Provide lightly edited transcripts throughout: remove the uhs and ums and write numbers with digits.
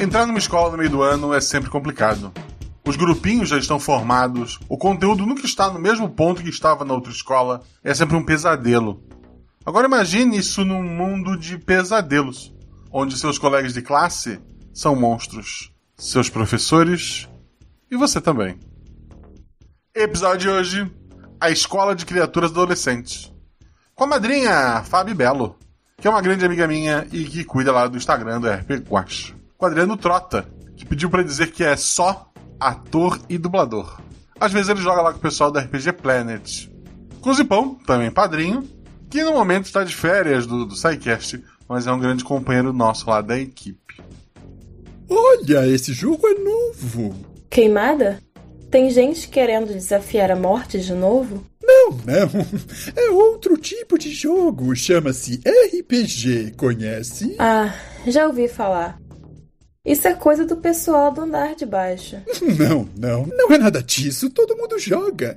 Entrar numa escola no meio do ano é sempre complicado. Os grupinhos já estão formados, o conteúdo nunca está no mesmo ponto que estava na outra escola, é sempre um pesadelo. Agora imagine isso num mundo de pesadelos, onde seus colegas de classe são monstros, seus professores e você também. Episódio de hoje, a escola de criaturas adolescentes. Com a madrinha, Fabi Bello, que é uma grande amiga minha e que cuida lá do Instagram do RPGuaxa. Com Adriano Trotta, que pediu pra dizer que é só ator e dublador. Às vezes ele joga lá com o pessoal do RPG Planet. Cozipão, também padrinho, que no momento está de férias do SciCast, mas é um grande companheiro nosso lá da equipe. Olha, esse jogo é novo. Queimada? Tem gente querendo desafiar a morte de novo? Não. É outro tipo de jogo. Chama-se RPG, conhece? Ah, já ouvi falar. Isso é coisa do pessoal do andar de baixo. Não é nada disso. Todo mundo joga.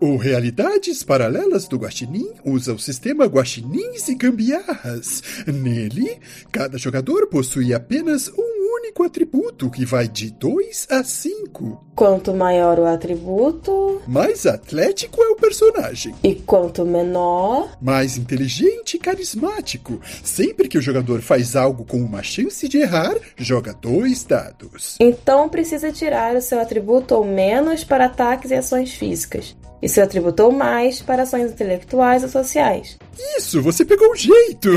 O Realidades Paralelas do Guaxinim usa o sistema Guaxinins e Gambiarras. Nele, cada jogador possui apenas um único atributo, que vai de 2 a 5. Quanto maior o atributo, mais atlético é o personagem. E quanto menor, mais inteligente e carismático. Sempre que o jogador faz algo com uma chance de errar, joga 2 dados. Então precisa tirar o seu atributo ou menos para ataques e ações físicas, e seu atributo ou mais para ações intelectuais ou sociais. Isso, você pegou o jeito!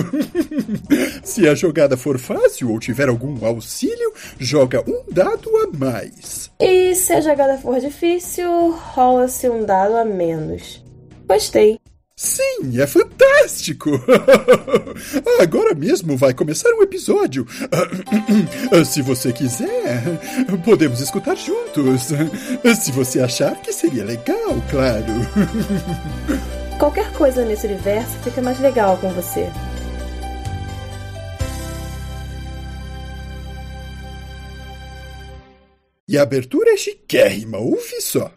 Se a jogada for fácil ou tiver algum auxílio, joga um dado a mais. E se a jogada for difícil, rola-se um dado a menos. Gostei. Sim, é fantástico! Agora mesmo vai começar um episódio. Se você quiser, podemos escutar juntos. Se você achar que seria legal, claro. Qualquer coisa nesse universo fica mais legal com você. E a abertura é chiquérrima, ouve só.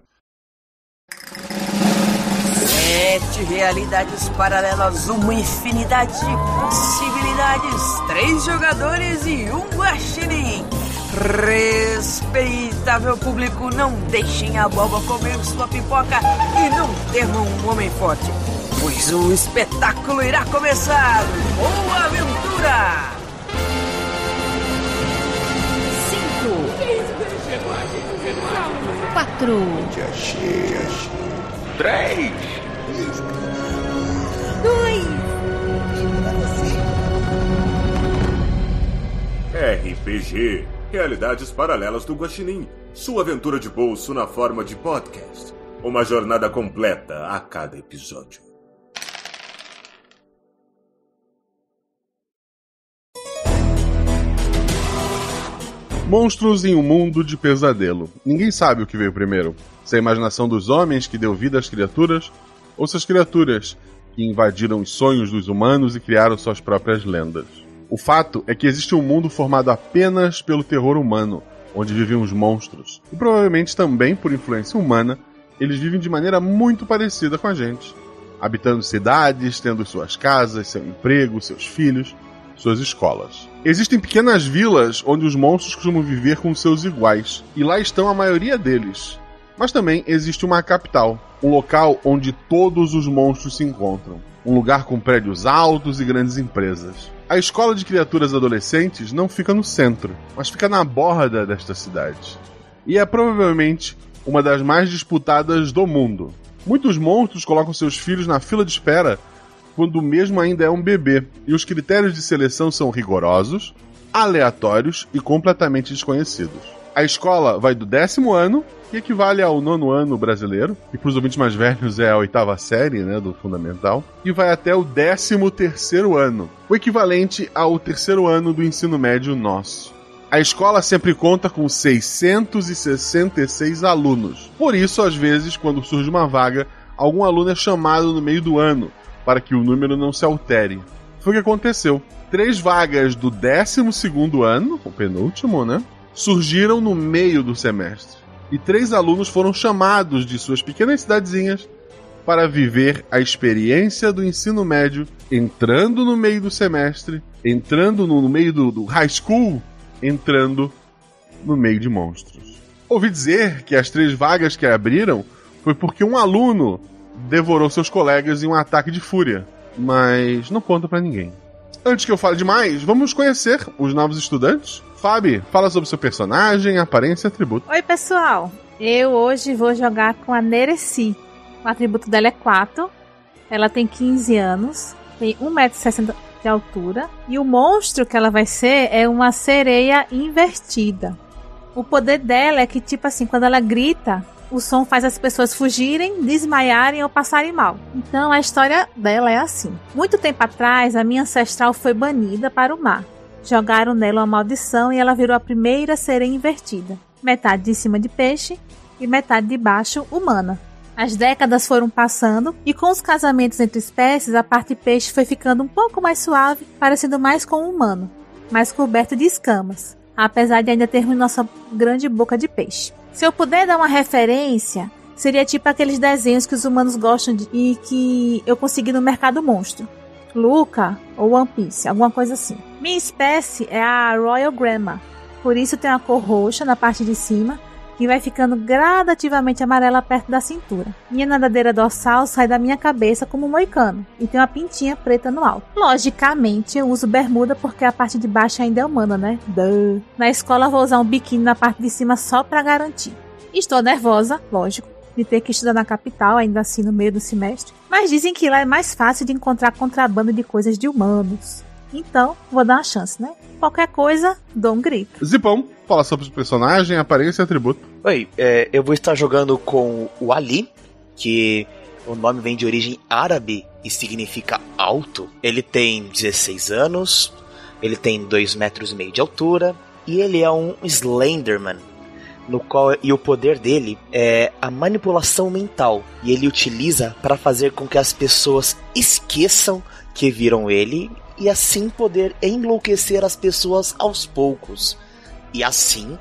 7 realidades paralelas, uma infinidade de possibilidades, 3 jogadores e um guaxinim. Respeitável público, não deixem a boba comer sua pipoca e não temam um homem forte, pois um espetáculo irá começar. Boa aventura! 5 4 3 RPG, Realidades Paralelas do Guaxinim, sua aventura de bolso na forma de podcast. Uma jornada completa a cada episódio. Monstros em um mundo de pesadelo. Ninguém sabe o que veio primeiro. Se a imaginação dos homens que deu vida às criaturas, ou se as criaturas que invadiram os sonhos dos humanos e criaram suas próprias lendas. O fato é que existe um mundo formado apenas pelo terror humano, onde vivem os monstros. E provavelmente também por influência humana, eles vivem de maneira muito parecida com a gente. Habitando cidades, tendo suas casas, seu emprego, seus filhos, suas escolas. Existem pequenas vilas onde os monstros costumam viver com seus iguais, e lá estão a maioria deles. Mas também existe uma capital, um local onde todos os monstros se encontram. Um lugar com prédios altos e grandes empresas. A escola de criaturas adolescentes não fica no centro, mas fica na borda desta cidade. E é provavelmente uma das mais disputadas do mundo. Muitos monstros colocam seus filhos na fila de espera quando o mesmo ainda é um bebê, e os critérios de seleção são rigorosos, aleatórios e completamente desconhecidos. A escola vai do 10º ano, que equivale ao 9º ano brasileiro, e para os ouvintes mais velhos é a 8ª série, né, do fundamental, e vai até o 13º ano, o equivalente ao 3º ano do ensino médio nosso. A escola sempre conta com 666 alunos, por isso, às vezes, quando surge uma vaga, algum aluno é chamado no meio do ano, para que o número não se altere. Foi o que aconteceu. 3 vagas do 12º ano, o penúltimo, né, surgiram no meio do semestre. E 3 alunos foram chamados de suas pequenas cidadezinhas para viver a experiência do ensino médio, entrando no meio do semestre, entrando no meio do high school, entrando no meio de monstros. Ouvi dizer que as 3 vagas que abriram foi porque um aluno devorou seus colegas em um ataque de fúria, mas não conta pra ninguém. Antes que eu fale demais, vamos conhecer os novos estudantes. Fabi, fala sobre seu personagem, aparência e atributo. Oi, pessoal. Eu hoje vou jogar com a Nereci. O atributo dela é 4. Ela tem 15 anos, tem 1,60m de altura. E o monstro que ela vai ser é uma sereia invertida. O poder dela é que, tipo assim, quando ela grita, o som faz as pessoas fugirem, desmaiarem ou passarem mal. Então a história dela é assim. Muito tempo atrás, a minha ancestral foi banida para o mar. Jogaram nela uma maldição e ela virou a primeira sereia invertida. Metade de cima de peixe e metade de baixo humana. As décadas foram passando e com os casamentos entre espécies, a parte peixe foi ficando um pouco mais suave, parecendo mais com o humano, mas coberto de escamas, apesar de ainda termos nossa grande boca de peixe. Se eu puder dar uma referência, seria tipo aqueles desenhos que os humanos gostam de, e que eu consegui no Mercado Monstro. Luca ou One Piece, alguma coisa assim. Minha espécie é a Royal Gramma, por isso tem uma cor roxa na parte de cima que vai ficando gradativamente amarela perto da cintura. Minha nadadeira dorsal sai da minha cabeça como um moicano e tem uma pintinha preta no alto. Logicamente, eu uso bermuda porque a parte de baixo ainda é humana, né? Duh. Na escola, eu vou usar um biquíni na parte de cima só pra garantir. Estou nervosa, lógico, de ter que estudar na capital, ainda assim no meio do semestre. Mas dizem que lá é mais fácil de encontrar contrabando de coisas de humanos. Então, vou dar uma chance, né? Qualquer coisa, dou um grito. Cozipão, fala sobre o personagem, aparência e atributo. Oi, eu vou estar jogando com o Ali, que o nome vem de origem árabe e significa alto. Ele tem 16 anos, ele tem 2,5 metros de altura e ele é um Slenderman. E o poder dele é a manipulação mental. E ele utiliza para fazer com que as pessoas esqueçam que viram ele e assim poder enlouquecer as pessoas aos poucos e assim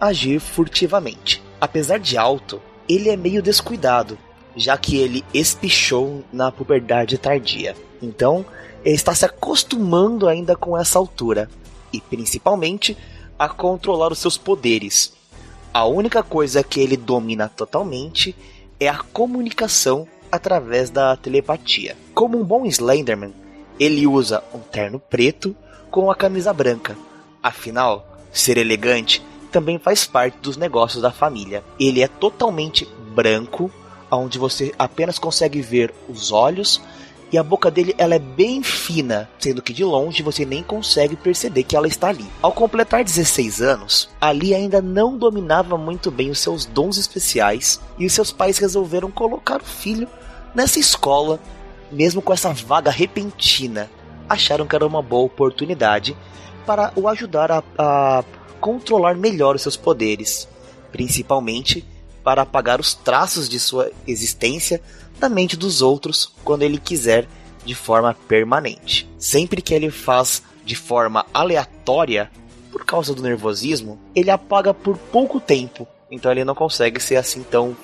agir furtivamente. Apesar de alto, ele é meio descuidado, já que ele espichou na puberdade tardia. Então, ele está se acostumando ainda com essa altura e principalmente a controlar os seus poderes. A única coisa que ele domina totalmente é a comunicação através da telepatia. Como um bom Slenderman, ele usa um terno preto com a camisa branca. Afinal, ser elegante também faz parte dos negócios da família. Ele é totalmente branco, onde você apenas consegue ver os olhos e a boca dele ela é bem fina, sendo que de longe você nem consegue perceber que ela está ali. Ao completar 16 anos, Ali ainda não dominava muito bem os seus dons especiais e os seus pais resolveram colocar o filho nessa escola, mesmo com essa vaga repentina. Acharam que era uma boa oportunidade para o ajudar a controlar melhor os seus poderes, principalmente para apagar os traços de sua existência da mente dos outros quando ele quiser, de forma permanente. Sempre que ele faz de forma aleatória, por causa do nervosismo, ele apaga por pouco tempo, então ele não consegue ser assim tão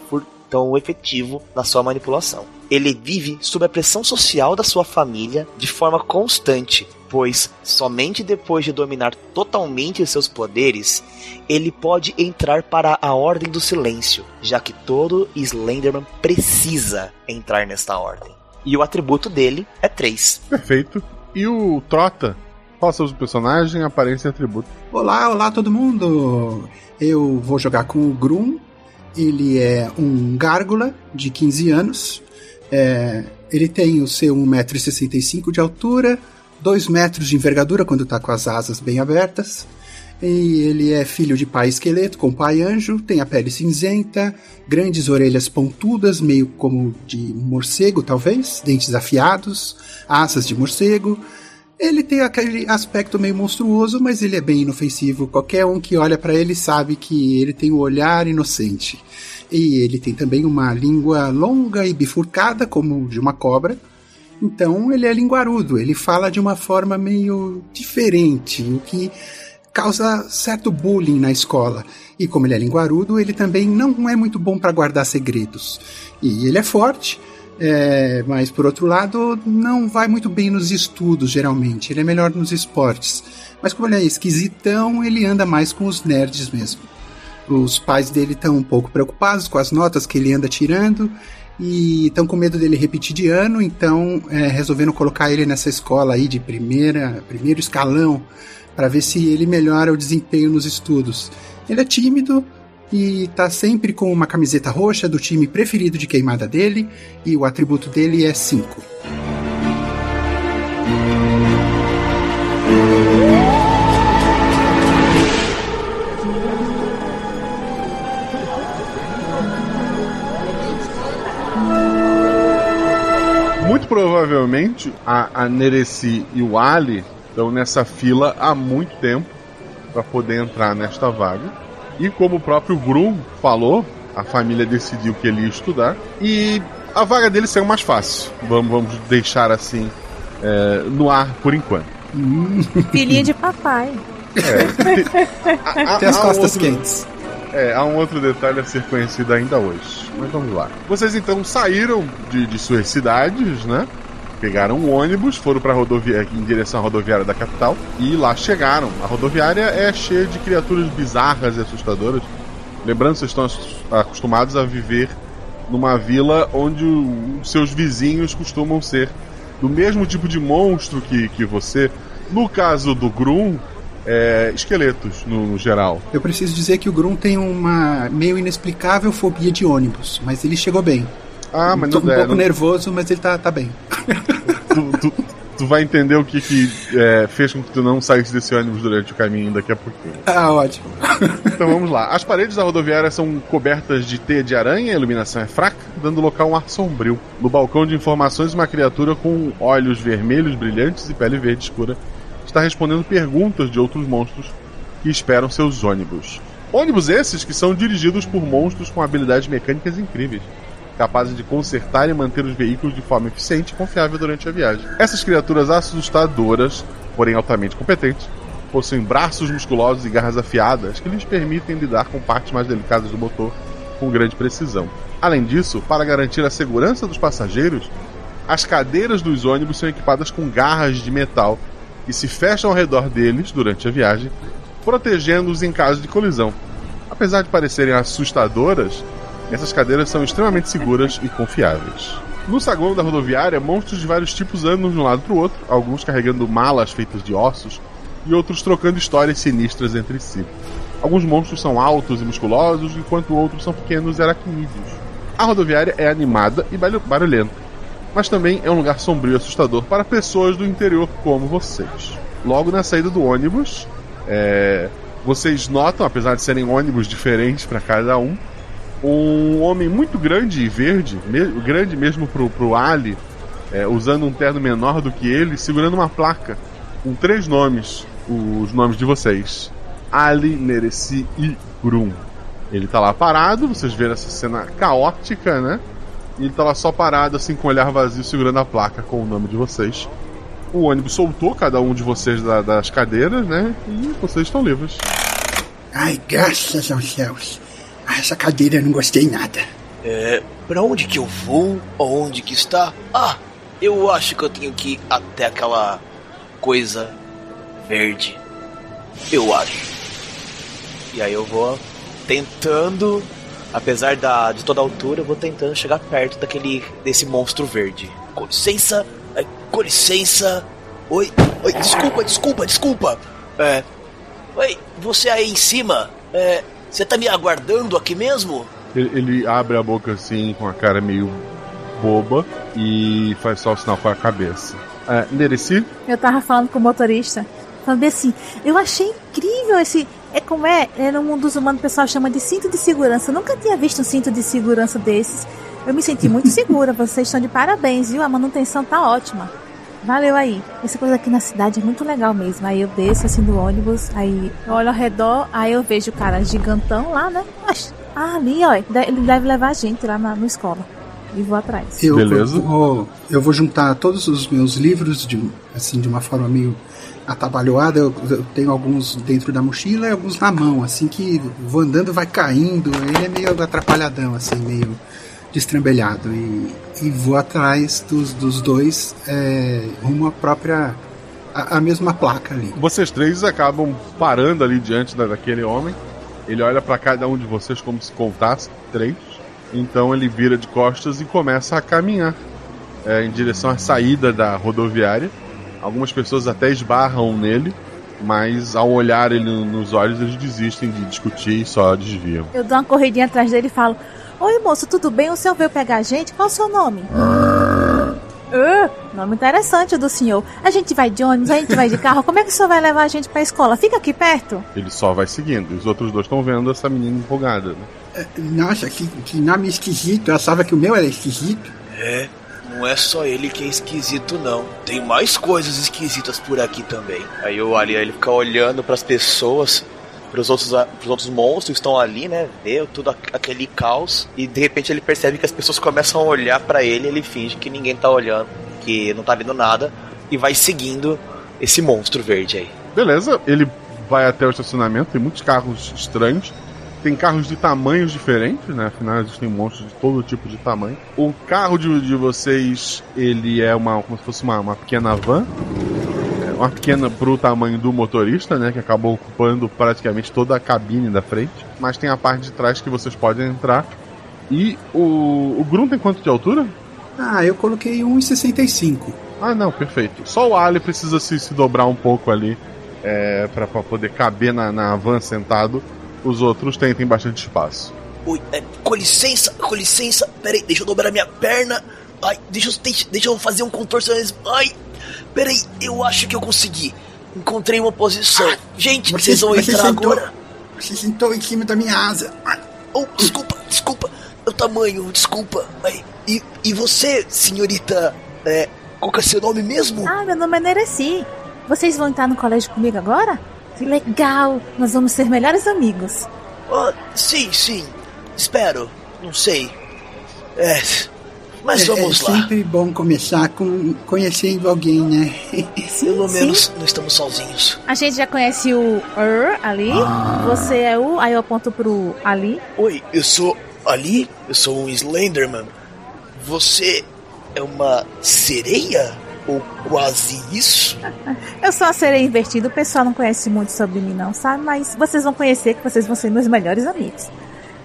efetivo na sua manipulação. Ele vive sob a pressão social da sua família de forma constante, pois somente depois de dominar totalmente os seus poderes, ele pode entrar para a Ordem do Silêncio, já que todo Slenderman precisa entrar nesta ordem. E o atributo dele é 3. Perfeito. E o Trotta? Qual seus personagem, aparência e atributo? Olá todo mundo! Eu vou jogar com o Grum. Ele é um gárgula de 15 anos. Ele tem o seu 1,65m de altura, 2 metros de envergadura quando está com as asas bem abertas. E ele é filho de pai esqueleto com pai anjo, tem a pele cinzenta, grandes orelhas pontudas, meio como de morcego talvez, dentes afiados, asas de morcego. Ele tem aquele aspecto meio monstruoso, mas ele é bem inofensivo. Qualquer um que olha para ele sabe que ele tem um olhar inocente. E ele tem também uma língua longa e bifurcada, como de uma cobra. Então ele é linguarudo, ele fala de uma forma meio diferente, o que causa certo bullying na escola. E como ele é linguarudo, ele também não é muito bom para guardar segredos. E ele é forte, Mas, por outro lado, não vai muito bem nos estudos, geralmente. Ele é melhor nos esportes. Mas como ele é esquisitão, ele anda mais com os nerds mesmo. Os pais dele estão um pouco preocupados com as notas que ele anda tirando e estão com medo dele repetir de ano, então resolveram colocar ele nessa escola aí de primeiro escalão para ver se ele melhora o desempenho nos estudos. Ele é tímido e tá sempre com uma camiseta roxa do time preferido de queimada dele, e o atributo dele é 5. Muito provavelmente a Nereci e o Ali estão nessa fila há muito tempo para poder entrar nesta vaga. E como o próprio Gru falou, a família decidiu que ele ia estudar. E a vaga dele saiu mais fácil. Vamos deixar assim no ar por enquanto. Filhinha de papai. Tem as costas quentes. Há um outro detalhe a ser conhecido ainda hoje. Mas vamos lá. Vocês então saíram de suas cidades, né? Pegaram um ônibus, foram para rodoviária, em direção à rodoviária da capital, e lá chegaram. A rodoviária é cheia de criaturas bizarras e assustadoras. Lembrando que vocês estão acostumados a viver numa vila onde seus vizinhos costumam ser do mesmo tipo de monstro que você. No caso do Grum, esqueletos no geral. Eu preciso dizer que o Grum tem uma meio inexplicável fobia de ônibus, mas ele chegou bem. Ah, mas Tô um pouco nervoso, mas ele tá bem. Tu vai entender o que fez com que tu não saísse desse ônibus durante o caminho daqui a pouquinho. Ah, ótimo. Então vamos lá. As paredes da rodoviária são cobertas de teia de aranha, a iluminação é fraca, dando local a um ar sombrio. No balcão de informações, uma criatura com olhos vermelhos brilhantes e pele verde escura está respondendo perguntas de outros monstros que esperam seus ônibus. Ônibus esses que são dirigidos por monstros com habilidades mecânicas incríveis, capazes de consertar e manter os veículos de forma eficiente e confiável durante a viagem. Essas criaturas assustadoras, porém altamente competentes, possuem braços musculosos e garras afiadas que lhes permitem lidar com partes mais delicadas do motor com grande precisão. Além disso, para garantir a segurança dos passageiros, as cadeiras dos ônibus são equipadas com garras de metal que se fecham ao redor deles durante a viagem, protegendo-os em caso de colisão. Apesar de parecerem assustadoras, essas cadeiras são extremamente seguras e confiáveis. No saguão da rodoviária, monstros de vários tipos andam de um lado para o outro, alguns carregando malas feitas de ossos e outros trocando histórias sinistras entre si. Alguns monstros são altos e musculosos, enquanto outros são pequenos e aracnídeos. A rodoviária é animada e barulhenta, mas também é um lugar sombrio e assustador para pessoas do interior como vocês. Logo na saída do ônibus, vocês notam, apesar de serem ônibus diferentes para cada um homem muito grande e verde, grande mesmo pro Ali, usando um terno menor do que ele, segurando uma placa com 3 nomes, os nomes de vocês: Ali, Nereci e Grum. Ele tá lá parado, vocês vêem essa cena caótica, né? E ele tá lá só parado, assim, com o olhar vazio, segurando a placa com o nome de vocês. O ônibus soltou cada um de vocês das cadeiras, né? E vocês estão livres. Ai, graças aos céus. Essa cadeira eu não gostei nada. Pra onde que eu vou? Onde que está? Ah, eu acho que eu tenho que ir até aquela coisa verde. Eu acho. E aí eu vou tentando, apesar de toda a altura, eu vou tentando chegar perto desse monstro verde. Com licença, com licença. Oi, desculpa. Oi, você aí em cima, você tá me aguardando aqui mesmo? Ele abre a boca assim, com a cara meio boba, e faz só o sinal com a cabeça. Nereci? Eu tava falando com o motorista, falando assim, eu achei incrível esse... no mundo dos humanos o pessoal chama de cinto de segurança. Eu nunca tinha visto um cinto de segurança desses. Eu me senti muito segura, vocês estão de parabéns, viu? A manutenção tá ótima. Valeu aí. Essa coisa aqui na cidade é muito legal mesmo. Aí eu desço assim do ônibus, aí eu olho ao redor, aí eu vejo o cara gigantão lá, né? Mas, ali, ó, ele deve levar a gente lá na escola. E vou atrás. Beleza? Eu vou juntar todos os meus livros, de uma forma meio atabalhoada. Eu tenho alguns dentro da mochila e alguns na mão, assim, que vou andando, vai caindo. Ele é meio atrapalhadão, assim, meio... destrambelhado e vou atrás dos dois rumo à própria... A mesma placa ali. Vocês três acabam parando ali diante daquele homem. Ele olha pra cada um de vocês como se contasse três. Então ele vira de costas e começa a caminhar em direção à saída da rodoviária. Algumas pessoas até esbarram nele, mas ao olhar ele nos olhos, eles desistem de discutir e só desviam. Eu dou uma corridinha atrás dele e falo: "Oi, moço, tudo bem? O senhor veio pegar a gente? Qual o seu nome?" Nome interessante do senhor. A gente vai de ônibus, a gente vai de carro. Como é que o senhor vai levar a gente pra escola? Fica aqui perto. Ele só vai seguindo. Os outros dois estão vendo essa menina empolgada, né? Nossa, que nome esquisito. Eu achava que o meu era esquisito. É, não é só ele que é esquisito, não. Tem mais coisas esquisitas por aqui também. Aí eu ali, ele fica olhando pras pessoas, pros outros monstros estão ali, né? Vê tudo aquele caos. E de repente ele percebe que as pessoas começam a olhar pra ele. Ele finge que ninguém tá olhando, que não tá vendo nada, e vai seguindo esse monstro verde aí. Beleza, ele vai até o estacionamento. Tem muitos carros estranhos. Tem carros de tamanhos diferentes, né? Afinal, existem monstros de todo tipo de tamanho. O carro de vocês, ele é como se fosse uma pequena van, uma pequena pro tamanho do motorista, né, que acabou ocupando praticamente toda a cabine da frente, mas tem a parte de trás que vocês podem entrar. E o Grum tem quanto de altura? Ah, eu coloquei 1,65. Ah, não, perfeito. Só o Ali precisa se dobrar um pouco ali pra poder caber na van sentado. Os outros têm bastante espaço. Oi, com licença, peraí, deixa eu dobrar minha perna. Ai, deixa eu fazer um contorcionismo. Ai, peraí, eu acho que eu consegui. Encontrei uma posição. Ah, gente, vocês vão entrar agora? Você sentou em cima da minha asa. Ai. Oh, desculpa. O tamanho, desculpa. Ai, e você, senhorita, qual que é seu nome mesmo? Ah, meu nome é Nereci. Vocês vão entrar no colégio comigo agora? Que legal, nós vamos ser melhores amigos. Ah, sim, espero, não sei. Mas vamos lá. É sempre bom começar conhecendo alguém, né? Sim, pelo menos sim. Não estamos sozinhos. A gente já conhece o Ali. Você é o... Aí eu aponto pro Ali. Oi, eu sou Ali. Eu sou um Slenderman. Você é uma sereia? Ou quase isso? Eu sou a sereia invertida. O pessoal não conhece muito sobre mim, não, sabe? Mas vocês vão conhecer, que vocês vão ser meus melhores amigos.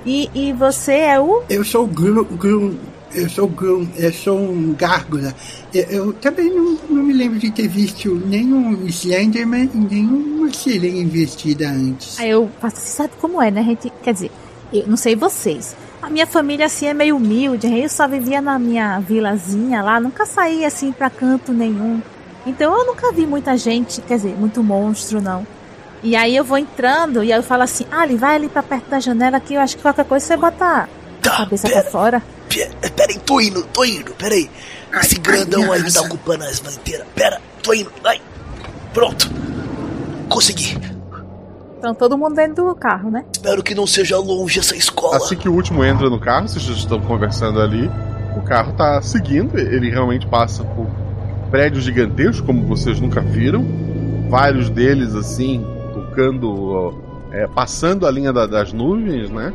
E você é o... Eu sou o Grum. Eu sou um gárgula. Eu também não me lembro de ter visto nenhum Slenderman, nenhuma sereia investida antes. Aí eu faço, você sabe como é, né? A gente, quer dizer, eu não sei vocês. A minha família assim é meio humilde, eu só vivia na minha vilazinha lá, nunca saí assim pra canto nenhum. Então eu nunca vi muita gente, quer dizer, muito monstro, não. E aí eu vou entrando e aí eu falo assim: Ali, vai ali pra perto da janela que eu acho que qualquer coisa você bota a cabeça pra fora. Peraí, tô indo, peraí. Esse grandão aí me tá ocupando a esma inteira. Pera, tô indo, vai. Pronto, consegui. Então todo mundo dentro do carro, né? Espero que não seja longe essa escola. Assim que o último entra no carro, vocês já estão conversando ali. O carro tá seguindo, ele realmente passa por prédios gigantescos, como vocês nunca viram. Vários deles, assim, passando a linha das nuvens, né?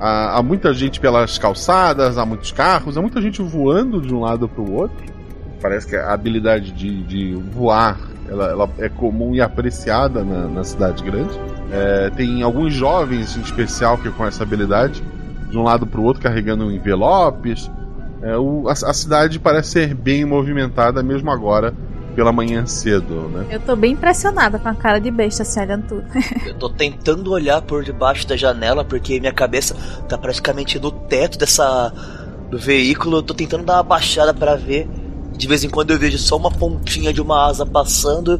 Há muita gente pelas calçadas, há muitos carros, há muita gente voando de um lado para o outro. Parece que a habilidade de voar ela é comum e apreciada na cidade grande. Tem alguns jovens em especial que com essa habilidade, de um lado para o outro, carregando envelopes. A cidade parece ser bem movimentada, mesmo agora, pela manhã cedo, né? Eu tô bem impressionada com a cara de besta se olhando tudo. Eu tô tentando olhar por debaixo da janela, porque minha cabeça tá praticamente no teto do veículo. Eu tô tentando dar uma baixada pra ver. De vez em quando eu vejo só uma pontinha de uma asa passando,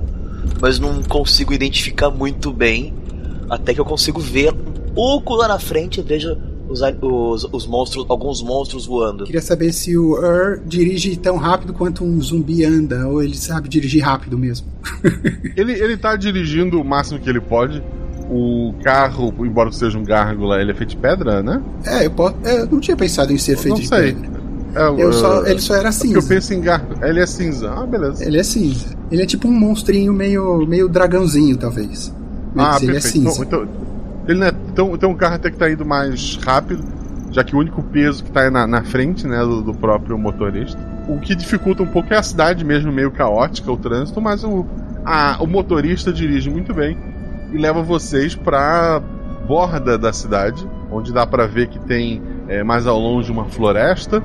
mas não consigo identificar muito bem. Até que eu consigo ver um pouco lá na frente, eu vejo os monstros, alguns monstros voando. Queria saber se o dirige tão rápido quanto um zumbi anda, ou ele sabe dirigir rápido mesmo. Ele tá dirigindo o máximo que ele pode. O carro, embora seja um gárgula, ele é feito de pedra, né? Eu não tinha pensado em ser feito de pedra. Ele só era cinza. Porque eu penso em gárgula. Ele é cinza. Ah, beleza. Ele é cinza. Ele é tipo um monstrinho meio dragãozinho, talvez. Mas ele perfeito. É cinza. Então, ele não é tão, um carro até que tá indo mais rápido. já que o único peso que tá na frente, né, do próprio motorista. O que dificulta um pouco é a cidade mesmo, meio caótica, o trânsito, mas o motorista dirige muito bem e leva vocês pra borda da cidade, onde dá pra ver que tem mais ao longe uma floresta,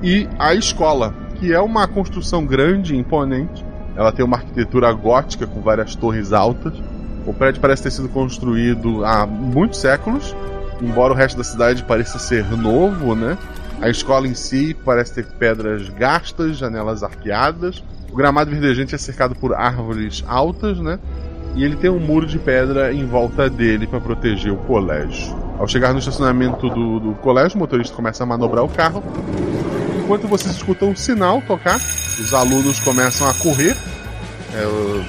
e a escola, que é uma construção grande e imponente. Ela tem uma arquitetura gótica com várias torres altas. O prédio parece ter sido construído há muitos séculos, embora o resto da cidade pareça ser novo, né? A escola em si parece ter pedras gastas, janelas arqueadas. O gramado verdejante é cercado por árvores altas, né? E ele tem um muro de pedra em volta dele para proteger o colégio. Ao chegar no estacionamento do colégio, o motorista começa a manobrar o carro. Enquanto vocês escutam um sinal tocar, os alunos começam a correr.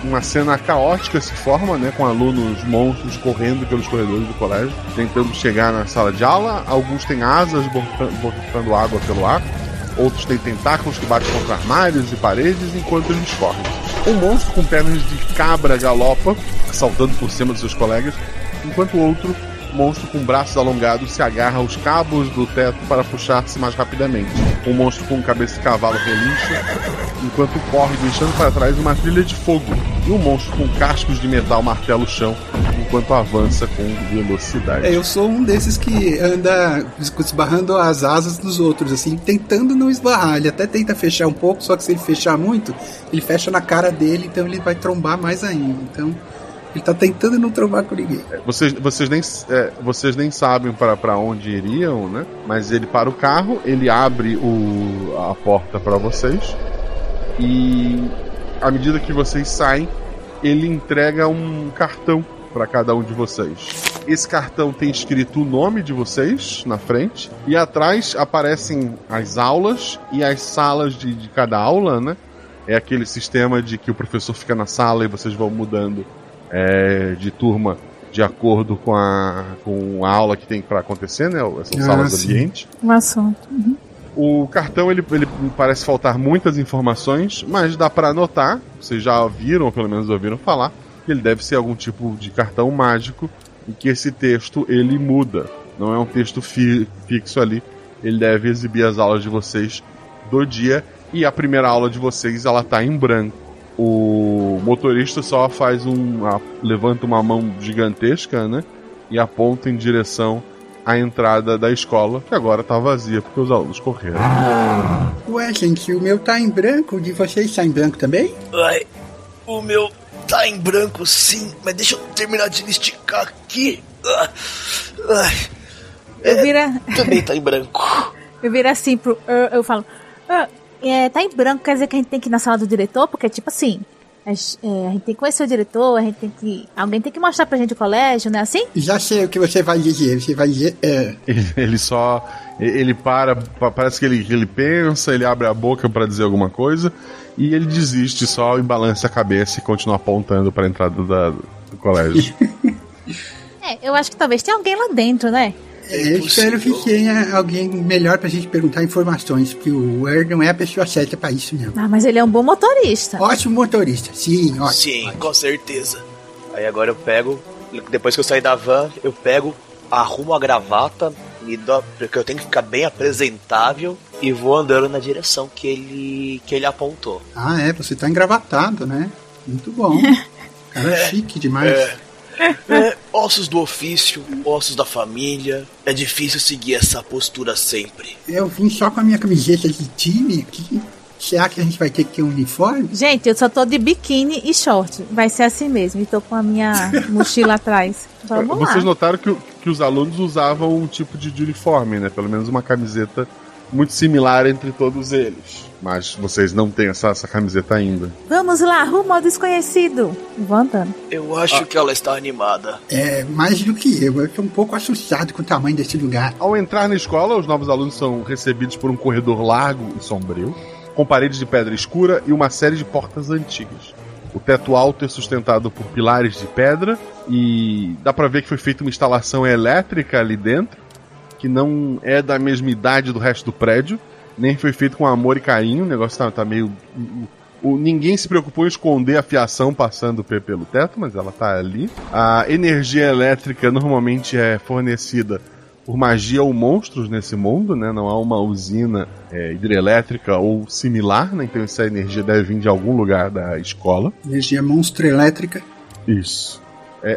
Uma cena caótica se forma, né, com alunos monstros correndo pelos corredores do colégio, tentando chegar na sala de aula. Alguns têm asas botando água pelo ar, outros têm tentáculos que batem contra armários e paredes enquanto eles correm. Um monstro com pernas de cabra galopa, saltando por cima dos seus colegas, enquanto outro monstro com braços alongados se agarra aos cabos do teto para puxar-se mais rapidamente. Um monstro com cabeça de cavalo relincha enquanto corre, deixando para trás uma trilha de fogo. E um monstro com cascos de metal martela o chão enquanto avança com velocidade. Eu sou um desses que anda esbarrando as asas dos outros, assim, tentando não esbarrar. Ele até tenta fechar um pouco, só que se ele fechar muito, ele fecha na cara dele, então ele vai trombar mais ainda. Então ele tá tentando não trombar com ninguém. Vocês nem sabem para onde iriam, né? Mas ele para o carro, ele abre a porta para vocês. E à medida que vocês saem, ele entrega um cartão para cada um de vocês. Esse cartão tem escrito o nome de vocês na frente. E atrás aparecem as aulas e as salas de cada aula, né? É aquele sistema de que o professor fica na sala e vocês vão mudando de turma de acordo com a aula que tem para acontecer, né? São salas ambientes. Um assunto. Uhum. O cartão ele parece faltar muitas informações, mas dá para anotar. Vocês já viram, ou pelo menos ouviram falar, que ele deve ser algum tipo de cartão mágico e que esse texto ele muda. Não é um texto fixo ali. Ele deve exibir as aulas de vocês do dia e a primeira aula de vocês ela tá em branco. O motorista só faz levanta uma mão gigantesca, né? E aponta em direção à entrada da escola, que agora tá vazia porque os alunos correram. Ué, gente, o meu tá em branco, o de vocês tá em branco também? Ai, o meu tá em branco sim, mas deixa eu terminar de esticar aqui. Ai, também tá em branco. Eu viro assim pro... eu falo... tá em branco, quer dizer que a gente tem que ir na sala do diretor? Porque, tipo assim, a gente tem que conhecer o diretor, a gente tem que... Alguém tem que mostrar pra gente o colégio, não é assim? Já sei o que você vai dizer, Ele só... Ele para, parece que ele pensa, ele abre a boca pra dizer alguma coisa, e ele desiste só e balança a cabeça e continua apontando pra entrada do colégio. Eu acho que talvez tenha alguém lá dentro, né? Eu espero que tenha alguém melhor pra gente perguntar informações, porque o Word não é a pessoa certa pra isso, não. Ah, mas ele é um bom motorista. Ótimo motorista, sim, ótimo. Sim, ótimo. Com certeza. Aí agora eu pego, depois que eu sair da van, eu pego, arrumo a gravata, porque eu tenho que ficar bem apresentável, e vou andando na direção que ele apontou. Ah, você tá engravatado, né? Muito bom. Cara, chique demais. Ossos do ofício, ossos da família. É difícil seguir essa postura sempre. Eu vim só com a minha camiseta de time aqui. Será que a gente vai ter que ter um uniforme? Gente, eu só tô de biquíni e short. Vai ser assim mesmo, e tô com a minha mochila atrás. Vamos lá. Vocês notaram que os alunos usavam um tipo de uniforme, né? Pelo menos uma camiseta muito similar entre todos eles. Mas vocês não têm essa camiseta ainda. Vamos lá, rumo ao desconhecido. Levantando. Eu acho que ela está animada. Mais do que eu. Eu estou um pouco assustado com o tamanho desse lugar. Ao entrar na escola, os novos alunos são recebidos por um corredor largo e sombrio, com paredes de pedra escura e uma série de portas antigas. O teto alto é sustentado por pilares de pedra e dá pra ver que foi feita uma instalação elétrica ali dentro, que não é da mesma idade do resto do prédio. Nem foi feito com amor e carinho, o negócio tá meio... Ninguém se preocupou em esconder a fiação passando pelo teto, mas ela tá ali. A energia elétrica normalmente é fornecida por magia ou monstros nesse mundo, né? Não há uma usina hidrelétrica ou similar, né? Então essa energia deve vir de algum lugar da escola. Energia monstro-elétrica. Isso.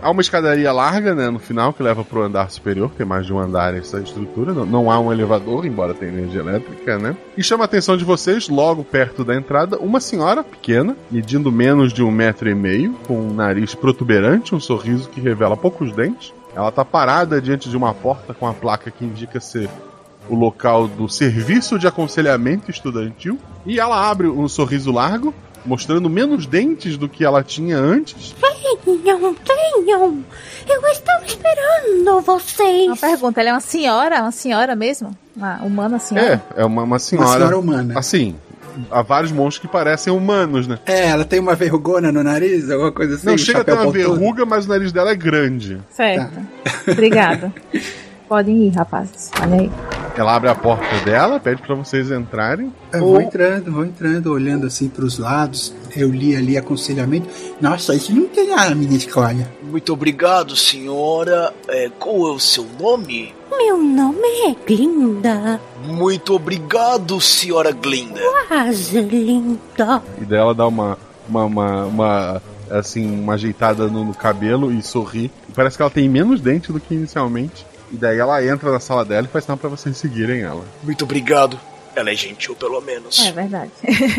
Há uma escadaria larga, né, no final, que leva para o andar superior, tem mais de um andar nessa estrutura, não há um elevador, embora tenha energia elétrica, né? E chama a atenção de vocês, logo perto da entrada, uma senhora pequena, medindo menos de 1,5 metros, com um nariz protuberante, um sorriso que revela poucos dentes. Ela está parada diante de uma porta com a placa que indica ser o local do Serviço de Aconselhamento Estudantil, e ela abre um sorriso largo, mostrando menos dentes do que ela tinha antes. Venham! Eu estava esperando vocês! Uma pergunta, ela é uma senhora? Uma senhora mesmo? Uma humana senhora? É uma senhora. Uma senhora humana. Assim, há vários monstros que parecem humanos, né? Ela tem uma vergona no nariz, alguma coisa assim? Não, chega a ter uma verruga, mas o nariz dela é grande. Certo. Tá. Obrigada. Podem ir, rapazes. Olha aí. Ela abre a porta dela, pede pra vocês entrarem. Eu vou entrando, olhando assim pros lados. Eu li ali aconselhamento. Nossa, isso não tem nada, minha escolha. Muito obrigado, senhora. Qual é o seu nome? Meu nome é Glinda. Muito obrigado, senhora Glinda. Quase linda. E daí ela dá uma ajeitada no cabelo e sorri. Parece que ela tem menos dente do que inicialmente. E daí ela entra na sala dela e faz sinal pra vocês seguirem ela. Muito obrigado. Ela é gentil, pelo menos. É verdade.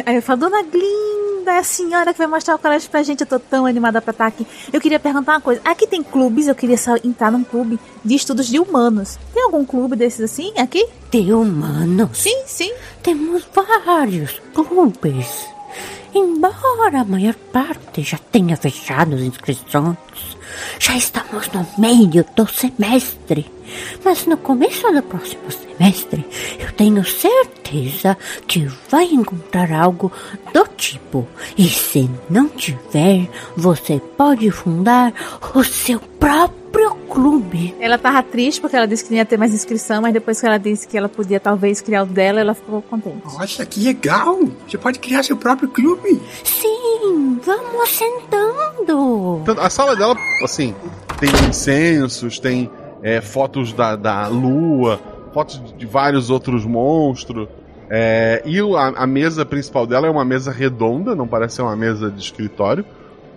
Aí eu falo, Dona Glinda, é a senhora que vai mostrar o colégio pra gente. Eu tô tão animada pra estar aqui. Eu queria perguntar uma coisa. Aqui tem clubes, eu queria só entrar num clube de estudos de humanos. Tem algum clube desses assim, aqui? De humanos? Sim, sim. Temos vários clubes. Embora a maior parte já tenha fechado as inscrições, já estamos no meio do semestre. Mas no começo do próximo semestre, eu tenho certeza que vai encontrar algo do tipo. E se não tiver, você pode fundar o seu próprio clube. Ela tava triste porque ela disse que não ia ter mais inscrição, mas depois que ela disse que ela podia talvez criar o dela, ela ficou contente. Nossa, que legal! Você pode criar seu próprio clube? Sim, vamos sentando. A sala dela, assim, tem incensos, tem... fotos da lua, fotos de vários outros monstros, e a mesa principal dela é uma mesa redonda, não parece ser uma mesa de escritório,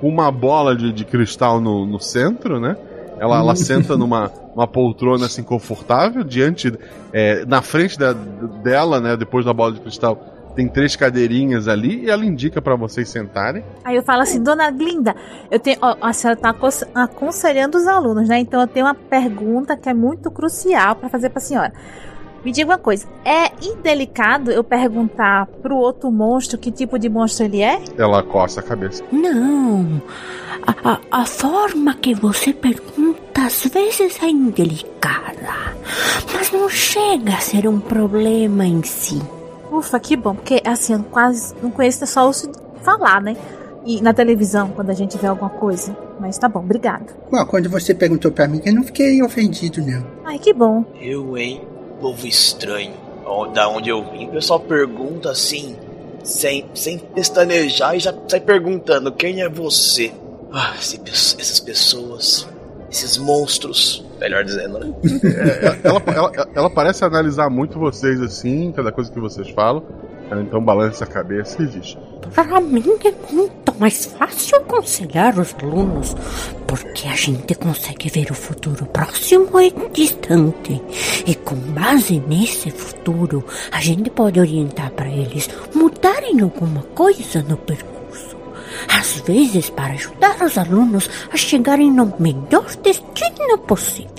com uma bola de cristal no centro, né? Ela senta numa poltrona assim confortável, na frente dela, né? Depois da bola de cristal tem 3 cadeirinhas ali e ela indica pra vocês sentarem. Aí eu falo assim, Dona Glinda, a senhora tá aconselhando os alunos, né? Então eu tenho uma pergunta que é muito crucial pra fazer pra senhora. Me diga uma coisa, é indelicado eu perguntar pro outro monstro que tipo de monstro ele é? Ela coça a cabeça. Não, a forma que você pergunta às vezes é indelicada, mas não chega a ser um problema em si. Ufa, que bom, porque assim, eu quase não conheço, só ouço falar, né? E na televisão, quando a gente vê alguma coisa. Mas tá bom, obrigado. Bom, quando você perguntou pra mim, eu não fiquei ofendido, não. Ai, que bom. Eu, hein? Povo estranho. Da onde eu vim, o pessoal pergunta assim, sem pestanejar e já sai perguntando, quem é você? Ah, essas pessoas, esses monstros... Melhor dizendo, né? Ela parece analisar muito vocês, assim, cada coisa que vocês falam. Ela então balança a cabeça e diz... Para mim é muito mais fácil aconselhar os alunos, porque a gente consegue ver o futuro próximo e distante. E com base nesse futuro, a gente pode orientar para eles mudarem alguma coisa no percurso. Às vezes, para ajudar os alunos a chegarem no melhor destino possível.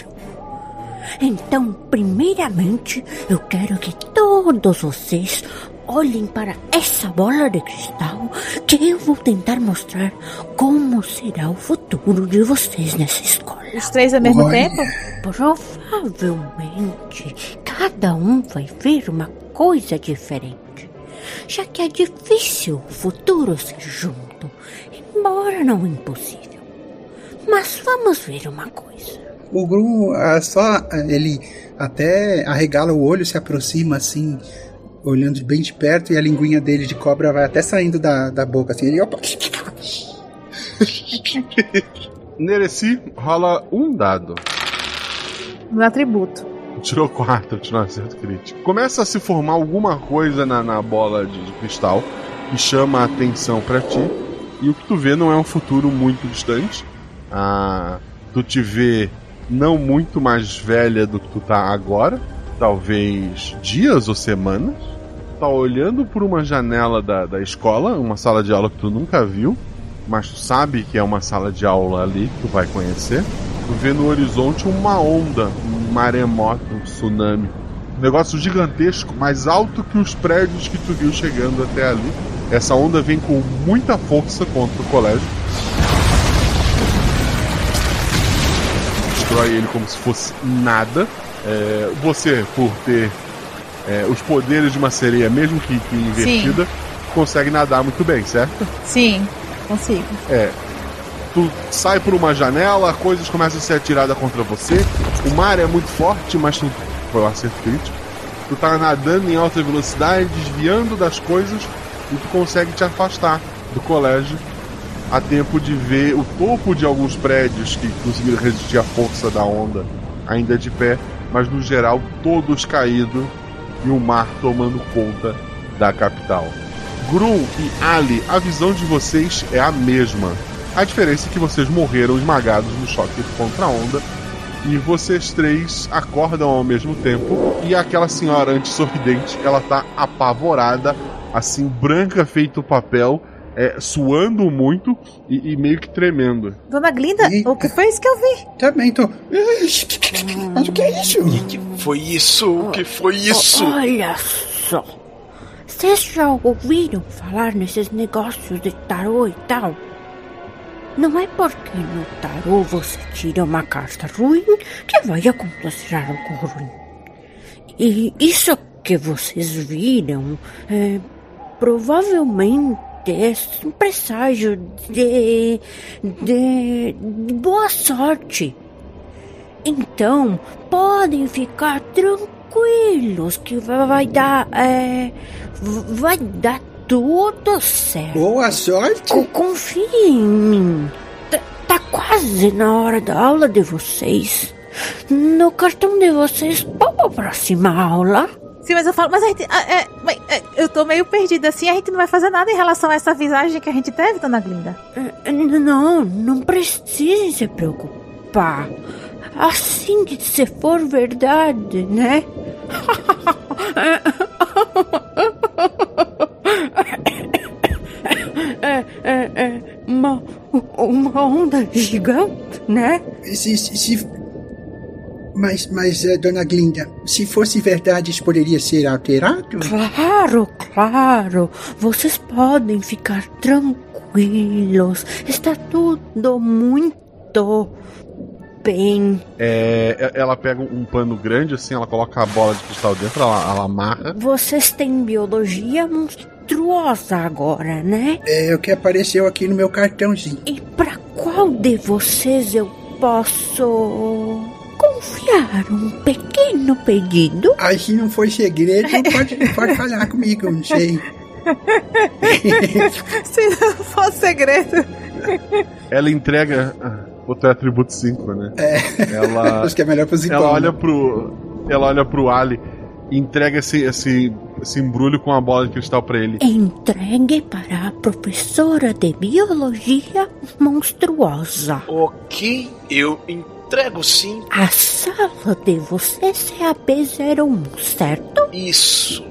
Então, primeiramente, eu quero que todos vocês olhem para essa bola de cristal que eu vou tentar mostrar como será o futuro de vocês nessa escola. Os 3 ao mesmo tempo? Provavelmente, cada um vai ver uma coisa diferente, já que é difícil o futuro ser junto, embora não impossível. Mas vamos ver uma coisa. O Gru, ele até arregala o olho, se aproxima assim, olhando bem de perto, e a linguinha dele de cobra vai até saindo da boca, assim, ele, opa! Nereci rola um dado. No atributo. tirou 4, tirou um acerto crítico. Começa a se formar alguma coisa na bola de cristal que chama a atenção pra ti, e o que tu vê não é um futuro muito distante. Tu te vê não muito mais velha do que tu tá agora, talvez dias ou semanas. Tá olhando por uma janela da escola, uma sala de aula que tu nunca viu, mas tu sabe que é uma sala de aula ali que tu vai conhecer. Tu vê no horizonte uma onda, um maremoto, um tsunami, um negócio gigantesco, mais alto que os prédios que tu viu chegando até ali. Essa onda vem com muita força contra o colégio, destrói ele como se fosse nada. Você, por ter os poderes de uma sereia, mesmo que invertida, sim, consegue nadar muito bem, certo? Sim, consigo. Tu sai por uma janela, coisas começam a ser atiradas contra você, o mar é muito forte, mas tu foi um acerto crítico. Tu tá nadando em alta velocidade, desviando das coisas, e tu consegue te afastar do colégio a tempo de ver o topo de alguns prédios que conseguiram resistir à força da onda ainda de pé, mas no geral todos caídos e o mar tomando conta da capital. Grum e Ali, a visão de vocês é a mesma. A diferença é que vocês morreram esmagados no choque contra a onda, e vocês três acordam ao mesmo tempo, e aquela senhora antissorridente, ela tá apavorada, assim, branca feito papel, suando muito e meio que tremendo. Dona Glinda, o que foi isso que eu vi? Também tô... Mas o que é isso? O que foi isso? Olha só, vocês já ouviram falar nesses negócios de tarô e tal? Não é porque no tarô você tira uma carta ruim que vai acontecer algo ruim. E isso que vocês viram provavelmente é um presságio de boa sorte. Então, podem ficar tranquilos que vai dar tudo certo. Boa sorte. Confie em mim. Tá quase na hora da aula de vocês. No cartão de vocês, para a próxima aula. Sim, mas eu falo, mas a gente... eu tô meio perdida, assim, a gente não vai fazer nada em relação a essa visagem que a gente teve, Dona Glinda? Não precisem se preocupar. Assim que se for verdade, né? Uma onda gigante, né? Mas, Dona Glinda, se fosse verdade, isso poderia ser alterado? Claro. Vocês podem ficar tranquilos. Está tudo muito bem. Ela pega um pano grande, assim, ela coloca a bola de cristal dentro, ela amarra. Vocês têm biologia monstruosa agora, né? É o que apareceu aqui no meu cartãozinho. E pra qual de vocês eu posso... confiar um pequeno pedido? Ai, se não for segredo, pode falar comigo, não sei. Se não for segredo. Ela entrega outro atributo 5, né? Acho que é melhor pros ela olha pro Ali e entrega esse embrulho com a bola de cristal pra ele. Entregue para a professora de biologia monstruosa. O que eu entrego, sim. A sala de vocês é a B01, certo? Isso.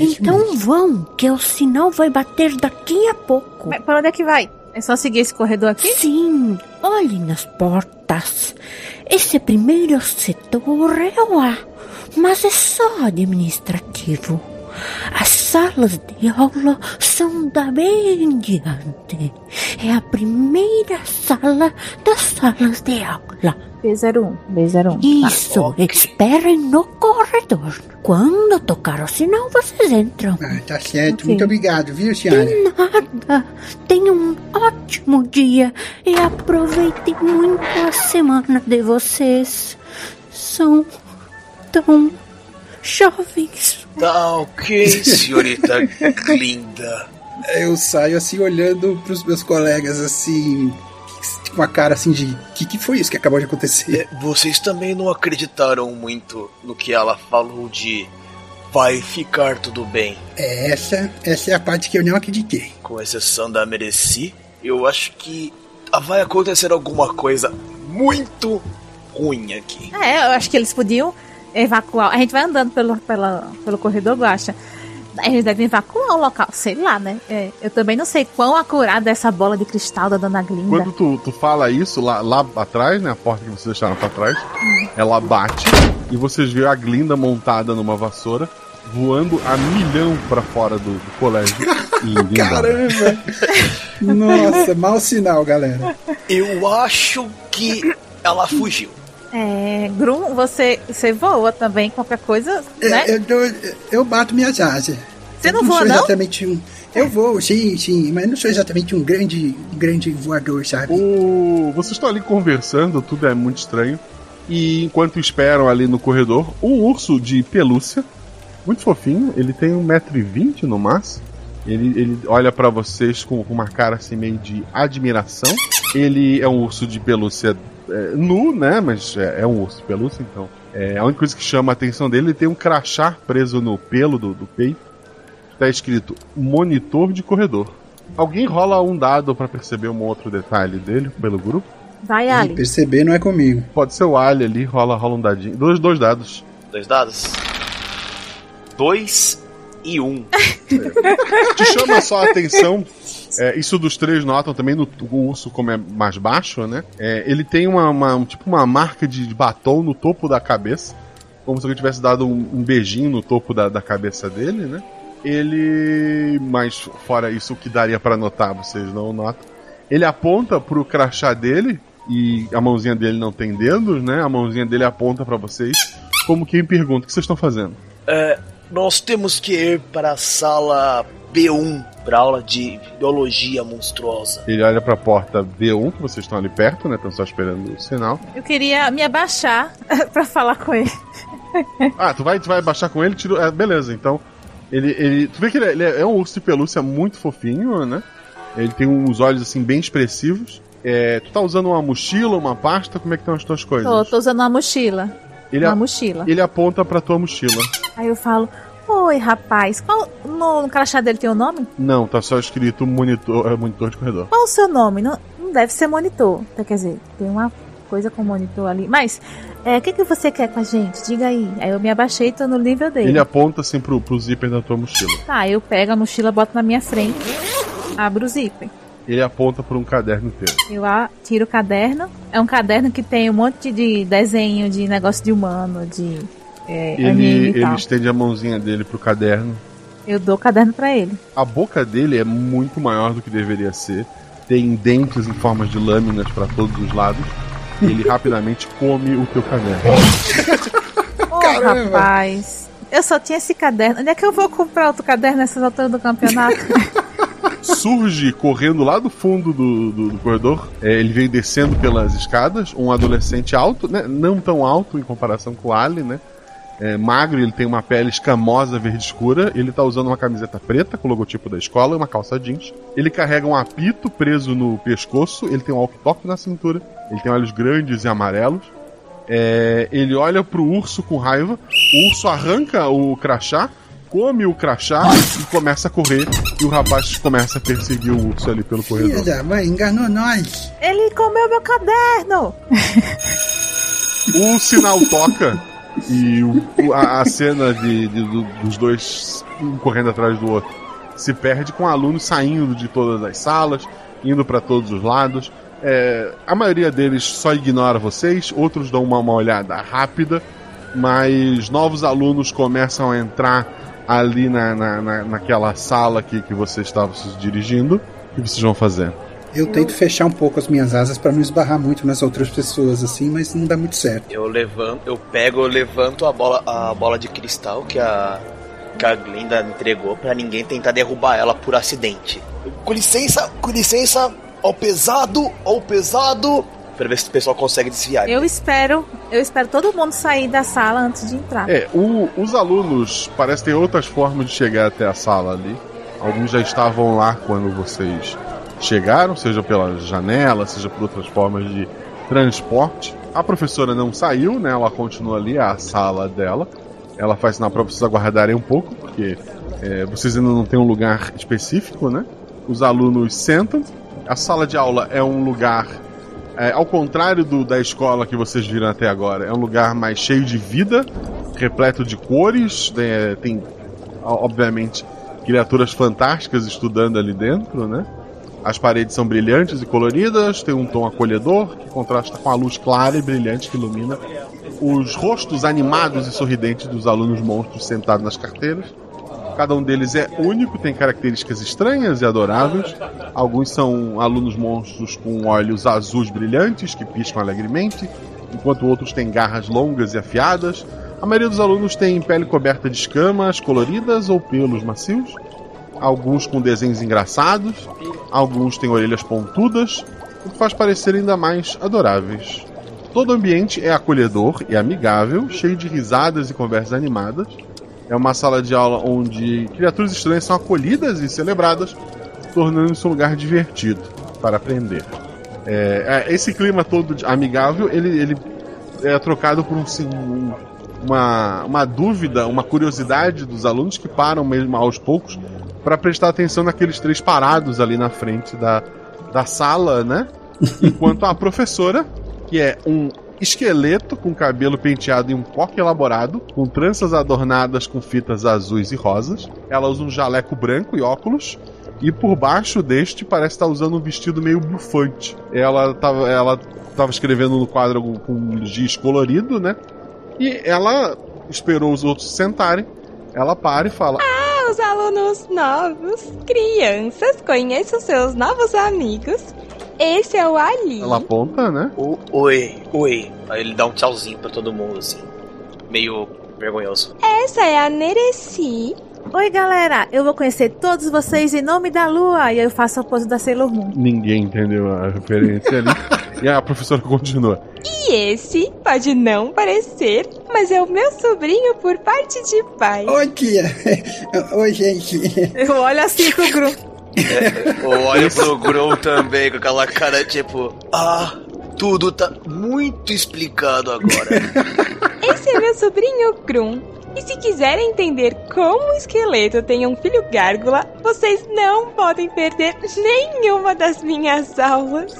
Então mesmo. Vão, que o sinal vai bater daqui a pouco. Mas para onde é que vai? É só seguir esse corredor aqui? Sim, olhem nas portas. Esse primeiro setor é lá, mas é só administrativo. As salas de aula são da bem em diante. É a primeira sala das salas de aula. B01. Isso, okay. Esperem no corredor. Quando tocar o sinal, vocês entram. Tá certo, okay. Muito obrigado, viu, senhora? De nada. Tenham um ótimo dia e aproveitem muito a semana de vocês. São tão jovens. Tá ok, senhorita linda. Eu saio assim olhando pros meus colegas assim. tipo uma cara assim de que foi isso que acabou de acontecer? Vocês também não acreditaram muito no que ela falou de vai ficar tudo bem. Essa é a parte que eu não acreditei. Com exceção da Mereci, eu acho que vai acontecer alguma coisa muito ruim aqui. Eu acho que eles podiam evacuar. A gente vai andando pelo corredor, Guaxa. Eles devem evacuar o local, sei lá, né? Eu também não sei quão acurada é essa bola de cristal da Dona Glinda. Quando tu fala isso, lá atrás, né? A porta que vocês deixaram pra trás, ela bate e vocês veem a Glinda montada numa vassoura voando a milhão pra fora do colégio. Caramba! Nossa, mau sinal, galera. Eu acho que ela fugiu. Grum, você voa também, qualquer coisa, né? Eu bato minhas asas. Você não voa, não? Eu vou, sim, mas não sou exatamente um grande voador, sabe? Vocês estão ali conversando, tudo é muito estranho. E enquanto esperam ali no corredor, um urso de pelúcia, muito fofinho, ele tem 1,20m no máximo. Ele olha pra vocês com uma cara assim meio de admiração. Ele é um urso de pelúcia nu, né? Mas é um urso de pelúcia, então. A única coisa que chama a atenção dele, ele tem um crachá preso no pelo do peito. Tá escrito monitor de corredor. Alguém rola um dado pra perceber um outro detalhe dele pelo grupo? Vai, Ali. Perceber não é comigo. Pode ser o Ali ali, rola um dadinho. Dois dados. Dois dados? 2 e 1. Te chama só a atenção. Isso dos três notam também o urso, como é mais baixo, né? Ele tem uma marca de batom no topo da cabeça, como se alguém tivesse dado um beijinho no topo da cabeça dele, né? Mas fora isso, o que daria pra notar, vocês não notam. Ele aponta pro crachá dele, e a mãozinha dele não tem dedos, né? A mãozinha dele aponta pra vocês, como quem pergunta, o que vocês estão fazendo? Nós temos que ir para a sala B1, para aula de biologia monstruosa. Ele olha para a porta B1, que vocês estão ali perto, né? Estão só esperando o sinal. Eu queria me abaixar para falar com ele. Tu vai abaixar com ele? Beleza, então. Tu vê que ele é um urso de pelúcia muito fofinho, né? Ele tem uns olhos assim bem expressivos. Tu tá usando uma mochila, uma pasta? Como é que estão as tuas coisas? Tô usando uma mochila. Ele aponta pra tua mochila. Aí eu falo, oi rapaz, qual no crachá dele tem o nome? Não, tá só escrito monitor de corredor. Qual o seu nome? Não, não deve ser monitor, quer dizer, tem uma coisa com monitor ali. Mas, o que você quer com a gente? Diga aí. Aí eu me abaixei e tô no nível dele. Ele aponta assim pro zíper da tua mochila. Tá, eu pego a mochila, boto na minha frente, abro o zíper. Ele aponta por um caderno inteiro. Eu tiro o caderno. É um caderno que tem um monte de desenho de negócio de humano, de anime e tal. Ele estende a mãozinha dele pro caderno. Eu dou o caderno pra ele. A boca dele é muito maior do que deveria ser. Tem dentes em formas de lâminas pra todos os lados. E ele rapidamente come o teu caderno. Caramba. Rapaz, eu só tinha esse caderno. Onde é que eu vou comprar outro caderno nessas alturas do campeonato? Surge correndo lá do fundo do corredor. Ele vem descendo pelas escadas. Um adolescente alto, né? Não tão alto em comparação com o Ali, né? Magro, ele tem uma pele escamosa verde escura. Ele tá usando uma camiseta preta com o logotipo da escola e uma calça jeans. Ele carrega um apito preso no pescoço. Ele tem um walkie-talkie na cintura. Ele tem olhos grandes e amarelos. Ele olha pro urso com raiva. O urso arranca o crachá, come o crachá e começa a correr. E o rapaz começa a perseguir o urso ali pelo corredor. Filha da mãe, enganou nós. Ele comeu meu caderno. O sinal toca e a cena dos dois, um correndo atrás do outro, se perde com alunos saindo de todas as salas, indo para todos os lados. A maioria deles só ignora vocês, outros dão uma olhada rápida, mas novos alunos começam a entrar ali naquela sala que vocês estavam se dirigindo. O que vocês vão fazer? Eu tento fechar um pouco as minhas asas pra não esbarrar muito nas outras pessoas, assim, mas não dá muito certo. Eu levanto a bola de cristal que a Glinda entregou pra ninguém tentar derrubar ela por acidente. Com licença, ao pesado, pra ver se o pessoal consegue desviar. Eu espero todo mundo sair da sala antes de entrar. Os alunos parecem ter outras formas de chegar até a sala ali. Alguns já estavam lá quando vocês chegaram, seja pela janela, seja por outras formas de transporte. A professora não saiu, né? Ela continua ali, a sala dela. Ela faz sinal para vocês aguardarem um pouco, porque vocês ainda não têm um lugar específico, né? Os alunos sentam. A sala de aula é um lugar, ao contrário da escola que vocês viram até agora, é um lugar mais cheio de vida, repleto de cores, né? Tem, obviamente, criaturas fantásticas estudando ali dentro, né? As paredes são brilhantes e coloridas, tem um tom acolhedor que contrasta com a luz clara e brilhante que ilumina os rostos animados e sorridentes dos alunos monstros sentados nas carteiras. Cada um deles é único, tem características estranhas e adoráveis. Alguns são alunos monstros com olhos azuis brilhantes que piscam alegremente, enquanto outros têm garras longas e afiadas. A maioria dos alunos tem pele coberta de escamas coloridas ou pelos macios. Alguns com desenhos engraçados, alguns têm orelhas pontudas, o que faz parecer ainda mais adoráveis. Todo o ambiente é acolhedor e amigável, cheio de risadas e conversas animadas. É uma sala de aula onde criaturas estranhas são acolhidas e celebradas, tornando-se um lugar divertido para aprender. Esse clima todo amigável, ele é trocado por uma dúvida, uma curiosidade dos alunos que param mesmo aos poucos para prestar atenção naqueles três parados ali na frente da sala, né? Enquanto a professora, que é um esqueleto com cabelo penteado em um coque elaborado, com tranças adornadas com fitas azuis e rosas, ela usa um jaleco branco e óculos, e por baixo deste parece estar usando um vestido meio bufante. Ela tava escrevendo no quadro com um giz colorido, né? E ela esperou os outros sentarem, ela para e fala... Os alunos novos, crianças, conheçam seus novos amigos. Esse é o Ali. Ela aponta, né? Oi. Aí ele dá um tchauzinho pra todo mundo, assim. Meio vergonhoso. Essa é a Nereci. Oi, galera. Eu vou conhecer todos vocês em nome da Lua. E eu faço a pose da Sailor Moon. Ninguém entendeu a referência ali. E a professora continua. E esse pode não parecer, mas é o meu sobrinho por parte de pai. Oi, tia. Oi, gente. Eu olho assim pro Gru. Eu olho pro Gru também, com aquela cara tipo... Ah, tudo tá muito explicado agora. Esse é meu sobrinho Gru. E se quiserem entender como um esqueleto tem um filho gárgula, vocês não podem perder nenhuma das minhas aulas.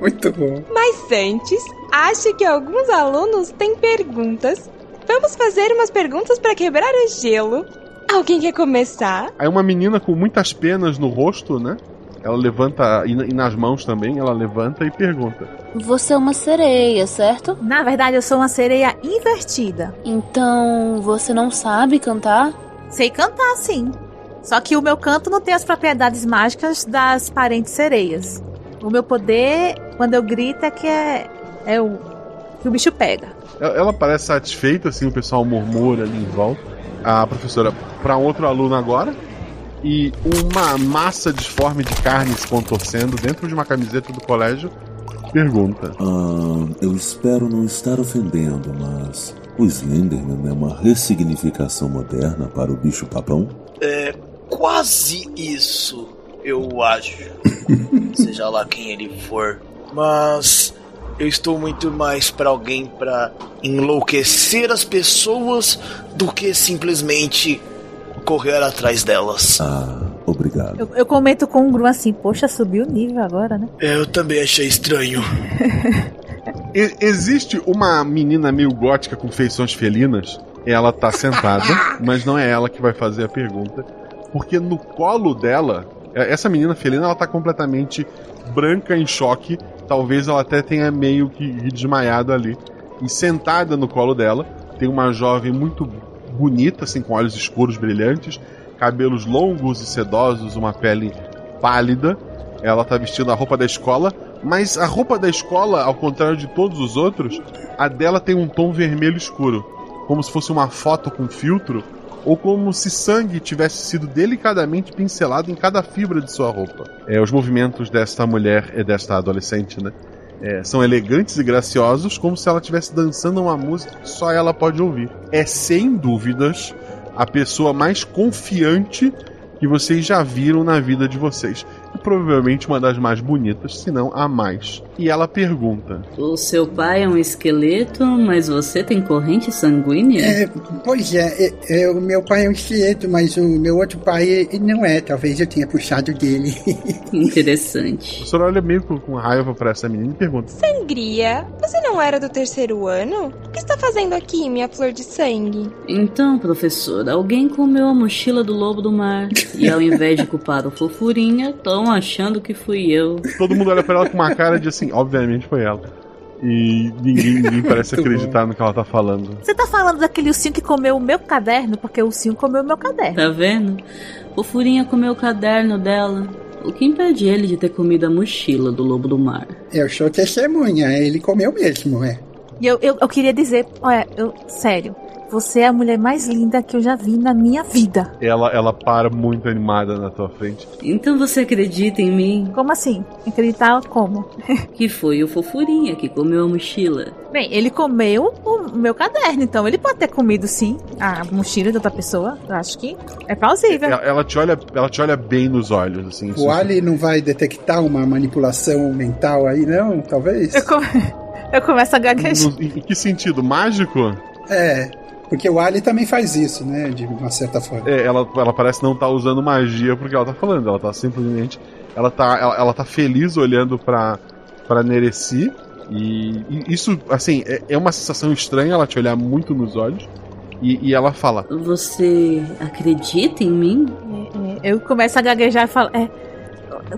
Muito bom. Mas antes, acho que alguns alunos têm perguntas. Vamos fazer umas perguntas para quebrar o gelo. Alguém quer começar? Aí uma menina com muitas penas no rosto, né? Ela levanta, e nas mãos também, ela levanta e pergunta. Você é uma sereia, certo? Na verdade, eu sou uma sereia invertida. Então, você não sabe cantar? Sei cantar, sim. Só que o meu canto não tem as propriedades mágicas das parentes sereias. O meu poder, quando eu grito, é que o bicho pega. Ela parece satisfeita, assim, o pessoal murmura ali em volta. A professora, para outro aluno agora... E uma massa disforme de carne se contorcendo dentro de uma camiseta do colégio pergunta: eu espero não estar ofendendo, mas o Slenderman é uma ressignificação moderna para o bicho papão? É quase isso, eu acho. Seja lá quem ele for. Mas eu estou muito mais para alguém para enlouquecer as pessoas do que simplesmente correr atrás delas. Obrigado. Eu comento com um Gru assim, poxa, subiu o nível agora, né? Eu também achei estranho. Existe uma menina meio gótica com feições felinas. Ela tá sentada, mas não é ela que vai fazer a pergunta, porque no colo dela, essa menina felina, ela tá completamente branca, em choque. Talvez ela até tenha meio que desmaiado ali. E sentada no colo dela tem uma jovem muito bonita, assim, com olhos escuros brilhantes, cabelos longos e sedosos, uma pele pálida. Ela tá vestindo a roupa da escola, mas a roupa da escola, ao contrário de todos os outros, a dela tem um tom vermelho escuro, como se fosse uma foto com filtro, ou como se sangue tivesse sido delicadamente pincelado em cada fibra de sua roupa. Os movimentos desta mulher e desta adolescente, né, são elegantes e graciosos, como se ela estivesse dançando uma música que só ela pode ouvir. É, sem dúvidas, a pessoa mais confiante que vocês já viram na vida de vocês. E provavelmente uma das mais bonitas, se não a mais. E ela pergunta: o seu pai é um esqueleto, mas você tem corrente sanguínea? Pois é, o meu pai é um esqueleto, mas o meu outro pai não é. Talvez eu tenha puxado dele. Interessante. A senhora olha meio com raiva pra essa menina e pergunta: Sangria, você não era do terceiro ano? O que está fazendo aqui, minha flor de sangue? Então, professora, alguém comeu a mochila do lobo do mar e ao invés de culpar o Fofurinha, estão achando que fui eu. Todo mundo olha pra ela com uma cara de assim, obviamente foi ela. E ninguém parece acreditar no que ela tá falando. Você tá falando daquele ursinho que comeu o meu caderno? Porque o ursinho comeu o meu caderno. Tá vendo? O Furinha comeu o caderno dela. O que impede ele de ter comido a mochila do lobo do mar? Eu sou testemunha, ele comeu mesmo, é. E eu queria dizer, olha, sério, você é a mulher mais linda que eu já vi na minha vida. Ela para muito animada na tua frente. Então você acredita em mim? Como assim? Acreditar como? Que foi o Fofurinha que comeu a mochila. Bem, ele comeu o meu caderno, então ele pode ter comido sim a mochila de outra pessoa. Eu acho que é plausível. Ela te olha bem nos olhos, assim. O Ali não vai detectar uma manipulação mental aí, não? Talvez? Eu começo a gaguejar. Em que sentido? Mágico? É. Porque o Ali também faz isso, né? De uma certa forma. Ela parece não estar usando magia porque ela tá falando. Ela tá simplesmente... Ela tá feliz olhando pra Nereci. E isso, assim, é uma sensação estranha ela te olhar muito nos olhos. E ela fala... Você acredita em mim? Eu começo a gaguejar e falo...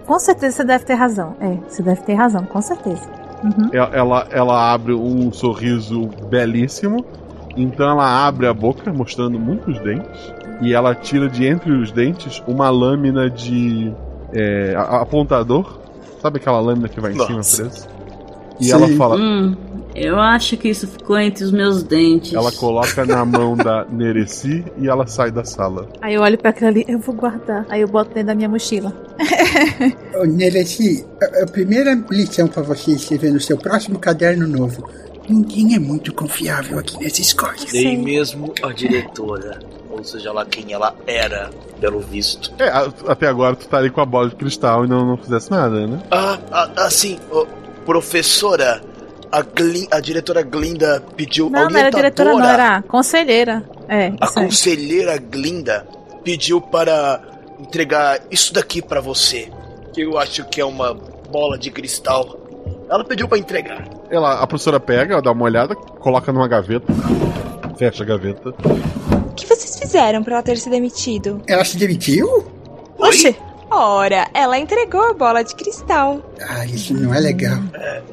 com certeza você deve ter razão. Você deve ter razão, com certeza. Uhum. Ela abre um sorriso belíssimo. Então ela abre a boca, mostrando muitos dentes, e ela tira de entre os dentes uma lâmina de apontador. Sabe aquela lâmina que vai em cima presa? E sim. Ela fala... eu acho que isso ficou entre os meus dentes. Ela coloca na mão da Nereci e ela sai da sala. Aí eu olho pra aquilo ali, eu vou guardar. Aí eu boto dentro da minha mochila. Ô, Nereci, a primeira lição pra você escrever no seu próximo caderno novo: ninguém é muito confiável aqui nessa escola. Nem mesmo a diretora, ou seja lá quem ela era, pelo visto. Até agora tu tá ali com a bola de cristal e não fizesse nada, né? Sim, professora, a diretora Glinda pediu... Não, não era diretora, não, era a conselheira. Conselheira Glinda pediu para entregar isso daqui pra você, que eu acho que é uma bola de cristal. Ela pediu pra entregar. A professora pega, ela dá uma olhada, coloca numa gaveta, fecha a gaveta. O que vocês fizeram pra ela ter se demitido? Ela se demitiu? Oxê! Ora, ela entregou a bola de cristal. Ah, isso não é legal.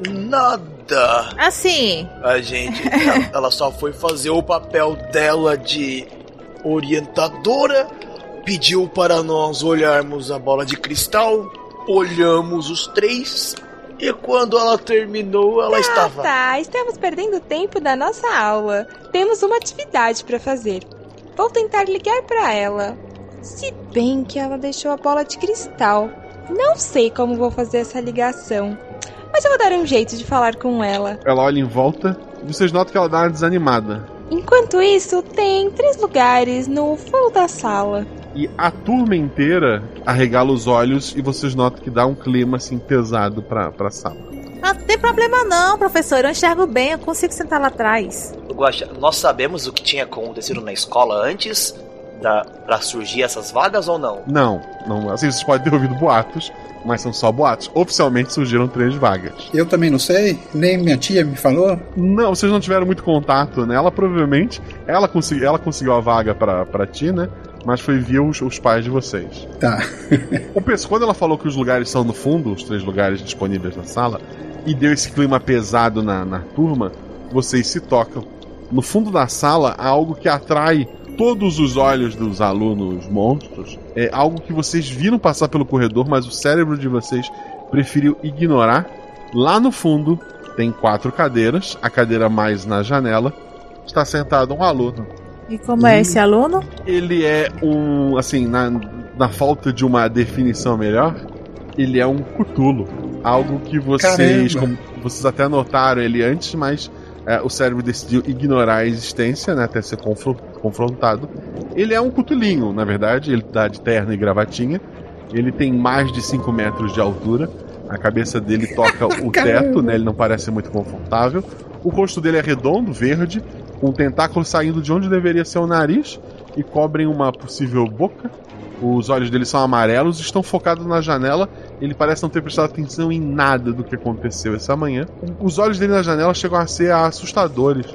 Nada. Assim. A gente, ela só foi fazer o papel dela de orientadora, pediu para nós olharmos a bola de cristal, olhamos os três... E quando ela terminou, ela estava... estamos perdendo tempo da nossa aula. Temos uma atividade para fazer. Vou tentar ligar para ela. Se bem que ela deixou a bola de cristal. Não sei como vou fazer essa ligação. Mas eu vou dar um jeito de falar com ela. Ela olha em volta e vocês notam que ela dá uma desanimada. Enquanto isso, tem 3 lugares no fundo da sala. E a turma inteira arregala os olhos e vocês notam que dá um clima assim pesado pra sala. Ah, não tem problema não, professor. Eu enxergo bem, eu consigo sentar lá atrás. Guaxa, nós sabemos o que tinha acontecido na escola antes pra surgir essas vagas ou não? Não, assim, vocês podem ter ouvido boatos, mas são só boatos. Oficialmente surgiram 3 vagas. Eu também não sei, nem minha tia me falou. Não, vocês não tiveram muito contato, né? Ela provavelmente, ela conseguiu a vaga pra ti, né? Mas foi via os pais de vocês. Tá. Quando ela falou que os lugares são no fundo, os 3 lugares disponíveis na sala, e deu esse clima pesado na turma, vocês se tocam. No fundo da sala há algo que atrai todos os olhos dos alunos monstros. É algo que vocês viram passar pelo corredor, mas o cérebro de vocês preferiu ignorar. Lá no fundo tem 4 cadeiras, a cadeira mais na janela. Está sentado um aluno. E como é esse aluno? Ele é um... Assim, na falta de uma definição melhor, ele é um cutulo. Algo que vocês... Como vocês até anotaram ele antes, mas o cérebro decidiu ignorar a existência, né? Até ser confrontado. Ele é um cutulinho, na verdade. Ele tá de terno e gravatinha. Ele tem mais de 5 metros de altura. A cabeça dele toca o teto, né? Ele não parece muito confortável. O rosto dele é redondo, verde, com um tentáculo saindo de onde deveria ser o nariz e cobrem uma possível boca. Os olhos dele são amarelos, estão focados na janela. Ele parece não ter prestado atenção em nada do que aconteceu essa manhã. Os olhos dele na janela chegam a ser assustadores,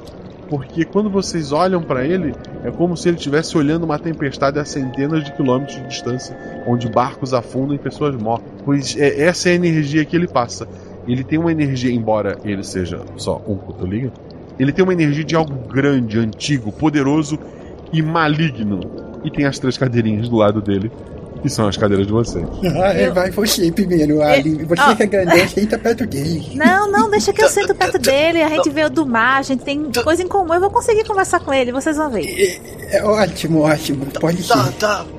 porque quando vocês olham para ele, é como se ele estivesse olhando uma tempestade a centenas de quilômetros de distância, onde barcos afundam e pessoas morrem. Pois essa é a energia que ele passa. Ele tem uma energia, embora ele seja só um cotolinho, ele tem uma energia de algo grande, antigo, poderoso e maligno. E tem as 3 cadeirinhas do lado dele, que são as cadeiras de vocês. Vai você primeiro, Ali. Você que é grande, senta perto dele. Não, deixa que eu sento perto dele. A gente veio do mar, a gente tem coisa em comum. Eu vou conseguir conversar com ele, vocês vão ver. Ótimo.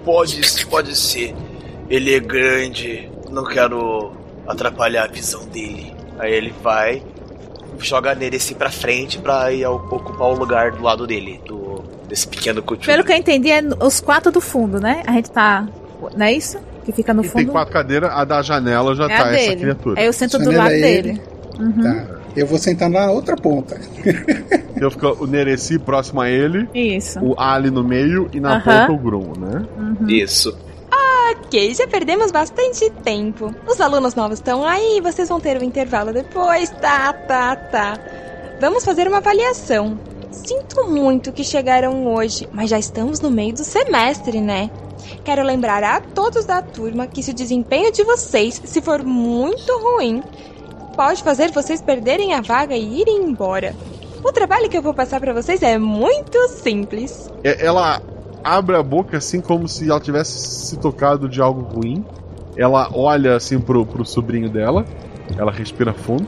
Pode ser. Pode ser. Ele é grande, não quero atrapalhar a visão dele. Aí ele vai, joga nele assim pra frente pra ir ocupar o lugar do lado dele, desse pequeno cutulo. Pelo que eu entendi, é os 4 do fundo, né? A gente tá... Não é isso? Que fica no fundo. Tem 4 cadeiras, a da janela já tá essa criatura. Aí eu sento do lado dele. Uhum. Tá. Eu vou sentar na outra ponta. Eu fico o Nereci próximo a ele. Isso. O Ali no meio e na ponta o Grum, né? Uhum. Isso. Ok, já perdemos bastante tempo. Os alunos novos estão aí, vocês vão ter um intervalo depois. Tá. Vamos fazer uma avaliação. Sinto muito que chegaram hoje, mas já estamos no meio do semestre, né? Quero lembrar a todos da turma que se o desempenho de vocês, se for muito ruim, pode fazer vocês perderem a vaga e irem embora. O trabalho que eu vou passar pra vocês é muito simples. Ela abre a boca assim como se ela tivesse se tocado de algo ruim. Ela olha assim pro sobrinho dela. Ela respira fundo.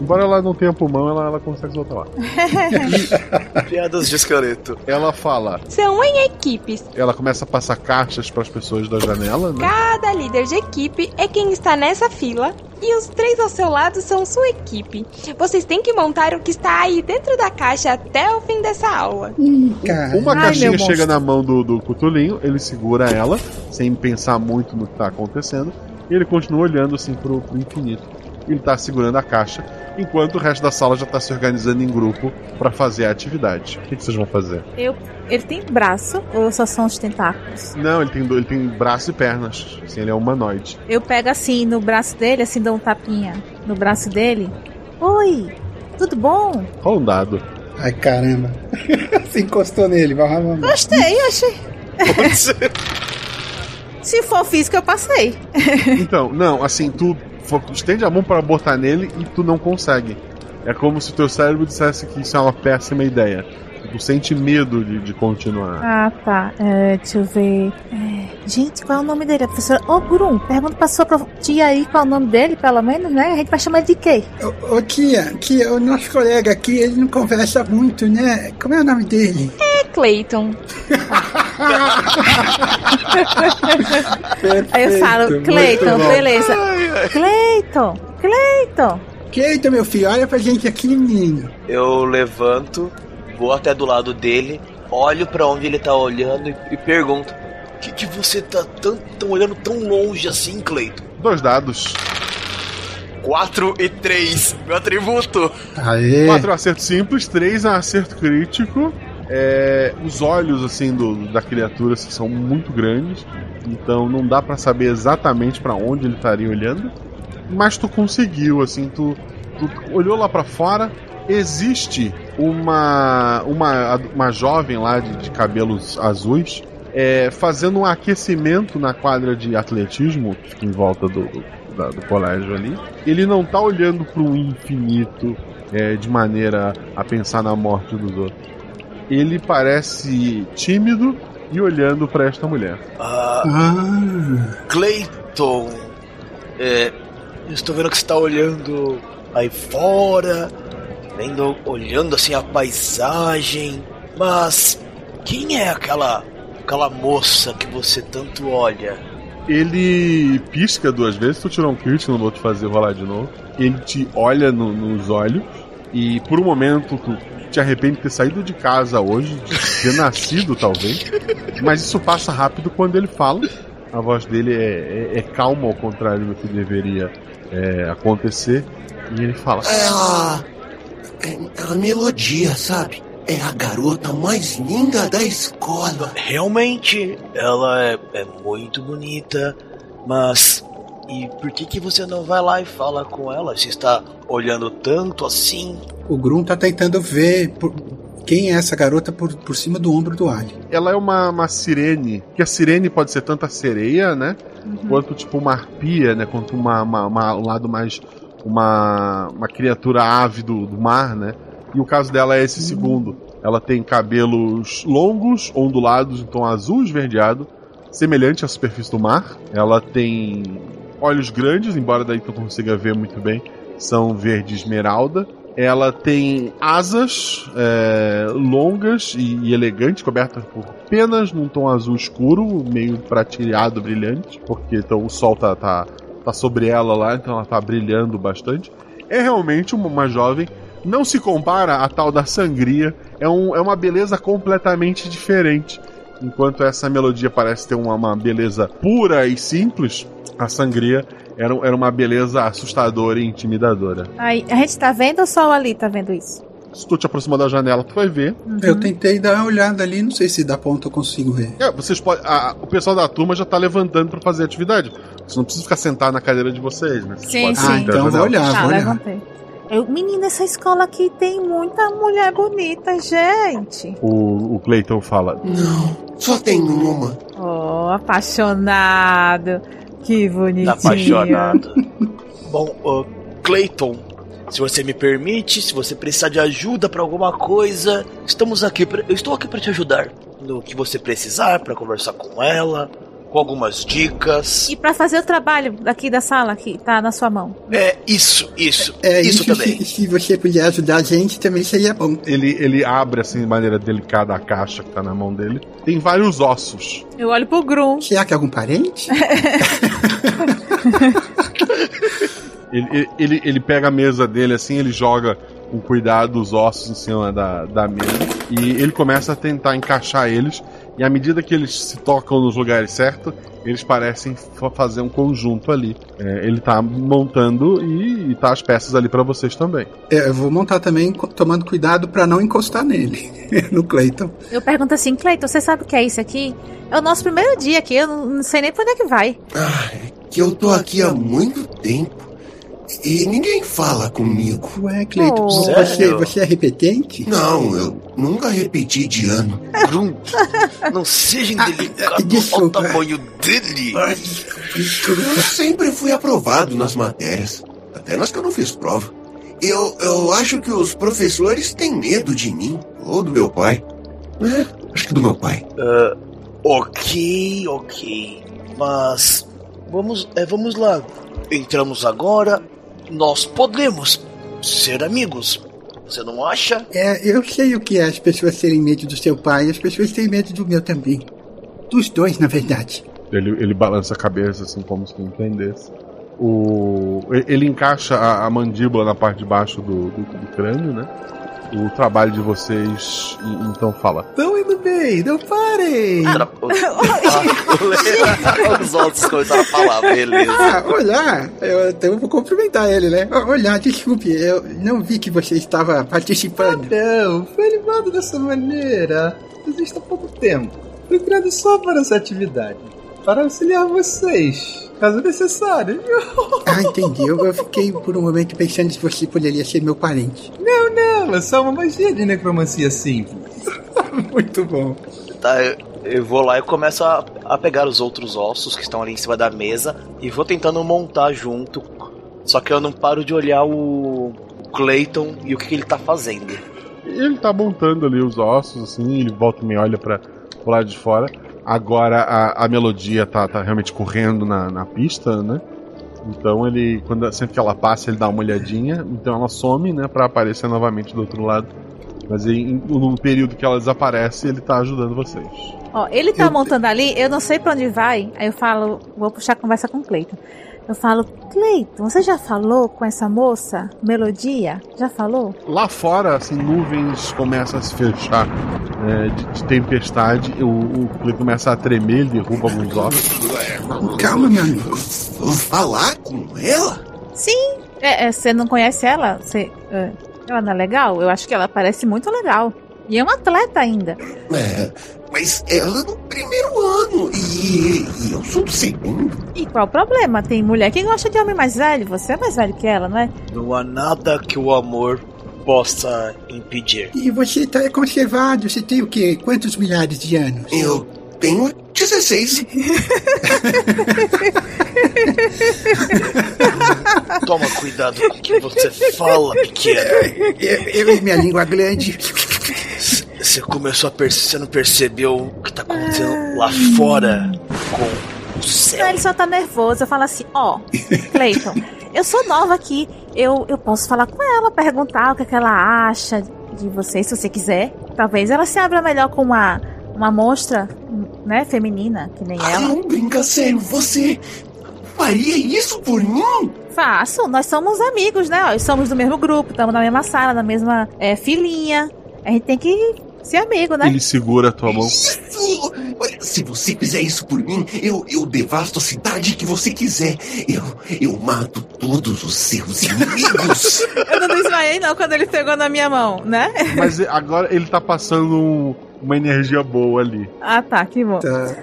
Embora ela não tenha pulmão, ela consegue soltar lá. Piadas de esqueleto. Ela fala... São em equipes. Ela começa a passar caixas para as pessoas da janela, né? Cada líder de equipe é quem está nessa fila e os 3 ao seu lado são sua equipe. Vocês têm que montar o que está aí dentro da caixa até o fim dessa aula. Uma caixinha chega na mão do cutulinho, ele segura ela, sem pensar muito no que está acontecendo, e ele continua olhando assim pro infinito. Ele está segurando a caixa, enquanto o resto da sala já está se organizando em grupo para fazer a atividade. O que vocês vão fazer? Ele tem braço ou só são os tentáculos? Não, ele tem braço e pernas. Assim, ele é humanoide. Eu pego assim no braço dele, assim dou um tapinha no braço dele. Oi, tudo bom? Qual um dado? Ai, caramba. Você encostou nele. Gostei, achei. Se for físico, eu passei. Então, não, assim, tu... estende a mão para botar nele e tu não consegue. É como se o teu cérebro dissesse que isso é uma péssima ideia. Tu sente medo de continuar. Deixa eu ver. Gente, qual é o nome dele? A professora... Guru, pergunta pra sua tia aí qual é o nome dele, pelo menos, né? A gente vai chamar de quê? Tia, o nosso colega aqui, ele não conversa muito, né? Como é o nome dele? Clayton. Aí eu falo, Clayton, beleza. Clayton, meu filho, olha pra gente aqui, menino. Eu levanto, vou até do lado dele, olho pra onde ele tá olhando e pergunto: o que você tá tão olhando tão longe assim, Clayton? 2 dados. 4 e 3, meu atributo. Aê. 4 é um acerto simples, 3 é um acerto crítico. Os olhos assim da criatura assim, são muito grandes, então não dá pra saber exatamente pra onde ele estaria olhando, mas tu conseguiu, assim, tu olhou lá pra fora. Existe uma jovem lá de cabelos azuis fazendo um aquecimento na quadra de atletismo que fica em volta do colégio ali. Ele não tá olhando pro infinito de maneira a pensar na morte dos outros. Ele parece tímido e olhando pra esta mulher. Clayton, eu estou vendo que você está olhando aí fora, olhando assim a paisagem, mas quem é aquela moça que você tanto olha? Ele pisca 2 vezes, tu tirou um crítico, não vou te fazer rolar de novo. Ele te olha nos olhos e por um momento tu te arrepende de ter saído de casa hoje, de ter nascido talvez, mas isso passa rápido quando ele fala A voz dele é calma, ao contrário do que deveria acontecer. E ele fala... É a melodia, sabe? É a garota mais linda da escola. Realmente, ela é muito bonita, mas... E por que você não vai lá e fala com ela? Você está olhando tanto assim? O Grum tá tentando ver quem é essa garota por cima do ombro do Ali. Ela é uma sirene, que a sirene pode ser tanto a sereia, né? Uhum. Quanto tipo uma arpia, né? Quanto um lado mais... Uma criatura ave do mar, né? E o caso dela é esse segundo. Ela tem cabelos longos, ondulados, em tom azul esverdeado, semelhante à superfície do mar. Ela tem olhos grandes, embora daí tu não consiga ver muito bem, são verde esmeralda. Ela tem asas longas e elegantes, cobertas por penas, num tom azul escuro, meio prateado, brilhante, porque então o sol tá sobre ela lá, então ela tá brilhando bastante. É realmente uma jovem. Não se compara à tal da sangria. É uma beleza completamente diferente. Enquanto essa melodia parece ter uma beleza pura e simples, a sangria era uma beleza assustadora e intimidadora. Ai, a gente tá vendo o sol ali, tá vendo isso? Se tu te aproximar da janela, tu vai ver. Uhum. Eu tentei dar uma olhada ali, não sei se dá ponto eu consigo ver. Vocês podem, o pessoal da turma já tá levantando pra fazer atividade. Vocês não precisam ficar sentado na cadeira de vocês, né? Sim, sim. Então vou olhar, levantei. Menina, essa escola aqui tem muita mulher bonita, gente. O Cleiton fala... Não, só tem uma. Oh, apaixonado. Que bonitinho. Apaixonado. Bom, Cleiton, se você me permite, se você precisar de ajuda pra alguma coisa, eu estou aqui pra te ajudar. No que você precisar, pra conversar com ela... com algumas dicas. E pra fazer o trabalho aqui da sala, que tá na sua mão. Isso também. Se você puder ajudar a gente, também seria bom. Ele abre, assim, de maneira delicada a caixa que tá na mão dele. Tem vários ossos. Eu olho pro Grum. Será que é algum parente? Ele pega a mesa dele, assim, ele joga com cuidado os ossos em cima da mesa. E ele começa a tentar encaixar eles. E à medida que eles se tocam nos lugares certos, eles parecem fazer um conjunto ali. Ele tá montando e tá as peças ali pra vocês também. Eu vou montar também, tomando cuidado pra não encostar nele, no Cleiton. Eu pergunto assim, Cleiton, você sabe o que é isso aqui? É o nosso primeiro dia aqui, eu não sei nem pra onde é que vai. É que eu tô aqui há muito tempo. E ninguém fala comigo. Ué, Cleiton, você é repetente? Não, eu nunca repeti de ano. Grum, não seja indelicado. Olha o tamanho dele. Eu sempre fui aprovado nas matérias, até nas que eu não fiz prova. Eu acho que os professores têm medo de mim, ou do meu pai. Acho que do meu pai. Ok. Mas vamos lá. Entramos agora. Nós podemos ser amigos. Você não acha? Eu sei o que é as pessoas terem medo do seu pai. As pessoas têm medo do meu também. Dos dois, na verdade. Ele balança a cabeça, assim, como se não entendesse. Ele encaixa a mandíbula na parte de baixo do crânio, né? O trabalho de vocês, então fala. Estão indo bem, não parem! Os outros coisas a falar, beleza. Olá, eu até vou cumprimentar ele, né? Olá, desculpe, eu não vi que você estava participando. Não, foi animado dessa maneira. Existe há pouco tempo. Fui criado só para essa atividade, para auxiliar vocês, caso necessário. Entendi. Eu fiquei por um momento pensando se você poderia ser meu parente. Não, é só uma magia de necromancia simples. Muito bom. Tá, eu vou lá e começo a pegar os outros ossos que estão ali em cima da mesa e vou tentando montar junto. Só que eu não paro de olhar o Cleiton e o que ele tá fazendo. Ele tá montando ali os ossos, assim, ele volta e me olha para o lado de fora. Agora a melodia tá realmente correndo na pista, né? Então ele, sempre que ela passa, ele dá uma olhadinha. Então ela some, né, pra aparecer novamente do outro lado. Mas no período que ela desaparece, ele tá ajudando vocês. Ó, ele tá montando ali, eu não sei pra onde vai. Aí eu falo, vou puxar a conversa com o Cleiton. Eu falo, Cleiton, você já falou com essa moça? Melodia? Já falou? Lá fora, assim, nuvens começam a se fechar de tempestade, o Clay começa a tremer, ele derruba alguns ossos. Calma, meu amigo. Vou falar com ela? Sim. Você não conhece ela? Ela não é legal? Eu acho que ela parece muito legal. E é uma atleta ainda. Mas ela é do primeiro ano e eu sou do segundo. E qual o problema? Tem mulher que gosta de homem mais velho. Você é mais velho que ela, não é? Não há nada que o amor possa impedir. E você está conservado. Você tem o quê? Quantos milhares de anos? Eu tenho 16. Toma cuidado com o que você fala, pequeno. Eu e minha língua grande. Você começou a você não percebeu o que tá acontecendo lá fora com o céu. Ele só tá nervoso. Eu falo assim, Clayton, eu sou nova aqui. Eu posso falar com ela, perguntar o que, é que ela acha de você, se você quiser. Talvez ela se abra melhor com uma monstra, né, feminina, que nem ela. Não brinca sério, você faria isso por mim? Faço, nós somos amigos, né? Nós somos do mesmo grupo, estamos na mesma sala, na mesma filinha. A gente tem que ser amigo, né? Ele segura a tua mão. Isso! Se você fizer isso por mim, eu devasto a cidade que você quiser. Eu mato todos os seus inimigos. Eu não desmaiei, não, quando ele pegou na minha mão, né? Mas agora ele tá passando uma energia boa ali. Ah, tá, que bom. Tá.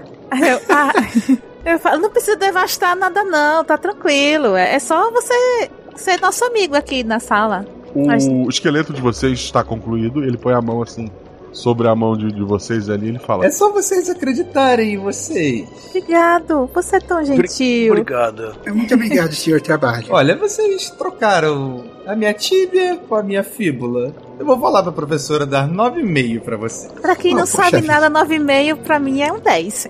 Eu falo, não precisa devastar nada, não. Tá tranquilo. É só você ser nosso amigo aqui na sala. O esqueleto de vocês está concluído. Ele põe a mão assim sobre a mão de vocês ali e ele fala: é só vocês acreditarem em vocês. Obrigado, você é tão gentil. Obrigado. Muito obrigado, senhor trabalho. Olha, vocês trocaram a minha tíbia com a minha fíbula. Eu vou falar pra professora dar 9,5 pra você. Pra quem não sabe nada, 9,5 pra mim é um 10.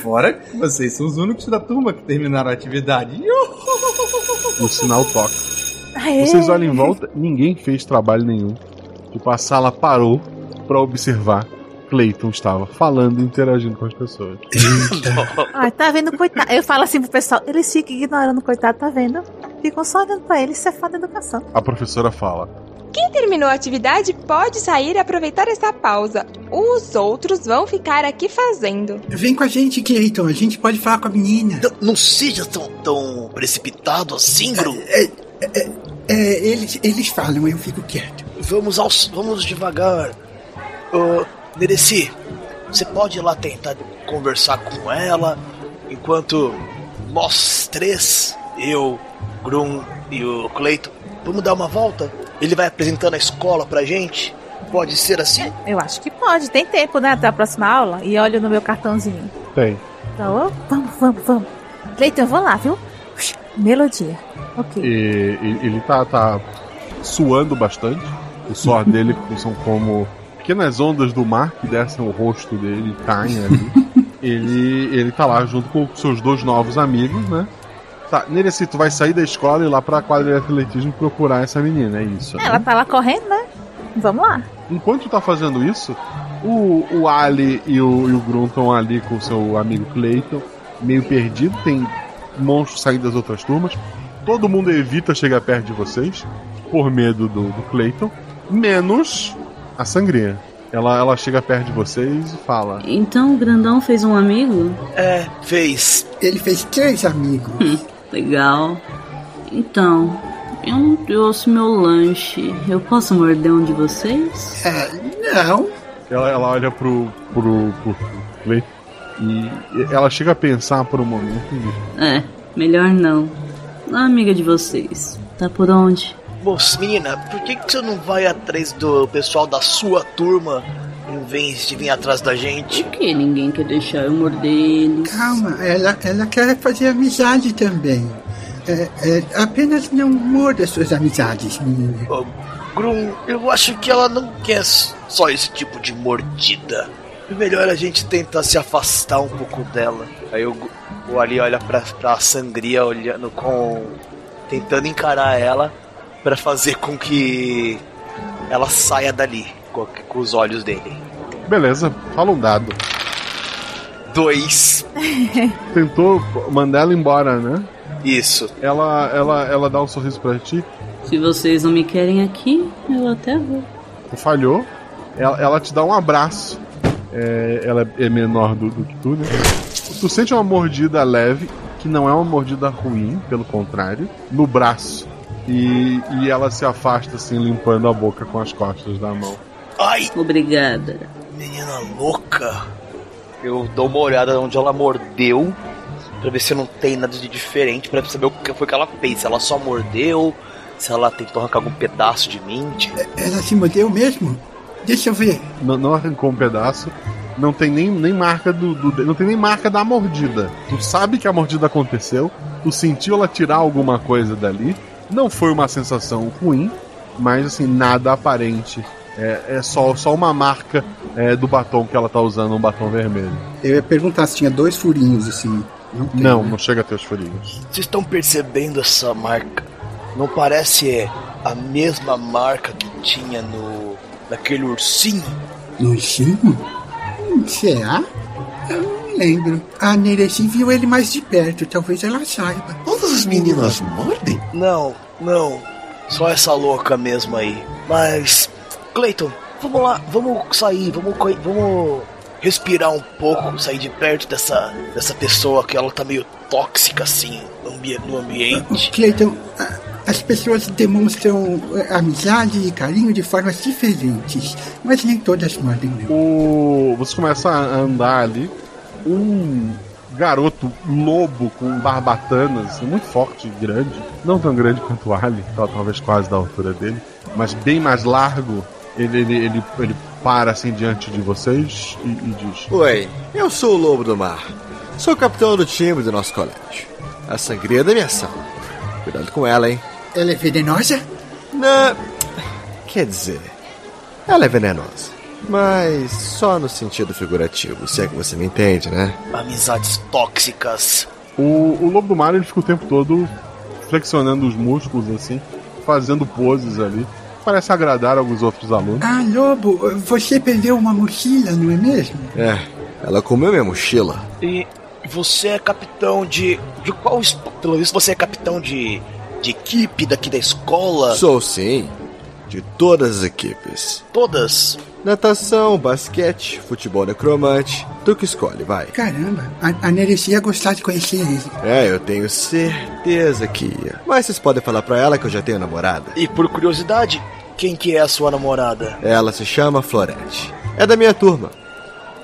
Fora que vocês são os únicos da turma que terminaram a atividade. O sinal toca. Vocês olham em volta, ninguém fez trabalho nenhum. Tipo, a sala parou pra observar. Clayton estava falando e interagindo com as pessoas. Ai, tá vendo, coitado? Eu falo assim pro pessoal, eles ficam ignorando, coitado, tá vendo? Ficam só olhando pra ele, isso é falta de educação. A professora fala: quem terminou a atividade pode sair e aproveitar essa pausa. Os outros vão ficar aqui fazendo. Vem com a gente, Clayton, a gente pode falar com a menina. Não seja tão precipitado assim, Bruno. Eles falam, eu fico quieto. Vamos devagar. Nereci, você pode ir lá tentar conversar com ela, enquanto nós três, eu, Grum e o Clayton, vamos dar uma volta? Ele vai apresentando a escola pra gente? Pode ser assim? Eu acho que pode, tem tempo, né, até a próxima aula. E olho no meu cartãozinho. Tem. Então, vamos. Clayton, eu vou lá, viu? Melodia. Okay. E ele tá suando bastante. O suor dele são como pequenas ondas do mar que descem o rosto dele e caem ali. Ele tá lá junto com seus dois novos amigos, né? Tá, Nereci, tu vai sair da escola e ir lá pra quadra de atletismo procurar essa menina, é isso, né? Ela tá lá correndo, né? Vamos lá. Enquanto tu tá fazendo isso, o Ali e o Grum estão ali com o seu amigo Clayton, meio perdido, tem monstros saindo das outras turmas. Todo mundo evita chegar perto de vocês, por medo do Clayton, menos a Sangria. Ela chega perto de vocês e fala: então o grandão fez um amigo? Fez. Ele fez 3 amigos. Legal. Então, eu não trouxe meu lanche. Eu posso morder um de vocês? Não. Ela olha pro Clayton e ela chega a pensar por um momento. Melhor não. A amiga de vocês, tá por onde? Moça, menina, por que você não vai atrás do pessoal da sua turma em vez de vir atrás da gente? Por que ninguém quer deixar eu morder eles? Calma, ela quer fazer amizade também. Apenas não morda suas amizades, menina. Grum, eu acho que ela não quer só esse tipo de mordida. É melhor a gente tentar se afastar um pouco dela. Aí o Ali olha pra Sangria, olhando tentando encarar ela pra fazer com que ela saia dali com os olhos dele. Beleza, fala um dado. 2. Tentou mandar ela embora, né? Isso. Ela dá um sorriso pra ti. Se vocês não me querem aqui, eu até vou. Tu falhou. ela te dá um abraço. Ela é menor do que tu, né? Tu sente uma mordida leve, que não é uma mordida ruim, pelo contrário, no braço. E ela se afasta, assim, limpando a boca com as costas da mão. Ai! Obrigada. Menina louca. Eu dou uma olhada onde ela mordeu, pra ver se não tem nada de diferente, pra saber o que foi que ela fez. Se ela só mordeu, se ela tentou arrancar algum pedaço de mim. Ela se mordeu mesmo? Deixa eu ver. Não arrancou um pedaço. Não tem nem marca do não tem nem marca da mordida. Tu sabe que a mordida aconteceu. Tu sentiu ela tirar alguma coisa dali. Não foi uma sensação ruim, mas assim, nada aparente. É só uma marca do batom que ela tá usando, um batom vermelho. Eu ia perguntar se tinha dois furinhos assim. Não chega a ter os furinhos. Vocês estão percebendo essa marca? Não parece a mesma marca que tinha naquele ursinho? No ursinho? Será? Eu não lembro. A Nereci viu ele mais de perto, talvez ela saiba. Todas as meninas mordem? Não. Só essa louca mesmo aí. Mas, Clayton, vamos lá, vamos sair, vamos respirar um pouco, sair de perto dessa pessoa que ela tá meio tóxica assim no ambiente. Clayton, as pessoas demonstram amizade e carinho de formas diferentes, mas nem todas mordem. Você começa a andar ali, um garoto lobo com barbatanas, muito forte e grande, não tão grande quanto o Ali, talvez quase da altura dele, mas bem mais largo, ele para assim diante de vocês e diz: Oi, eu sou o Lobo do Mar, sou o capitão do time do nosso colégio. A sangria da minha sala, cuidado com ela, hein. Ela é venenosa? Não, quer dizer, ela é venenosa, mas só no sentido figurativo, se é que você me entende, né? Amizades tóxicas. O Lobo do Mar, ele fica o tempo todo flexionando os músculos, assim, fazendo poses ali. Parece agradar alguns outros alunos. Ah, Lobo, você perdeu uma mochila, não é mesmo? É, ela comeu minha mochila. E você é capitão de qual... Pelo visto você é capitão de equipe daqui da escola? Sou sim, de todas as equipes. Todas? Natação, basquete, futebol necromante, tu que escolhe, vai. Caramba, a Nereci ia gostar de conhecer ele. Eu tenho certeza que ia. Mas vocês podem falar pra ela que eu já tenho namorada. E por curiosidade, quem que é a sua namorada? Ela se chama Florete, é da minha turma.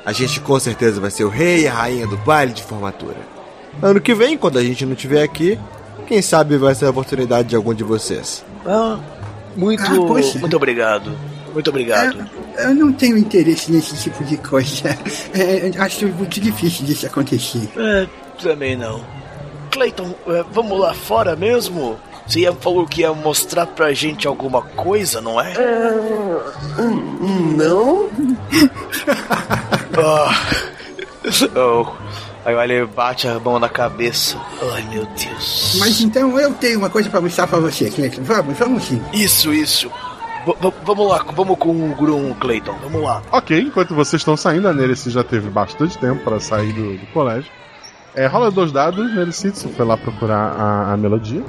A gente com certeza vai ser o rei e a rainha do baile de formatura. Ano que vem, quando a gente não estiver aqui, quem sabe vai ser a oportunidade de algum de vocês. Muito obrigado. Muito obrigado. Eu não tenho interesse nesse tipo de coisa. Acho muito difícil disso acontecer. Também não. Clayton, vamos lá fora mesmo? Você falou que ia mostrar pra gente alguma coisa, não é? Não? Aí ele bate a mão na cabeça. Ai, meu Deus. Mas então eu tenho uma coisa pra mostrar pra você, Clayton. Vamos sim. Isso. Vamos lá, vamos com o Grum, Clayton. Vamos lá. Ok, enquanto vocês estão saindo, a Nereci já teve bastante tempo pra sair do colégio. Rola 2 dados, Nereci, você foi lá procurar a melodia.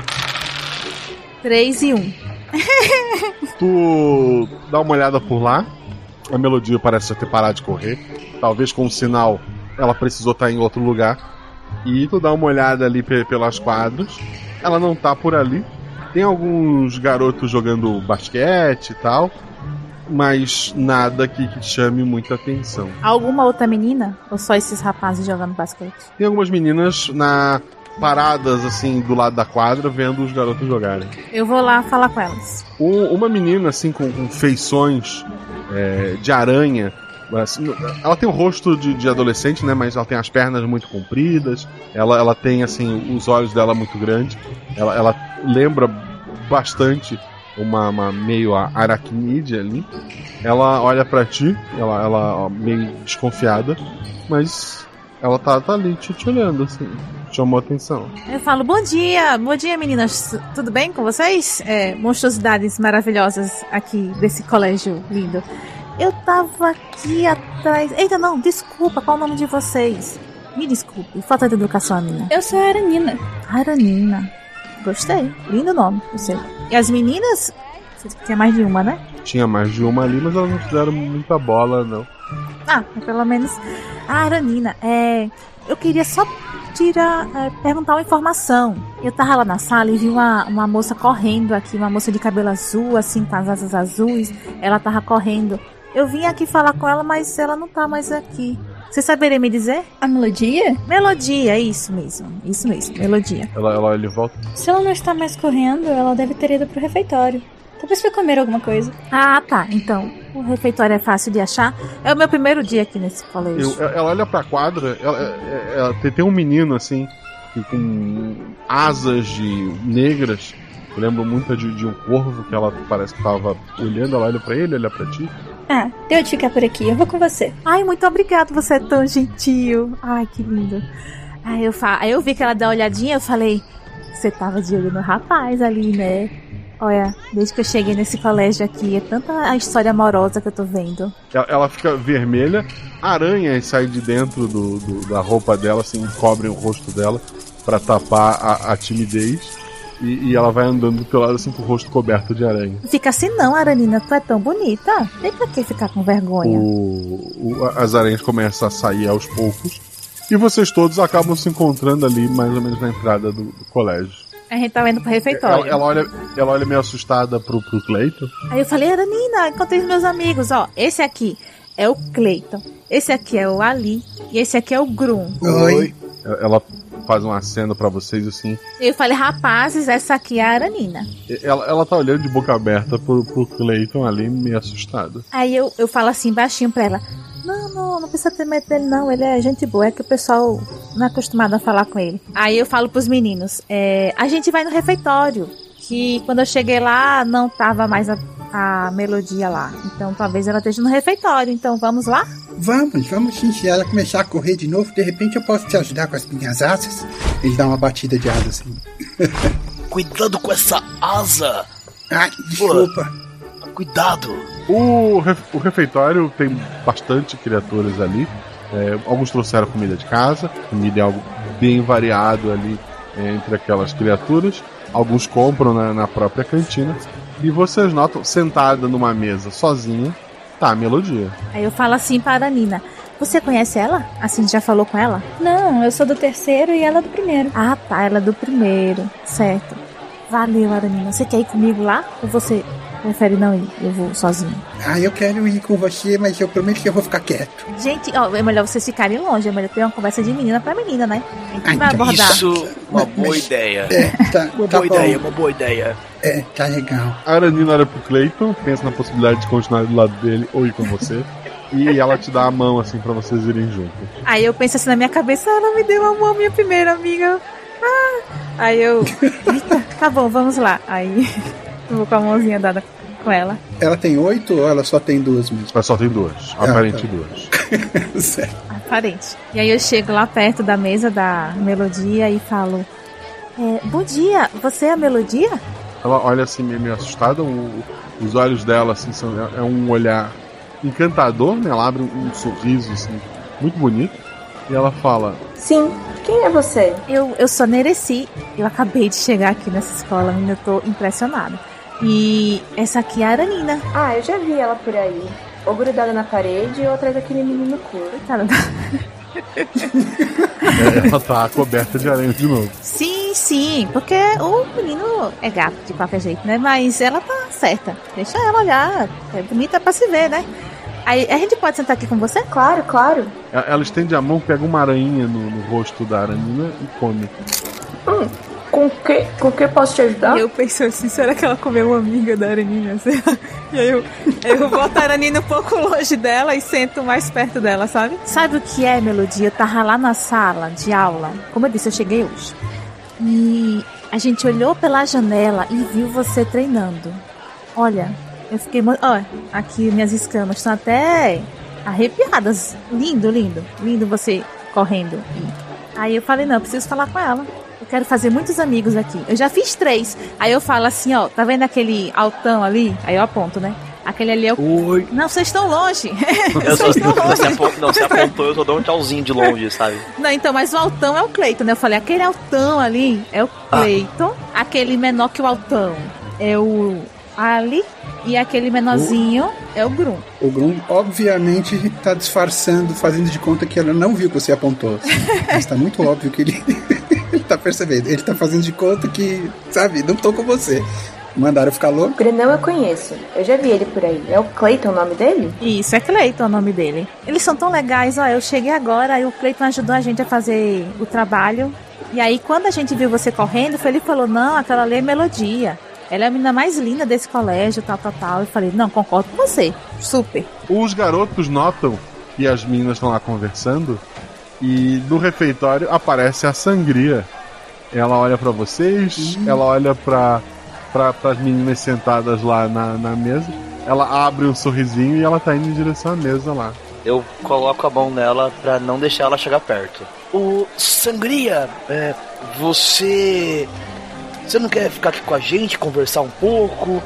3 e 1. Tu dá uma olhada por lá. A melodia parece já ter parado de correr. Talvez com um sinal... Ela precisou estar em outro lugar. E tu dá uma olhada ali pelas quadras. Ela não tá por ali. Tem alguns garotos jogando basquete e tal, mas nada que chame muita atenção. Alguma outra menina? Ou só esses rapazes jogando basquete? Tem algumas meninas paradas assim do lado da quadra, vendo os garotos jogarem. Eu vou lá falar com elas. Uma menina assim com feições de aranha. Ela tem o rosto de adolescente, né? Mas ela tem as pernas muito compridas. Ela tem, assim, os olhos dela muito grandes. Ela lembra bastante uma meio aracnídea ali. Ela olha pra ti, ela meio desconfiada, mas ela tá ali te olhando, assim. Chamou a atenção. Eu falo: bom dia meninas, tudo bem com vocês? Monstruosidades maravilhosas aqui desse colégio lindo. Eu tava aqui atrás... Eita, não, desculpa, qual o nome de vocês? Me desculpe, falta de educação a minha. Eu sou a Aranina. Aranina. Gostei, lindo nome, eu sei. E as meninas? Tinha mais de uma, né? tinha mais de uma ali, mas elas não fizeram muita bola, não. Ah, pelo menos a Aranina. Eu queria só perguntar uma informação. Eu tava lá na sala e vi uma moça correndo aqui, uma moça de cabelo azul, assim, com as asas azuis. Ela tava correndo. Eu vim aqui falar com ela, mas ela não tá mais aqui. Você saberia me dizer? A Melodia? Melodia, isso mesmo, Melodia. Ela olha e volta. Se ela não está mais correndo, ela deve ter ido pro refeitório. Talvez foi comer alguma coisa. Ah, tá, então, o refeitório é fácil de achar. É o meu primeiro dia aqui nesse colégio. Ela olha pra quadra, ela tem um menino, assim, com asas de negras. Eu lembro muito de um corvo que ela parece que tava olhando. Ela olha pra ele, olha pra ti. Ah, deu de ficar por aqui, eu vou com você. Ai, muito obrigado, você é tão gentil. Ai, que lindo. Aí eu vi que ela dá uma olhadinha, eu falei: você tava de olho no rapaz ali, né? Olha, desde que eu cheguei nesse colégio aqui, é tanta a história amorosa que eu tô vendo. Ela fica vermelha, aranhas saem de dentro da roupa dela, assim, cobrem o rosto dela pra tapar a timidez. E ela vai andando pelo lado assim com o rosto coberto de aranha. Fica assim não, Aranina, tu é tão bonita. Tem pra que ficar com vergonha. As aranhas começam a sair aos poucos. E vocês todos acabam se encontrando ali, mais ou menos na entrada do colégio. A gente tá indo pro refeitório. Ela olha meio assustada pro Cleiton. Aí eu falei: Aranina, encontrei os meus amigos. Ó, esse aqui é o Cleiton, esse aqui é o Ali e esse aqui é o Grum. Oi. Ela faz um aceno pra vocês, assim. Eu falei: rapazes, essa aqui é a Aranina. Ela tá olhando de boca aberta pro Cleiton ali, meio assustada. Aí eu falo assim, baixinho pra ela: não precisa ter medo dele, não. Ele é gente boa, é que o pessoal não é acostumado a falar com ele. Aí eu falo pros meninos: a gente vai no refeitório, que quando eu cheguei lá, não tava mais a Melodia lá. Então talvez ela esteja no refeitório, então vamos lá? Vamos sim. Se ela começar a correr de novo, de repente eu posso te ajudar com as minhas asas. Ele dá uma batida de asa assim. Cuidado com essa asa! Ai, desculpa. Cuidado! O refeitório tem bastante criaturas ali. Alguns trouxeram comida de casa. Comida é algo bem variado ali entre aquelas criaturas. Alguns compram na própria cantina. E vocês notam, sentada numa mesa sozinha, tá a Melodia. Aí eu falo assim para a Nina: você conhece ela? Assim, já falou com ela? Não, eu sou do terceiro e ela é do primeiro. Ah, tá, ela é do primeiro, certo. Valeu, Aranina. Você quer ir comigo lá? Ou você prefere não ir? Eu vou sozinho. Ah, eu quero ir com você, mas eu prometo que eu vou ficar quieto. Gente, ó, é melhor vocês ficarem longe. É melhor ter uma conversa de menina pra menina, né? A gente vai abordar. Isso, uma boa ideia. Uma boa ideia. É, tá legal. A Aranina olha pro Cleiton, pensa na possibilidade de continuar do lado dele ou ir com você. E ela te dá a mão, assim, pra vocês irem juntos. Aí eu penso assim na minha cabeça: ela me deu a mão, minha primeira amiga. Ah! Aí eu... Eita, tá bom, vamos lá. Aí eu vou com a mãozinha dada com ela. Ela tem 8 ou ela só tem 2 mesmo? Ela só tem 2, aparente 2. Certo. Aparente. E aí eu chego lá perto da mesa da Melodia e falo: bom dia, você é a Melodia? Ela olha assim meio assustada, os olhos dela assim são, é um olhar encantador, né? Ela abre um sorriso assim muito bonito e ela fala: sim, quem é você? Eu sou Nereci, eu acabei de chegar aqui nessa escola, menina, eu tô impressionada. E essa aqui é a Aranina. Ah, eu já vi ela por aí, ou grudada na parede ou atrás daquele menino curto. Ela tá coberta de aranha de novo. Sim, porque o menino é gato de qualquer jeito, né? Mas ela tá certa, deixa ela olhar, é bonita pra se ver, né? Aí, a gente pode sentar aqui com você? Claro. Ela estende a mão, pega uma aranha no rosto da Aranina e come. Com que posso te ajudar? E eu pensei assim: será que ela comeu uma amiga da Aranina? E aí eu boto a Aranina um pouco longe dela e sento mais perto dela, sabe? Sabe o que é, Melodia? Eu tava lá na sala de aula, como eu disse, eu cheguei hoje, e a gente olhou pela janela e viu você treinando. Olha, eu fiquei... Olha, aqui minhas escamas estão até arrepiadas. Lindo você correndo. Aí eu falei: não, eu preciso falar com ela. Eu quero fazer muitos amigos aqui. Eu já fiz 3. Aí eu falo assim: ó, tá vendo aquele altão ali? Aí eu aponto, né? Aquele ali é o... Oi. Não, vocês estão longe. Não, você apontou, eu só dou um tchauzinho de longe, sabe? Não, então, mas o altão é o Cleiton, né? Eu falei: aquele altão ali é o Cleiton. Aquele menor que o altão é o Ali e aquele menorzinho é o Grum. O Grum, obviamente, tá disfarçando, fazendo de conta que ela não viu que você apontou. Mas tá muito óbvio que ele, ele tá percebendo. Ele tá fazendo de conta que, sabe, não tô com você. Mandaram ficar louco? Grenão eu conheço. Eu já vi ele por aí. É o Clayton o nome dele? Isso, é Clayton o nome dele. Eles são tão legais, ó. Eu cheguei agora e o Clayton ajudou a gente a fazer o trabalho. E aí, quando a gente viu você correndo, ele falou, não, aquela ali é Melodia. Ela é a menina mais linda desse colégio, tal, tal, tal. Eu falei, não, concordo com você. Super. Os garotos notam que as meninas estão lá conversando e no refeitório aparece a Sangria. Ela olha pra vocês, ela olha para as meninas sentadas lá na mesa, ela abre um sorrisinho e ela tá indo em direção à mesa lá. Eu coloco a mão nela pra não deixar ela chegar perto. O Sangria, você não quer ficar aqui com a gente, conversar um pouco,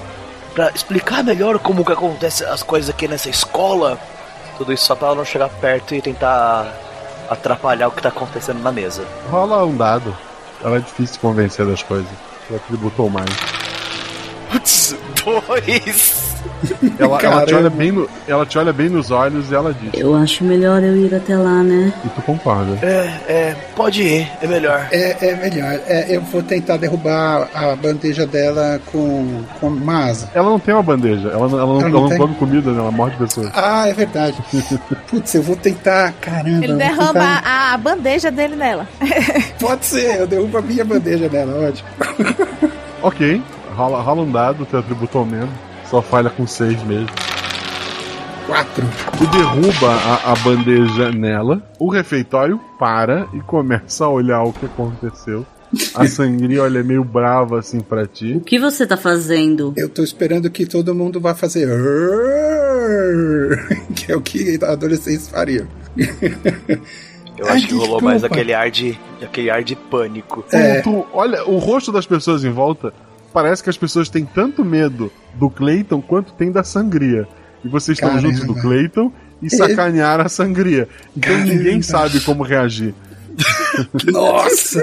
pra explicar melhor como que acontecem as coisas aqui nessa escola? Tudo isso só pra ela não chegar perto e tentar atrapalhar o que tá acontecendo na mesa. Rola um dado. Ela é difícil de convencer das coisas. Ela tributou mais. Putz, 2! Ela te olha bem nos olhos e ela diz... Eu acho melhor eu ir até lá, né? E tu concorda? Pode ir, é melhor. É melhor. Eu vou tentar derrubar a bandeja dela com uma asa. Ela não tem uma bandeja, ela não come comida, né? Ela morde pessoas. Ah, é verdade. Putz, eu vou tentar, caramba. Ele derruba a bandeja dele nela. Pode ser, eu derrubo a minha bandeja dela, ótimo. Ok. Rola um dado, teu atributo aumenta. Só falha com 6 mesmo. 4. Tu derruba a bandeja nela. O refeitório para e começa a olhar o que aconteceu. A Sangria olha meio brava assim pra ti. O que você tá fazendo? Eu tô esperando que todo mundo vá fazer... que é o que adolescentes fariam. Eu acho que rolou mais aquele ar de pânico. Tu olha o rosto das pessoas em volta... Parece que as pessoas têm tanto medo do Clayton quanto tem da Sangria. E vocês estão juntos do Clayton e sacanearam a Sangria. Então ninguém sabe como reagir. Nossa!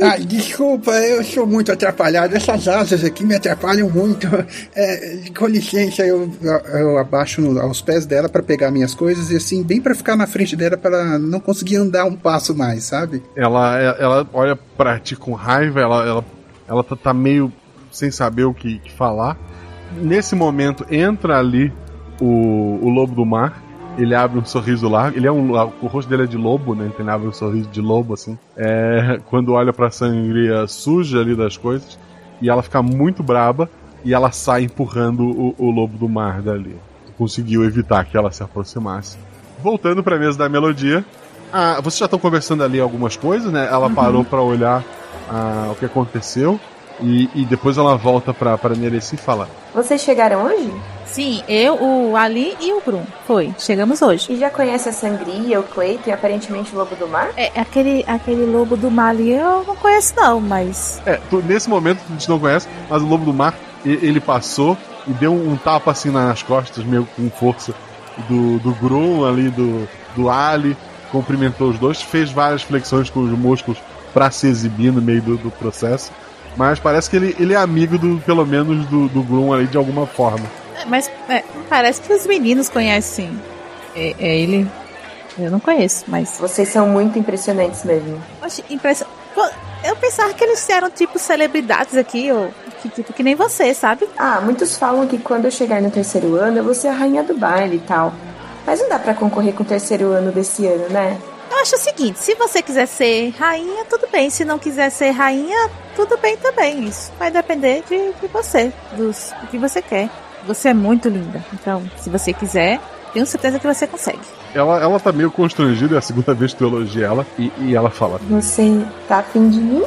Ai, desculpa, eu sou muito atrapalhado. Essas asas aqui me atrapalham muito. Com licença, eu abaixo aos pés dela pra pegar minhas coisas e assim, bem pra ficar na frente dela pra ela não conseguir andar um passo mais, sabe? Ela olha pra ti com raiva, ela tá meio sem saber o que falar. Nesse momento, entra ali o Lobo do Mar. Ele abre um sorriso largo. O rosto dele é de lobo, né? Então ele abre um sorriso de lobo, assim. Quando olha pra Sangria suja ali das coisas. E ela fica muito braba. E ela sai empurrando o Lobo do Mar dali. Conseguiu evitar que ela se aproximasse. Voltando pra mesa da Melodia. Vocês já estão conversando ali algumas coisas, né? Ela parou pra olhar... o que aconteceu e depois ela volta pra Nereci e fala: vocês chegaram hoje? Sim, eu, o Ali e o Bruno. Chegamos hoje. E já conhece a Sangria, o Clayton e aparentemente o Lobo do Mar? Aquele Lobo do Mar ali eu não conheço não, mas... nesse momento a gente não conhece, mas o Lobo do Mar, ele passou e deu um tapa assim nas costas, meio com força do Grum ali, do Ali, cumprimentou os dois, fez várias flexões com os músculos pra se exibir no meio do processo. Mas parece que ele é amigo pelo menos do Grum ali de alguma forma. Mas parece que os meninos conhecem ele. Eu não conheço, mas... Vocês são muito impressionantes mesmo. Eu pensava que eles eram tipo celebridades aqui, ou tipo que nem você, sabe? Muitos falam que quando eu chegar no terceiro ano eu vou ser a rainha do baile e tal. Mas não dá pra concorrer com o terceiro ano desse ano, né? Eu acho o seguinte, se você quiser ser rainha, tudo bem. Se não quiser ser rainha, tudo bem também. Isso vai depender de você, do que você quer. Você é muito linda. Então, se você quiser, tenho certeza que você consegue. Ela tá meio constrangida, é a segunda vez que eu elogio ela. E ela fala... Você tá afim de mim?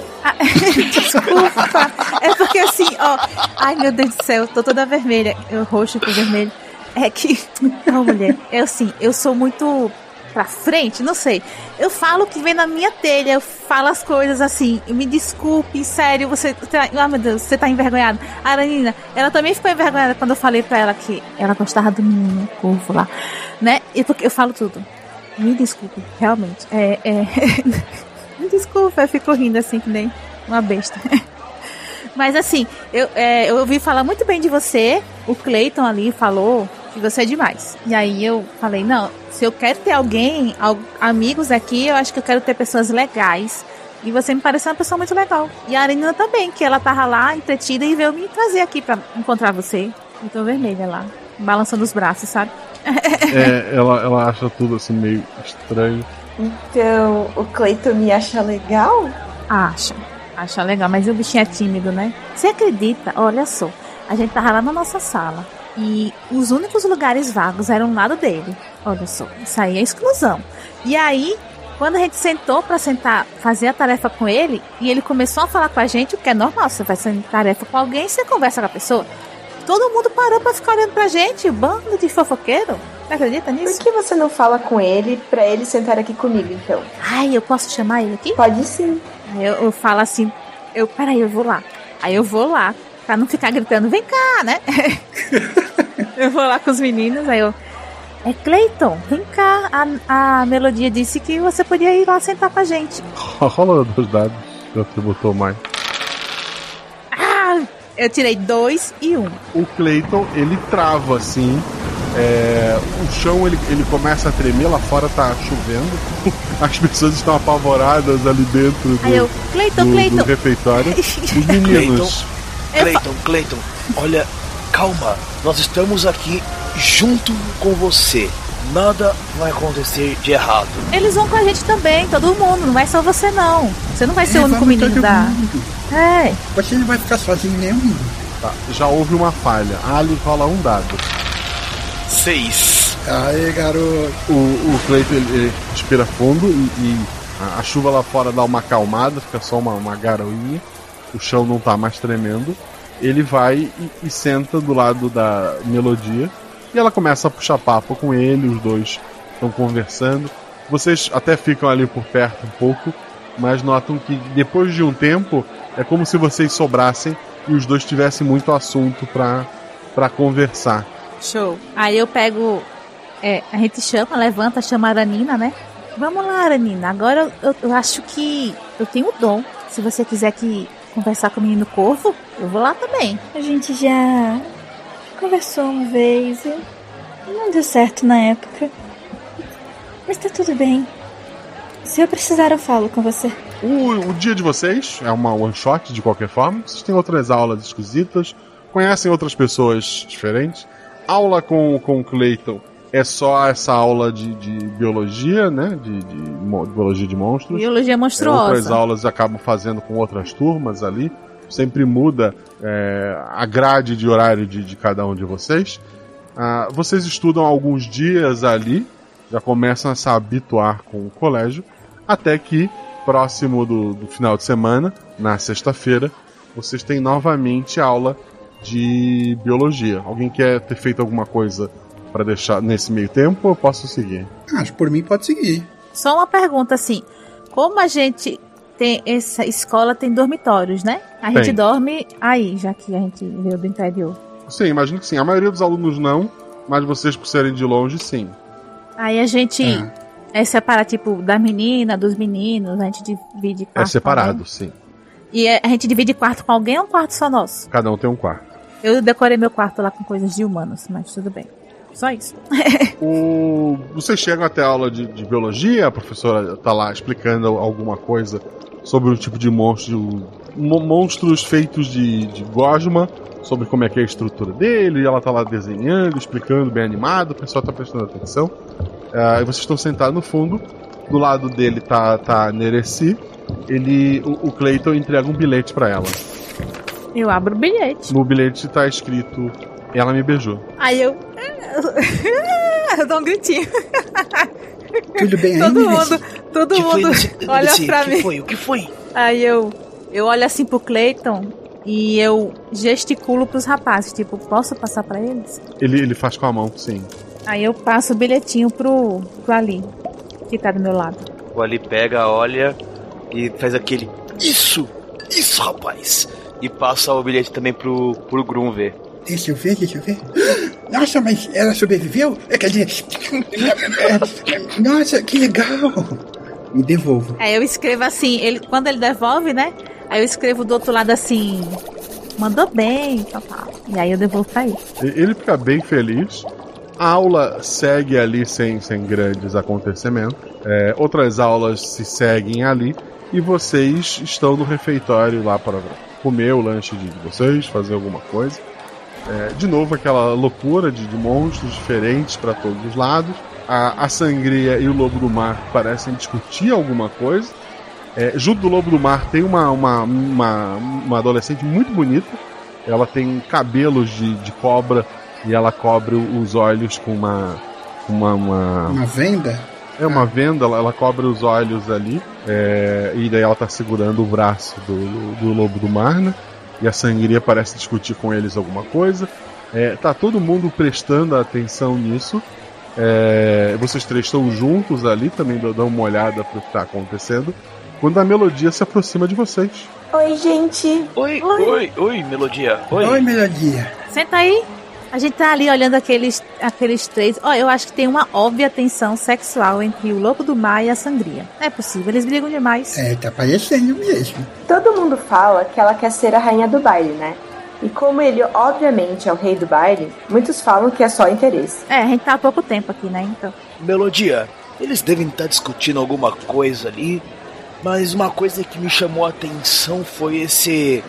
Desculpa. É porque assim, ó... Ai, meu Deus do céu, eu tô toda vermelha. Eu roxo com vermelho. É que... Não, mulher. Eu sou muito... pra frente, não sei. Eu falo o que vem na minha telha, eu falo as coisas assim, me desculpe, sério, você... meu Deus, você tá envergonhada. A Aranina, ela também ficou envergonhada quando eu falei pra ela que ela gostava do menino curvo lá, né? E porque eu falo tudo. Me desculpe, realmente. Me desculpa, eu fico rindo assim que nem uma besta. Mas assim, eu ouvi falar muito bem de você. O Cleiton ali falou que você é demais. E aí eu falei, não, se eu quero ter alguém, amigos aqui, eu acho que eu quero ter pessoas legais. E você me pareceu uma pessoa muito legal. E a Arena também, que ela tava lá entretida e veio me trazer aqui pra encontrar você. Eu tô vermelha lá, balançando os braços, sabe? É, ela acha tudo assim meio estranho. Então, o Cleiton me acha legal? Acha legal, mas o bichinho é tímido, né? Você acredita? Olha só, a gente tava lá na nossa sala e os únicos lugares vagos eram um lado dele. Olha só, isso aí é exclusão. E aí, quando a gente sentou pra fazer a tarefa com ele, e ele começou a falar com a gente, o que é normal, você vai fazer tarefa com alguém e você conversa com a pessoa. Todo mundo parou pra ficar olhando pra gente, bando de fofoqueiro. Você acredita nisso? Por que você não fala com ele pra ele sentar aqui comigo, então? Ai, eu posso chamar ele aqui? Pode sim. Aí eu falo assim, peraí, eu vou lá. Aí eu vou lá, pra não ficar gritando, vem cá, né? Eu vou lá com os meninos, aí Cleiton, vem cá. A Melodia disse que você podia ir lá sentar com a gente. Rola dos dados, já tributou mais. Eu tirei 2 e 1. O Cleiton, ele trava assim. O chão ele começa a tremer, lá fora tá chovendo. As pessoas estão apavoradas ali dentro do refeitório. Os meninos. Cleiton, olha, calma. Nós estamos aqui junto com você. Nada vai acontecer de errado. Eles vão com a gente também, todo mundo. Não é só você, não. Você não vai ser o único menino da... É. Você não vai ficar sozinho nem um. Tá, já houve uma falha. Ali rola um dado. 6. Aê, garoto. O Cleiton, ele respira fundo e a chuva lá fora dá uma acalmada. Fica só uma garoinha. O chão não tá mais tremendo. Ele vai e senta do lado da Melodia. E ela começa a puxar papo com ele, os dois estão conversando. Vocês até ficam ali por perto um pouco, mas notam que depois de um tempo, é como se vocês sobrassem e os dois tivessem muito assunto pra conversar. Show. Aí eu pego... a gente chama a Aranina, né? Vamos lá, Aranina. Agora eu acho que eu tenho o dom. Se você quiser conversar com o menino corvo, eu vou lá também. A gente já... conversou uma vez e não deu certo na época, mas tá tudo bem. Se eu precisar eu falo com você. O dia de vocês é uma one shot de qualquer forma. Vocês têm outras aulas esquisitas, conhecem outras pessoas diferentes. Aula com o Cleiton é só essa aula de biologia, né? De biologia de monstros. Biologia monstruosa. Outras aulas acabam fazendo com outras turmas ali. Sempre muda a grade de horário de cada um de vocês. Vocês estudam alguns dias ali, já começam a se habituar com o colégio, até que, próximo do final de semana, na sexta-feira, vocês têm novamente aula de biologia. Alguém quer ter feito alguma coisa para deixar nesse meio tempo? Eu posso seguir? Acho por mim pode seguir. Só uma pergunta assim, como a gente... essa escola tem dormitórios, né? Gente dorme aí, já que a gente veio do interior. Sim, imagino que sim. A maioria dos alunos não, mas vocês por serem de longe, sim. Aí a gente separa, tipo, da menina, dos meninos, a gente divide quarto. É separado, sim. E a gente divide quarto com alguém ou um quarto só nosso? Cada um tem um quarto. Eu decorei meu quarto lá com coisas de humanos, mas tudo bem. Só isso. Vocês chegam até a aula de biologia, a professora tá lá explicando alguma coisa sobre o tipo de monstros feitos de gosma, sobre como é que é a estrutura dele, e ela tá lá desenhando, explicando, bem animado, o pessoal tá prestando atenção. E vocês estão sentados no fundo, do lado dele tá Nereci, o Cleiton entrega um bilhete pra ela. Eu abro o bilhete. No bilhete tá escrito, ela me beijou. Aí eu dou um gritinho. Tudo bem, todo mundo olha pra mim. O que foi? Aí eu olho assim pro Cleiton e eu gesticulo pros rapazes, tipo, posso passar pra eles? Ele faz com a mão, sim. Aí eu passo o bilhetinho pro Ali, que tá do meu lado. O Ali pega, olha e faz aquele isso, rapaz. E passa o bilhete também pro Grum ver. Deixa eu ver. Nossa, mas ela sobreviveu? Quer dizer... Nossa, que legal! Me devolvo. Aí eu escrevo assim, quando ele devolve, né? Aí eu escrevo do outro lado assim... mandou bem, papá. E aí eu devolvo pra ele. Ele fica bem feliz. A aula segue ali sem grandes acontecimentos. Outras aulas se seguem ali. E vocês estão no refeitório lá para comer o lanche de vocês, fazer alguma coisa. De novo aquela loucura de monstros diferentes para todos os lados. A sangria e o lobo do mar parecem discutir alguma coisa. Junto do lobo do mar tem uma adolescente muito bonita. Ela tem cabelos de cobra e ela cobre os olhos com uma venda? É uma venda, ela cobre os olhos ali, e daí ela tá segurando o braço do lobo do mar, né? E a sangria parece discutir com eles alguma coisa. Tá todo mundo prestando atenção nisso. Vocês três estão juntos ali, também dão uma olhada pro que tá acontecendo, quando a melodia se aproxima de vocês. Oi, gente. Oi, melodia. Oi, melodia. Senta aí. A gente tá ali olhando aqueles três. Eu acho que tem uma óbvia tensão sexual entre o lobo do mar e a sangria. Não é possível, eles brigam demais. Tá parecendo mesmo. Todo mundo fala que ela quer ser a rainha do baile, né? E como ele, obviamente, é o rei do baile, muitos falam que é só interesse. A gente tá há pouco tempo aqui, né, então. Melodia, eles devem estar discutindo alguma coisa ali, mas uma coisa que me chamou a atenção foi esse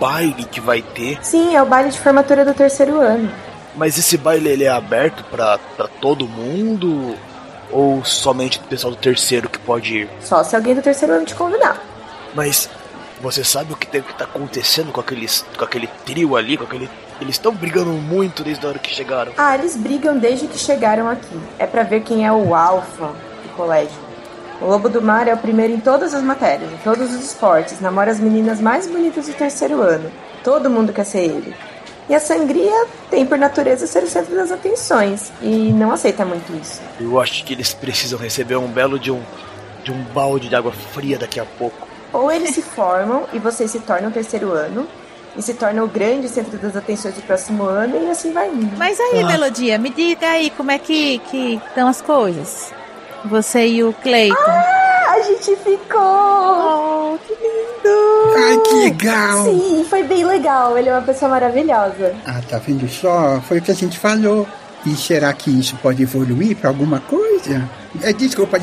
baile que vai ter. Sim, é o baile de formatura do 3º ano. Mas esse baile, ele é aberto pra todo mundo? Ou somente pro pessoal do 3º que pode ir? Só se alguém do 3º ano te convidar. Mas você sabe o que deve estar acontecendo com aquele trio ali? Eles estão brigando muito desde a hora que chegaram. Eles brigam desde que chegaram aqui. É pra ver quem é o alfa do colégio. O Lobo do Mar é o primeiro em todas as matérias, em todos os esportes, namora as meninas mais bonitas do 3º ano. Todo mundo quer ser ele. E a sangria tem por natureza ser o centro das atenções, e não aceita muito isso. Eu acho que eles precisam receber um belo de um balde de água fria daqui a pouco. Ou eles se formam e vocês se tornam 3º ano, e se torna o grande centro das atenções do próximo ano, e assim vai indo. Mas aí, Melodia, me diga aí como é que estão as coisas. Você e o Cleiton. A gente ficou! Que lindo! Ai, que legal! Sim, foi bem legal. Ele é uma pessoa maravilhosa. Tá vendo só? Foi o que a gente falou. E será que isso pode evoluir pra alguma coisa? Desculpa,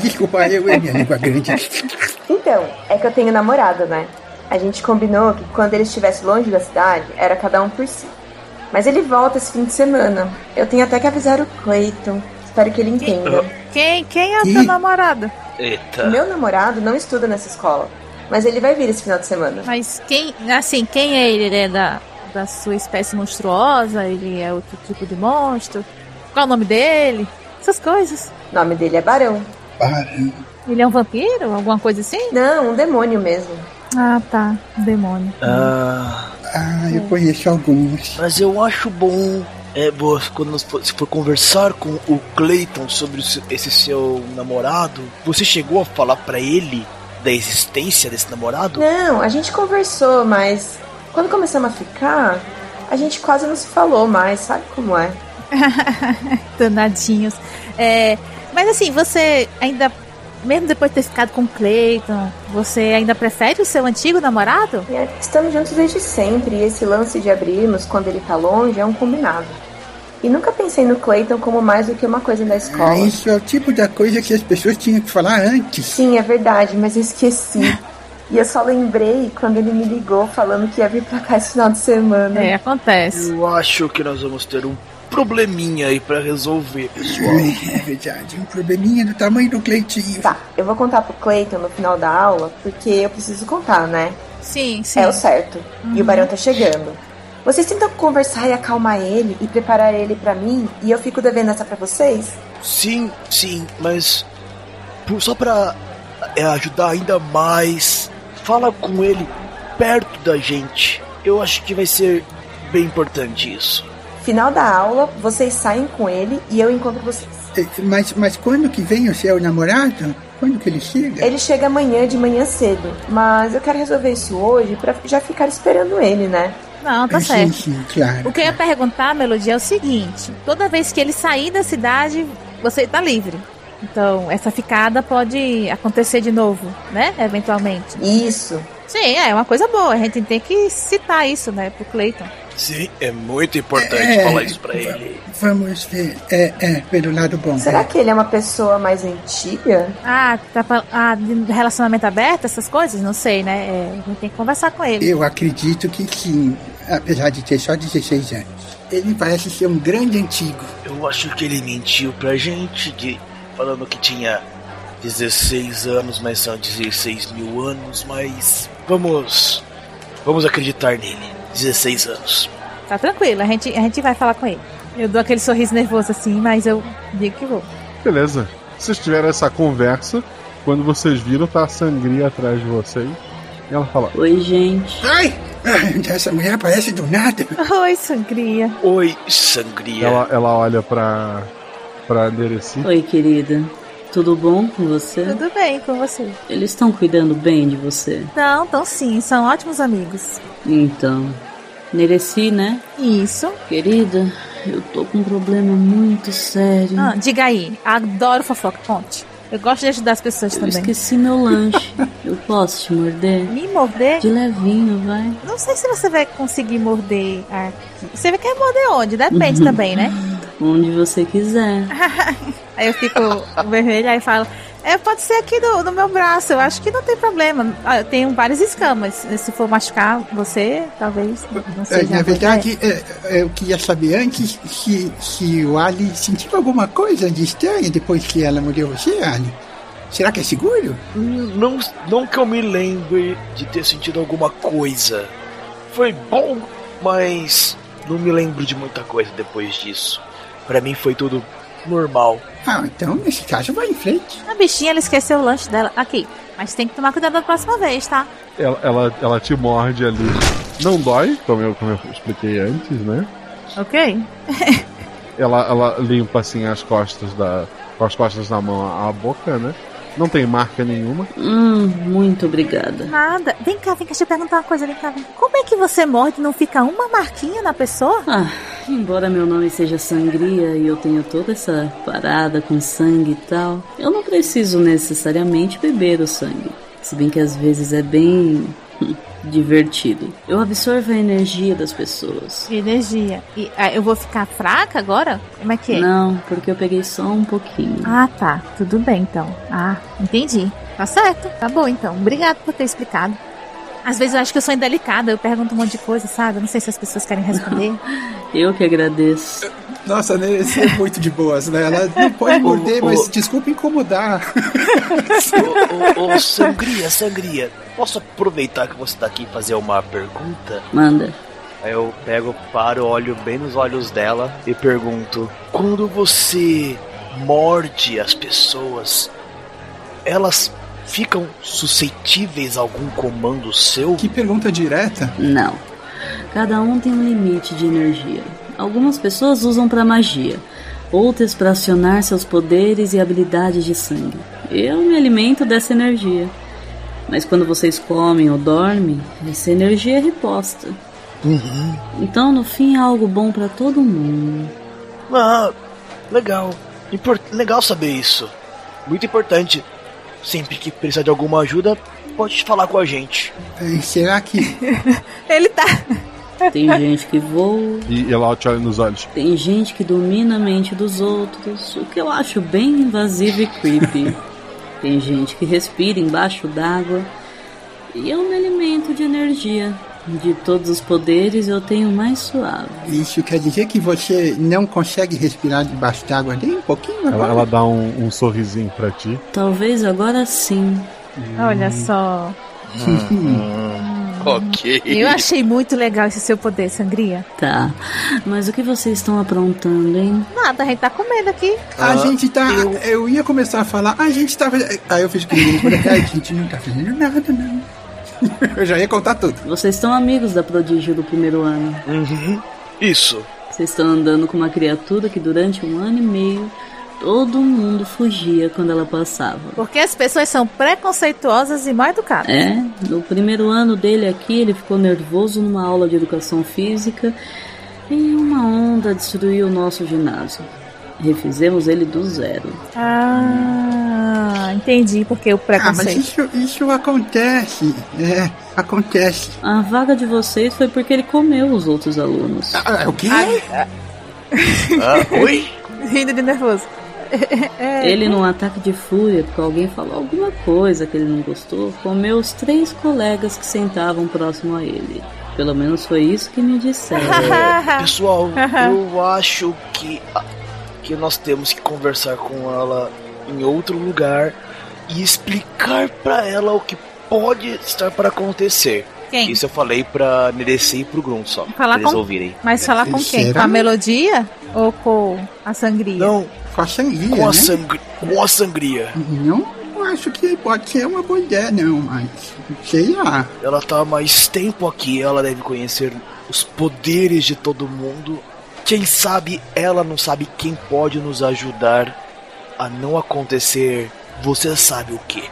eu e minha língua grande. Então, é que eu tenho namorada, né? A gente combinou que quando ele estivesse longe da cidade, era cada um por si. Mas ele volta esse fim de semana. Eu tenho até que avisar o Cleiton. Espero que ele entenda. Quem é o teu namorado? Eita. Meu namorado não estuda nessa escola, mas ele vai vir esse final de semana. Mas quem é ele? Ele é da sua espécie monstruosa? Ele é outro tipo de monstro? Qual é o nome dele? Essas coisas. O nome dele é Barão. Barão. Ele é um vampiro? Alguma coisa assim? Não, um demônio mesmo. Tá. Um demônio. Eu conheço alguns. Mas eu acho bom... quando você for conversar com o Cleiton sobre esse seu namorado, você chegou a falar pra ele da existência desse namorado? Não, a gente conversou, mas quando começamos a ficar, a gente quase não se falou mais, sabe como é? Danadinhos. Mas assim, você ainda, mesmo depois de ter ficado com o Cleiton, você ainda prefere o seu antigo namorado? Estamos juntos desde sempre, e esse lance de abrirmos quando ele tá longe é um combinado. E nunca pensei no Cleiton como mais do que uma coisa da escola. Isso é o tipo da coisa que as pessoas tinham que falar antes. Sim, é verdade, mas eu esqueci. E eu só lembrei quando ele me ligou falando que ia vir pra cá esse final de semana. Acontece. Eu acho que nós vamos ter um probleminha aí pra resolver, pessoal. É verdade, um probleminha do tamanho do Cleitinho. Tá, eu vou contar pro Cleiton no final da aula, porque eu preciso contar, né? Sim. É o certo. E o Barão tá chegando. Vocês tentam conversar e acalmar ele e preparar ele pra mim, e eu fico devendo essa pra vocês? Sim, mas só pra ajudar ainda mais, fala com ele perto da gente. Eu acho que vai ser bem importante isso. Final da aula, vocês saem com ele e eu encontro vocês. Mas quando que vem o seu namorado? Quando que ele chega? Ele chega amanhã, de manhã cedo. Mas eu quero resolver isso hoje pra já ficar esperando ele, né? Não, tá certo. Sim, claro. O que eu ia perguntar, Melodia, é o seguinte. Toda vez que ele sair da cidade, você tá livre. Então, essa ficada pode acontecer de novo, né? Eventualmente. Isso. Sim, é uma coisa boa. A gente tem que citar isso, né? Pro Clayton. Sim, é muito importante falar isso pra ele. Vamos ver. Pelo lado bom. Será que ele é uma pessoa mais antiga? Ah, de relacionamento aberto, essas coisas? Não sei, né? A gente tem que conversar com ele. Eu acredito que sim. Apesar de ter só 16 anos. Ele parece ser um grande antigo. Eu acho que ele mentiu pra gente, falando que tinha 16 anos, mas são 16 mil anos, mas vamos acreditar nele. 16 anos. Tá tranquilo, a gente vai falar com ele. Eu dou aquele sorriso nervoso assim, mas eu digo que vou. Beleza. Vocês tiveram essa conversa, quando vocês viram, tá a sangria atrás de vocês. E ela fala: Oi, gente. Ai! Essa mulher aparece do nada. Oi, sangria. Oi, sangria. Ela olha pra Andereci. Oi, querida. Tudo bom com você? Tudo bem com você. Eles estão cuidando bem de você? Então sim, são ótimos amigos. Então, Nereci, né? Isso. Querida, eu tô com um problema muito sério. Ah, diga aí, adoro fofoca, conte. Eu gosto de ajudar as pessoas também. Eu esqueci meu lanche. Eu posso te morder? Me morder? De levinho, vai. Não sei se você vai conseguir morder aqui. Você quer morder onde? Depende também, né? Onde você quiser. Aí eu fico vermelha, aí falo: pode ser aqui no meu braço, eu acho que não tem problema. Eu tenho várias escamas. Se for machucar você, talvez não seja. Na verdade, eu queria saber antes se o Ali sentiu alguma coisa de estranho depois que ela mordeu você, Ali. Será que é seguro? Não que eu me lembre de ter sentido alguma coisa. Foi bom, mas não me lembro de muita coisa depois disso. Pra mim foi tudo normal. Então nesse caso vai em frente. A bichinha, ela esqueceu o lanche dela. Aqui, mas tem que tomar cuidado da próxima vez, tá? Ela te morde ali. Não dói, como eu expliquei antes, né? Ok. Ela limpa assim as costas com as costas na mão, a boca, né? Não tem marca nenhuma. Muito obrigada. Nada. Vem cá, deixa eu perguntar uma coisa, vem cá. Como é que você morde e não fica uma marquinha na pessoa? Embora meu nome seja Sangria e eu tenha toda essa parada com sangue e tal, eu não preciso necessariamente beber o sangue. Se bem que às vezes é bem divertido. Eu absorvo a energia das pessoas. Energia. E eu vou ficar fraca agora? Como é que é? Não, porque eu peguei só um pouquinho. Tá. Tudo bem, então. Entendi. Tá certo. Tá bom, então. Obrigado por ter explicado. Às vezes eu acho que eu sou indelicada, eu pergunto um monte de coisa, sabe? Eu não sei se as pessoas querem responder. Eu que agradeço. Nossa, né? Você é muito de boas, né? Ela não pode morder, mas desculpa incomodar. Sangria. Posso aproveitar que você tá aqui e fazer uma pergunta? Manda. Aí eu pego, paro, olho bem nos olhos dela e pergunto: quando você morde as pessoas, elas ficam suscetíveis a algum comando seu? Que pergunta direta. Não. Cada um tem um limite de energia. Algumas pessoas usam para magia, outras para acionar seus poderes e habilidades de sangue. Eu me alimento dessa energia. Mas quando vocês comem ou dormem, essa energia é reposta. Uhum. Então, no fim, é algo bom para todo mundo. Legal. Legal saber isso. Muito importante. Sempre que precisar de alguma ajuda, pode falar com a gente. Será que... Ele tá... Tem gente que voa. E ela te olha nos olhos. Tem gente que domina a mente dos outros, o que eu acho bem invasivo e creepy. Tem gente que respira embaixo d'água. E eu me alimento de energia. De todos os poderes eu tenho mais suave. Isso quer dizer que você não consegue respirar debaixo d'água nem um pouquinho? Ela dá um sorrisinho pra ti. Talvez agora sim. Olha só. Ok. Eu achei muito legal esse seu poder, Sangria. Tá. Mas o que vocês estão aprontando, hein? Nada, a gente tá comendo aqui. A gente tá... Eu ia começar a falar, a gente tá... Aí eu fiz comigo por aqui, a gente não tá fazendo nada, não. Eu já ia contar tudo. Vocês estão amigos da Prodígio do primeiro ano. Uhum. Isso. Vocês estão andando com uma criatura que durante 1 ano e meio... todo mundo fugia quando ela passava. Porque as pessoas são preconceituosas e mal educadas. No primeiro ano dele aqui, ele ficou nervoso numa aula de educação física e uma onda destruiu o nosso ginásio. Refizemos ele do zero. Ah, entendi porque o preconceito. Ah, mas isso acontece. É, acontece. A vaga de vocês foi porque ele comeu os outros alunos. Ah, o quê? Oi? Rindo de nervoso. Ele, num ataque de fúria, porque alguém falou alguma coisa que ele não gostou, comeu os 3 colegas que sentavam próximo a ele. Pelo menos foi isso que me disseram. Pessoal, eu acho que nós temos que conversar com ela em outro lugar e explicar pra ela o que pode estar para acontecer. Quem? Isso eu falei pra Nereci e pro Grun só, falar pra eles ouvirem. Mas falar com quem? Com a melodia ou com a sangria? Não, com a sangria, com a, né? Com a sangria. Não acho que pode ser uma boa ideia, não, mas sei lá. Ela tá há mais tempo aqui, ela deve conhecer os poderes de todo mundo. Quem sabe ela não sabe quem pode nos ajudar a não acontecer, você sabe o quê?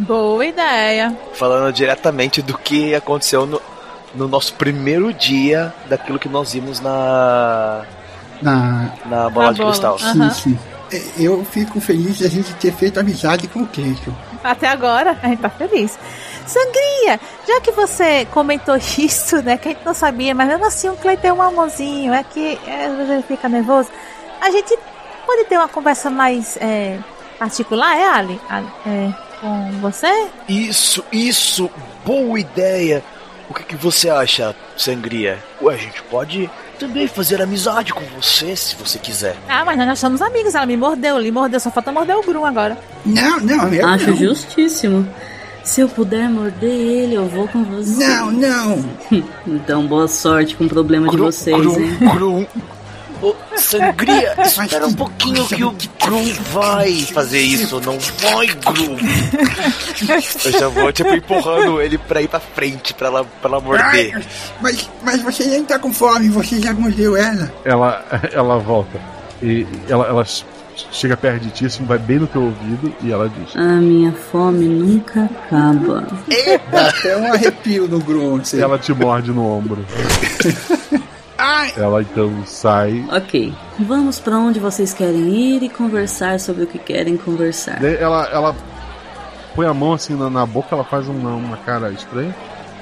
Boa ideia. Falando diretamente do que aconteceu no nosso primeiro dia, daquilo que nós vimos na bola de cristal. Uhum. Sim. Eu fico feliz de a gente ter feito amizade com o Keiko. Até agora, a gente tá feliz. Sangria, já que você comentou isso, né, que a gente não sabia, mas mesmo assim o Clay tem um amorzinho, é que às vezes ele fica nervoso. A gente pode ter uma conversa mais particular, Ali? Com você? Isso, boa ideia. O que você acha, Sangria? Ué, a gente pode também fazer amizade com você, se você quiser. Ah, mas nós somos amigos, ela me mordeu, só falta morder o Grum agora. Não, eu acho não. Justíssimo. Se eu puder morder ele, eu vou com você. Não. Então, boa sorte com o problema de vocês, hein? Grum. Oh, Sangria, espera um pouquinho que o Gru vai fazer isso, não vai, Gru. Eu já vou, empurrando ele pra ir pra frente, pra ela morder. Ai, mas você nem tá com fome, você já mordeu ela. Ela volta, e ela chega perto de ti, assim, vai bem no teu ouvido, e ela diz: a minha fome nunca acaba. Dá até um arrepio no Gru. E ela te morde no ombro. Ela então sai. Ok, vamos pra onde vocês querem ir e conversar sobre o que querem conversar. Ela põe a mão assim na boca, ela faz uma cara estranha.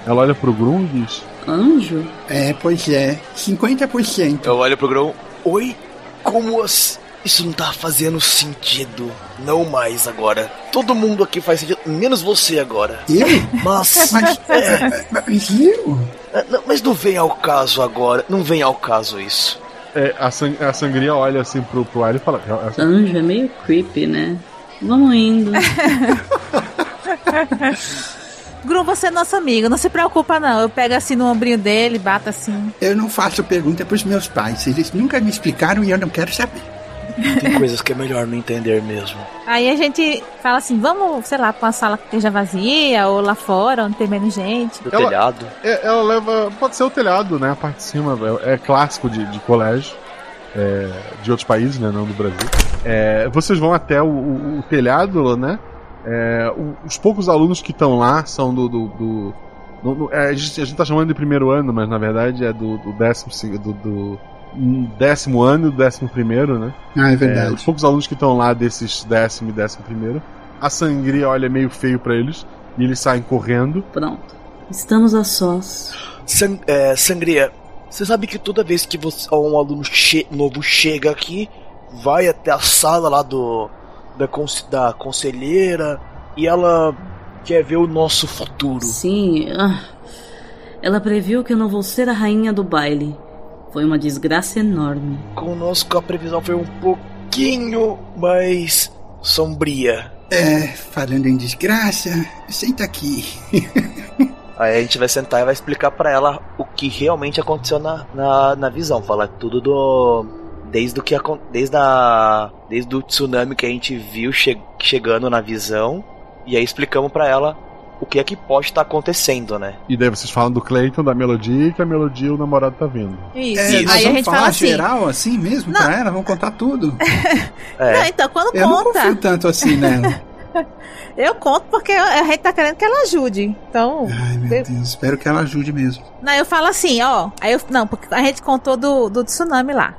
Ela olha pro Grum e diz: anjo? É, pois é, 50%. Eu olho pro Grum: oi? Como isso não tá fazendo sentido? Não mais agora. Todo mundo aqui faz sentido, menos você agora. Eu? Mas eu? Mas não vem ao caso agora. Não vem ao caso isso. A Sangria olha assim pro ar e fala: anjo, é meio creepy, né? Vamos indo. Gru, você é nosso amigo, não se preocupa não. Eu pego assim no ombrinho dele, bato assim. Eu não faço pergunta pros meus pais. Eles nunca me explicaram e eu não quero saber. Tem coisas que é melhor não entender mesmo. Aí a gente fala assim: vamos, sei lá, pra uma sala que esteja vazia, ou lá fora, onde tem menos gente. O telhado. Ela leva. Pode ser o telhado, né? A parte de cima. É clássico de colégio. De outros países, né? Não do Brasil. Vocês vão até o telhado, né? Os poucos alunos que estão lá são a gente tá chamando de primeiro ano, mas na verdade é do décimo. Décimo ano e do 11º, né? Ah, é verdade. Os poucos alunos que estão lá desses 10º e 11º, a Sangria olha meio feio pra eles e eles saem correndo. Pronto, estamos a sós. Sangria, você sabe que toda vez que um aluno novo chega aqui, vai até a sala lá da conselheira e ela quer ver o nosso futuro. Sim, ela previu que eu não vou ser a rainha do baile. Foi uma desgraça enorme. Conosco a previsão foi um pouquinho mais sombria. Falando em desgraça, senta aqui. Aí a gente vai sentar e vai explicar pra ela o que realmente aconteceu na visão. Falar tudo desde o tsunami que a gente viu chegando na visão. E aí explicamos pra ela o que é que pode estar acontecendo, né? E daí vocês falam do Clayton, da melodia, que a melodia o namorado tá vindo. Isso. Aí a gente fala assim, geral, assim mesmo, não. Pra ela? Vamos contar tudo? Não, então, quando eu conta... Eu não confio tanto assim nela. Eu conto porque a gente tá querendo que ela ajude, então... Ai, meu Deus, espero que ela ajude mesmo. Não, eu falo assim, ó... Aí porque a gente contou do tsunami lá.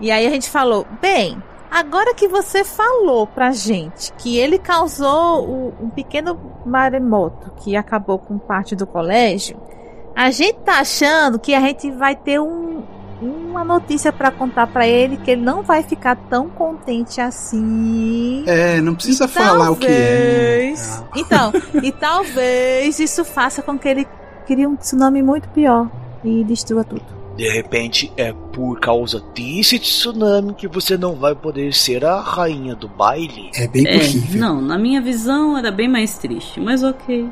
E aí a gente falou, bem, agora que você falou pra gente que ele causou um pequeno maremoto que acabou com parte do colégio, a gente tá achando que a gente vai ter uma notícia pra contar pra ele, que ele não vai ficar tão contente assim. É, não precisa e falar talvez, o que é. Então, e talvez isso faça com que ele crie um tsunami muito pior e destrua tudo. De repente, é por causa desse tsunami que você não vai poder ser a rainha do baile. É bem possível. Não, na minha visão era bem mais triste, mas ok.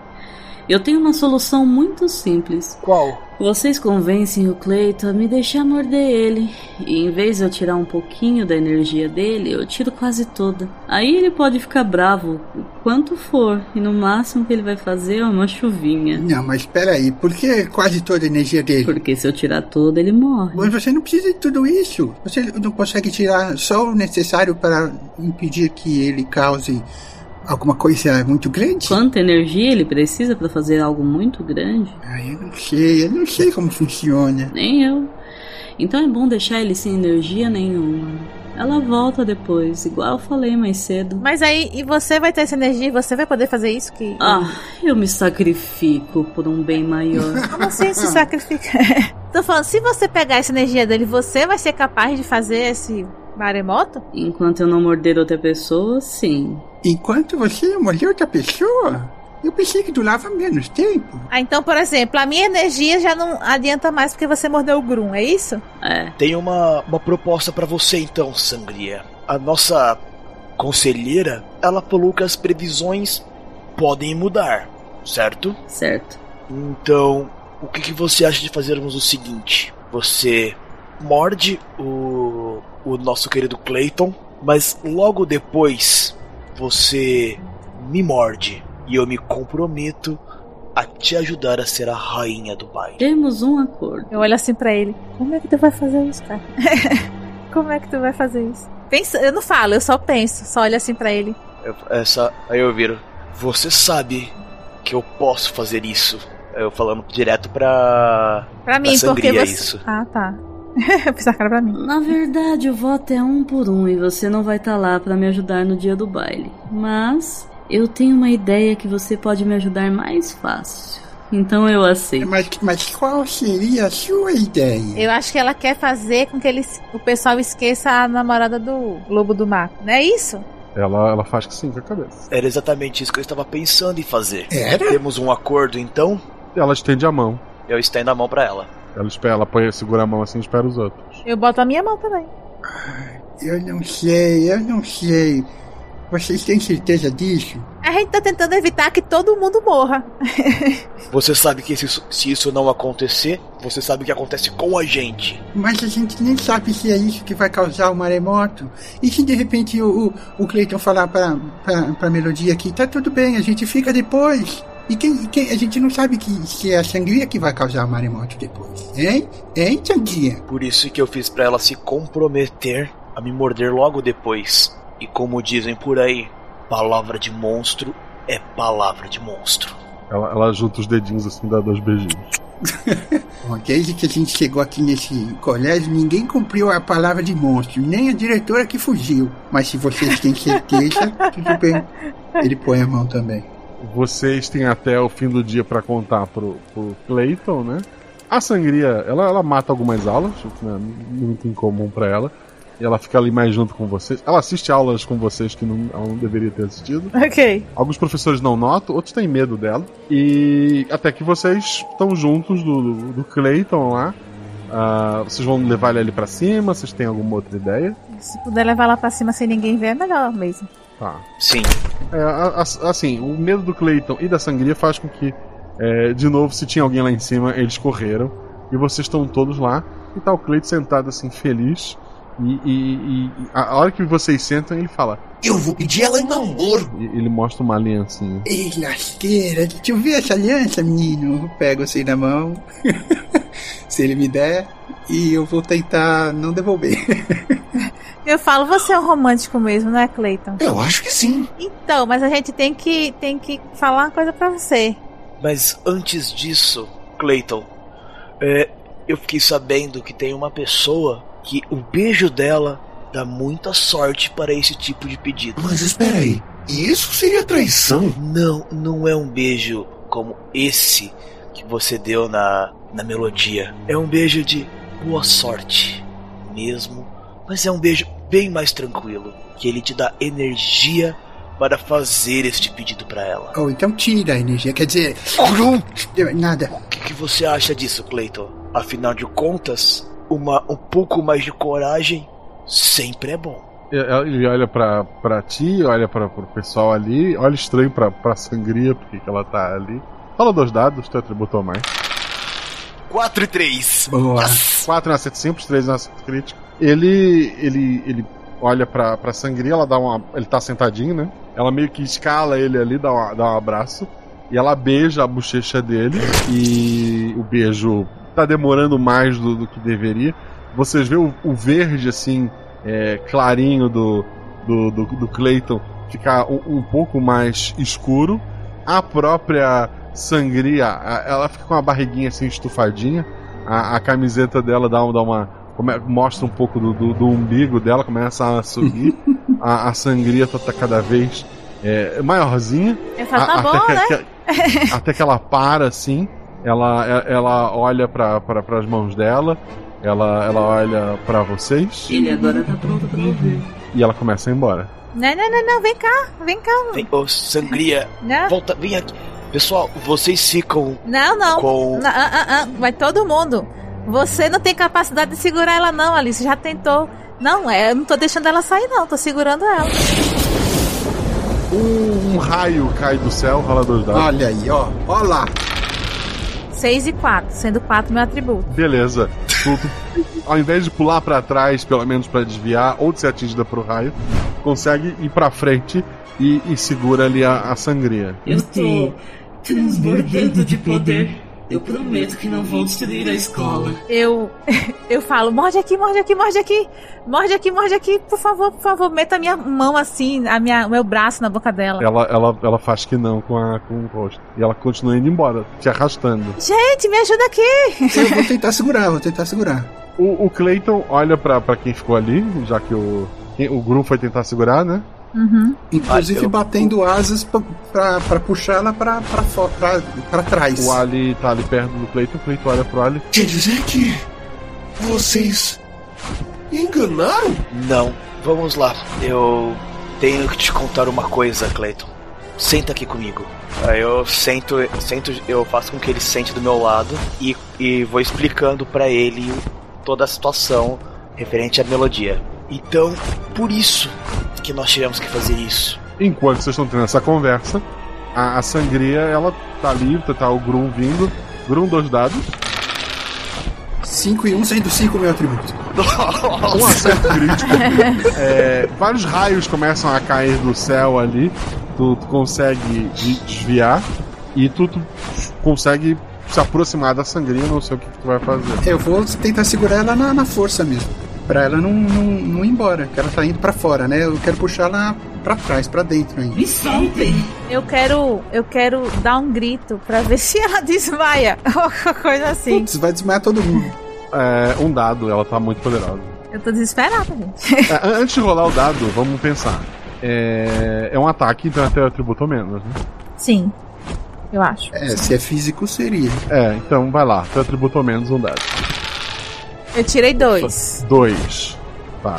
Eu tenho uma solução muito simples. Qual? Vocês convencem o Cleiton a me deixar morder ele. E em vez de eu tirar um pouquinho da energia dele, eu tiro quase toda. Aí ele pode ficar bravo o quanto for. E no máximo que ele vai fazer é uma chuvinha. Não, mas peraí, por que quase toda a energia dele? Porque se eu tirar toda, ele morre. Mas você não precisa de tudo isso. Você não consegue tirar só o necessário para impedir que ele cause alguma coisa muito grande? Quanta energia ele precisa para fazer algo muito grande? Ah, eu não sei como funciona. Nem eu. Então é bom deixar ele sem energia nenhuma. Ela volta depois, igual eu falei mais cedo. Mas aí, e você vai ter essa energia? Você vai poder fazer isso? Que... Ah, eu me sacrifico por um bem maior. Como assim se sacrifica? Tô falando, se você pegar essa energia dele, você vai ser capaz de fazer esse maremoto? Enquanto eu não morder outra pessoa, sim. Enquanto você mordeu outra pessoa? Eu pensei que durava menos tempo. Ah, então, por exemplo, a minha energia já não adianta mais porque você mordeu o Grum, é isso? É. Tem uma proposta pra você então, Sangria. A nossa conselheira, ela falou que as previsões podem mudar, certo? Certo. Então, o que você acha de fazermos o seguinte? Você morde o nosso querido Clayton, mas logo depois você me morde e eu me comprometo a te ajudar a ser a rainha do baile. Temos um acordo. Eu olho assim pra ele. Como é que tu vai fazer isso, cara? Como é que tu vai fazer isso? Pensa, eu não falo, eu só penso. Só olho assim pra ele. Aí eu viro. Você sabe que eu posso fazer isso. Eu falando direto pra mim, Sangria, porque você... Isso. Ah, tá. Pra mim. Na verdade, o voto é um por um e você não vai estar lá pra me ajudar no dia do baile. Mas... eu tenho uma ideia que você pode me ajudar mais fácil. Então eu aceito. Mas qual seria a sua ideia? Eu acho que ela quer fazer com que o pessoal esqueça a namorada do Lobo do Mar. Não é isso? Ela faz que sim com a cabeça. Era exatamente isso que eu estava pensando em fazer. Era? Temos um acordo, então? Ela estende a mão. Eu estendo a mão pra ela. Ela põe, segura a mão assim e espera os outros. Eu boto a minha mão também. Eu não sei... Vocês têm certeza disso? A gente tá tentando evitar que todo mundo morra. Você sabe que se isso não acontecer, você sabe o que acontece com a gente. Mas a gente nem sabe se é isso que vai causar o maremoto. E se de repente o Cleiton falar pra Melodia que tá tudo bem, a gente fica depois. E quem a gente não sabe se é a Sangria que vai causar o maremoto depois. Hein, Sangria? Por isso que eu fiz pra ela se comprometer a me morder logo depois. E como dizem por aí, palavra de monstro é palavra de monstro. Ela junta os dedinhos assim, dá dois beijinhos. Desde que a gente chegou aqui nesse colégio, ninguém cumpriu a palavra de monstro, nem a diretora que fugiu. Mas se vocês têm certeza, tudo bem. Ele põe a mão também. Vocês têm até o fim do dia pra contar pro Clayton, né? A Sangria, ela mata algumas aulas, né? Muito incomum pra ela. E ela fica ali mais junto com vocês. Ela assiste aulas com vocês que ela não deveria ter assistido. Ok. Alguns professores não notam, outros têm medo dela. E até que vocês estão juntos do Clayton lá. Vocês vão levar ele ali pra cima? Vocês têm alguma outra ideia? Se puder levar lá pra cima sem ninguém ver, é melhor mesmo. Tá. Sim. Assim, o medo do Clayton e da Sangria faz com que, de novo, se tinha alguém lá em cima, eles correram. E vocês estão todos lá. E tá o Clayton sentado assim, feliz. E a hora que vocês sentam, ele fala: eu vou pedir ela em namoro. E ele mostra uma aliancinha. Ei, lasqueira, deixa eu ver essa aliança, menino. Eu pego assim na mão. Se ele me der, e eu vou tentar não devolver. Eu falo, você é um romântico mesmo, né, Clayton? Eu acho que sim. Então, mas a gente tem que falar uma coisa pra você. Mas antes disso, Clayton, eu fiquei sabendo que tem uma pessoa que o beijo dela dá muita sorte para esse tipo de pedido. Mas espera aí, isso seria traição? Não, não é um beijo como esse que você deu na melodia. É um beijo de boa sorte mesmo, mas é um beijo bem mais tranquilo, que ele te dá energia para fazer este pedido para ela. Ou então tira a energia, quer dizer... nada. O que você acha disso, Clayton? Afinal de contas, um pouco mais de coragem sempre é bom. Ele olha pra ti, olha pro pessoal ali, olha estranho pra sangria, porque que ela tá ali. Fala dois dados, teu atributo mais. 4 e 3. Boa. Yes. 4 é um acerto simples, 3 é um acerto crítico. Ele olha pra sangria, ela dá uma... Ele tá sentadinho, né? Ela meio que escala ele ali, dá um abraço. E ela beija a bochecha dele. E o beijo tá demorando mais do que deveria. Vocês vê o verde, assim, clarinho do Clayton ficar um pouco mais escuro. A própria sangria, ela fica com uma barriguinha, assim, estufadinha. A camiseta dela dá uma... mostra um pouco do umbigo dela, começa a subir. A sangria tá cada vez maiorzinha. Eu falo, tá bom, né? Até que ela para, assim. Ela olha para as mãos dela. Ela olha pra vocês. Ele agora tá pronto pra ouvir. E ela começa a ir embora. Não, vem cá. Vem, oh, sangria, não. Volta, vem aqui. Pessoal, vocês ficam... Não. Com... Vai todo mundo. Você não tem capacidade de segurar ela não, Alice, já tentou. Não, eu não tô deixando ela sair não, tô segurando ela. Um raio cai do céu, rola dois dados. Olha aí, ó lá. 6 e 4, sendo 4 meu atributo. Beleza. Ao invés de pular pra trás, pelo menos pra desviar, ou de ser atingida pro raio, consegue ir pra frente e segura ali a sangria. Eu tô transbordando de poder. Eu prometo que não vou destruir a escola. Eu falo, morde aqui, por favor, meta a minha mão assim, o meu braço na boca dela. Ela faz que não com o rosto. E ela continua indo embora, te arrastando. Gente, me ajuda aqui. Eu vou tentar segurar. O Clayton olha pra quem ficou ali, já que o grupo foi tentar segurar, né? Uhum. Inclusive batendo asas pra puxar ela pra trás. O Ali tá ali perto do Clayton. O Clayton olha pro Ali. Quer dizer que vocês enganaram? Não, vamos lá. Eu tenho que te contar uma coisa, Clayton. Senta aqui comigo. Aí eu sento, eu faço com que ele sente do meu lado e vou explicando pra ele toda a situação referente à melodia. Então, por isso que nós tivemos que fazer isso. Enquanto vocês estão tendo essa conversa, a sangria, ela tá ali, tá o Grum vindo. Grum, dois dados. 5 e 1, um, sendo 5 meu atributo. Um acerto crítico. Vários raios começam a cair do céu ali. Tu consegue desviar e tu consegue se aproximar da sangria. Não sei o que tu vai fazer. Eu vou tentar segurar ela na força mesmo. Pra ela não ir embora, que ela tá indo pra fora, né? Eu quero puxar ela pra trás, pra dentro ainda. Me soltem! Eu quero dar um grito pra ver se ela desmaia, ou coisa assim. Putz, vai desmaiar todo mundo. Um dado, ela tá muito poderosa. Eu tô desesperada, gente. Antes de rolar o dado, vamos pensar. É um ataque, então até atributo menos, né? Sim, eu acho. Se é físico, seria. Então vai lá, até atributo menos um dado. Eu tirei 2. 2. Tá.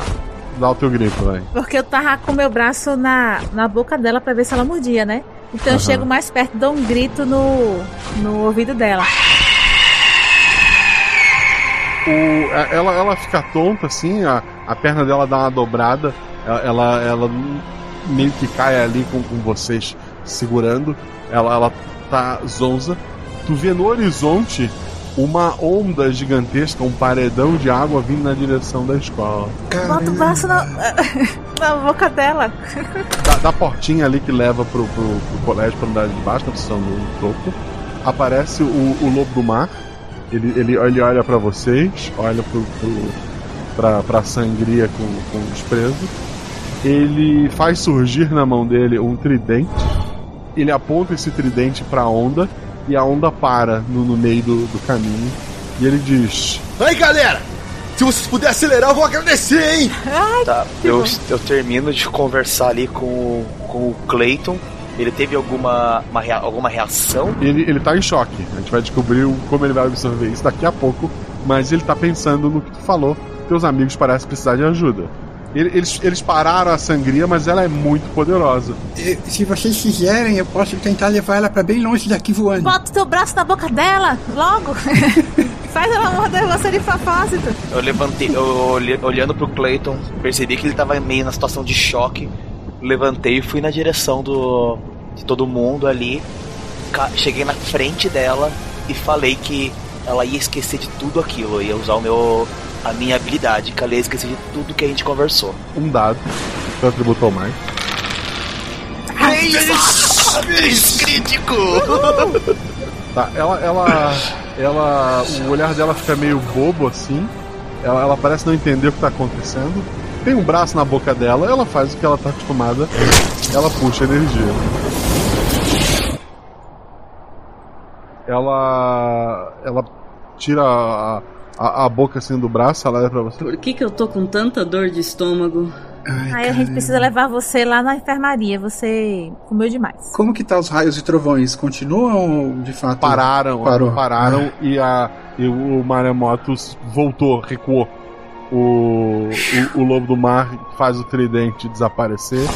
Dá o teu grito, vai. Porque eu tava com o meu braço na boca dela pra ver se ela mordia, né? Então eu chego mais perto, dou um grito no ouvido dela. Ela fica tonta, assim, a perna dela dá uma dobrada. Ela meio que cai ali com vocês segurando. Ela tá zonza. Tu vê no horizonte... uma onda gigantesca, um paredão de água vindo na direção da escola. Caramba. Bota o braço na boca dela. Da portinha ali que leva pro colégio, pra andar de baixo, na posição do topo, aparece o lobo do mar. Ele olha pra vocês, olha pra sangria com desprezo. Ele faz surgir na mão dele um tridente. Ele aponta esse tridente pra onda. E a onda para no meio do caminho. E ele diz: Aí galera, Se vocês puderem acelerar, eu vou agradecer, hein? Tá, eu termino de conversar ali com o Clayton. Ele teve alguma reação? Ele tá em choque. A gente vai descobrir como ele vai absorver isso daqui a pouco. Mas ele tá pensando no que tu falou. Teus amigos parecem precisar de ajuda. Eles pararam a sangria, mas ela é muito poderosa. Se vocês quiserem, eu posso tentar levar ela pra bem longe daqui voando. Bota o teu braço na boca dela, logo. Faz ela morder você de propósito. Eu levantei, olhando pro Clayton, percebi que ele tava meio na situação de choque. Levantei e fui na direção de todo mundo ali. Cheguei na frente dela e falei que ela ia esquecer de tudo aquilo. Ia usar a minha habilidade, que ela ia esquecer de tudo que a gente conversou. Um dado, pra atributar o mais. Três crítico! Tá, ela o olhar dela fica meio bobo assim. Ela parece não entender o que tá acontecendo. Tem um braço na boca dela, ela faz o que ela tá acostumada, ela puxa energia. Ela tira a boca assim do braço, ela olha pra você. Por que eu tô com tanta dor de estômago? Aí a gente precisa levar você lá na enfermaria, você comeu demais. Como que tá os raios e trovões? Continuam de fato? Pararam e o maremoto voltou, recuou. O lobo do mar faz o tridente desaparecer.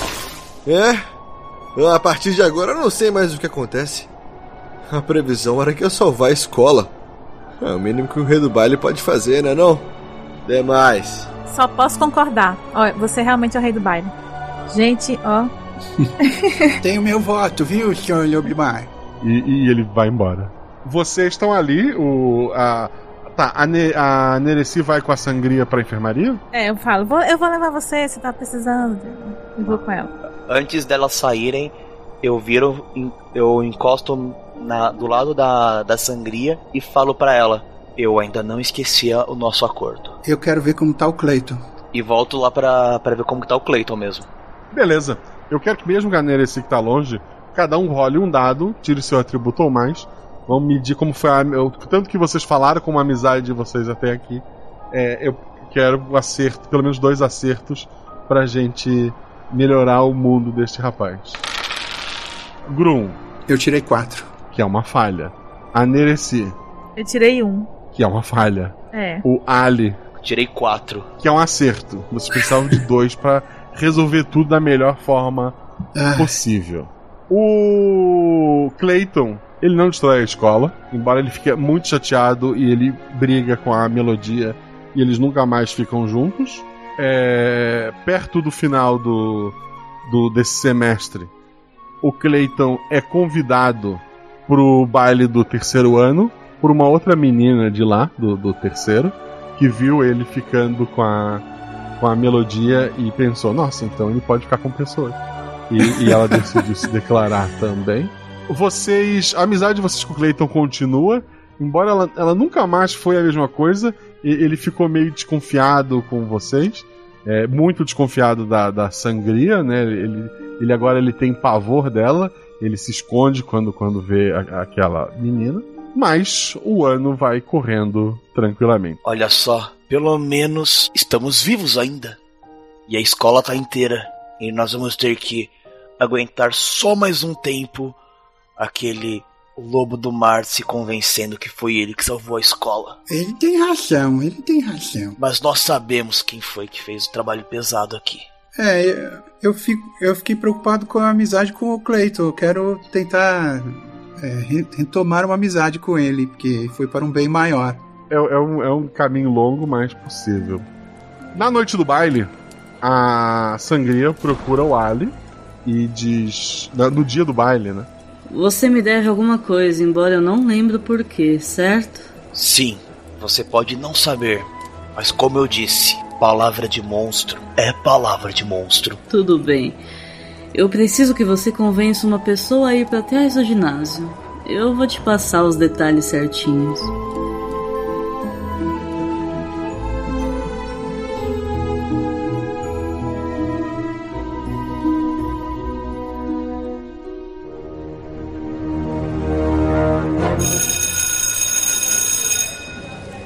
A partir de agora eu não sei mais o que acontece. A previsão era que eu salvar a escola. É o mínimo que o rei do baile pode fazer, né não? Demais. Só posso concordar. Ó, você realmente é o rei do baile. Gente, ó. Tem o meu voto, viu, senhor lobo do mar? E ele vai embora. Vocês estão ali, Tá, a Nereci vai com a sangria pra enfermaria? Eu falo, eu vou levar você tá precisando. Eu vou com ela. Antes delas saírem, eu encosto do lado da sangria e falo pra ela: eu ainda não esquecia o nosso acordo. Eu quero ver como tá o Clayton. E volto lá pra ver como tá o Clayton mesmo. Beleza, eu quero que mesmo a Nereci que tá longe, cada um role um dado, tire seu atributo ou mais. Vamos medir como foi o tanto que vocês falaram, como a amizade de vocês até aqui. Eu quero pelo menos 2 acertos pra gente melhorar o mundo deste rapaz. Grum. Eu tirei 4. Que é uma falha. A Nereci. Eu tirei 1. Que é uma falha. O Ali. Eu tirei 4. Que é um acerto. Vocês precisavam de 2 pra resolver tudo da melhor forma possível. O Clayton... ele não destrói a escola, embora ele fique muito chateado e ele briga com a melodia e eles nunca mais ficam juntos. Perto do final desse semestre, o Clayton é convidado pro baile do terceiro ano por uma outra menina de lá, do terceiro, que viu ele ficando com a melodia e pensou: nossa, então ele pode ficar com pessoas. E ela decidiu se declarar também. A amizade de vocês com o Clayton continua, embora ela nunca mais foi a mesma coisa. Ele ficou meio desconfiado com vocês, muito desconfiado da sangria, né? Ele agora ele tem pavor dela, ele se esconde quando vê aquela menina, mas o ano vai correndo tranquilamente. Olha só, pelo menos estamos vivos ainda, e a escola tá inteira, e nós vamos ter que aguentar só mais um tempo aquele lobo do mar se convencendo que foi ele que salvou a escola. Ele tem razão. Mas nós sabemos quem foi que fez o trabalho pesado aqui. Eu fiquei preocupado com a amizade com o Clayton. Eu quero tentar retomar uma amizade com ele, porque foi para um bem maior. É um caminho longo, mas possível. Na noite do baile, a sangria procura o Ali e diz... no dia do baile, né? Você me deve alguma coisa, embora eu não lembre o porquê, certo? Sim, você pode não saber, mas como eu disse, palavra de monstro é palavra de monstro. Tudo bem. Eu preciso que você convença uma pessoa a ir para trás do ginásio. Eu vou te passar os detalhes certinhos.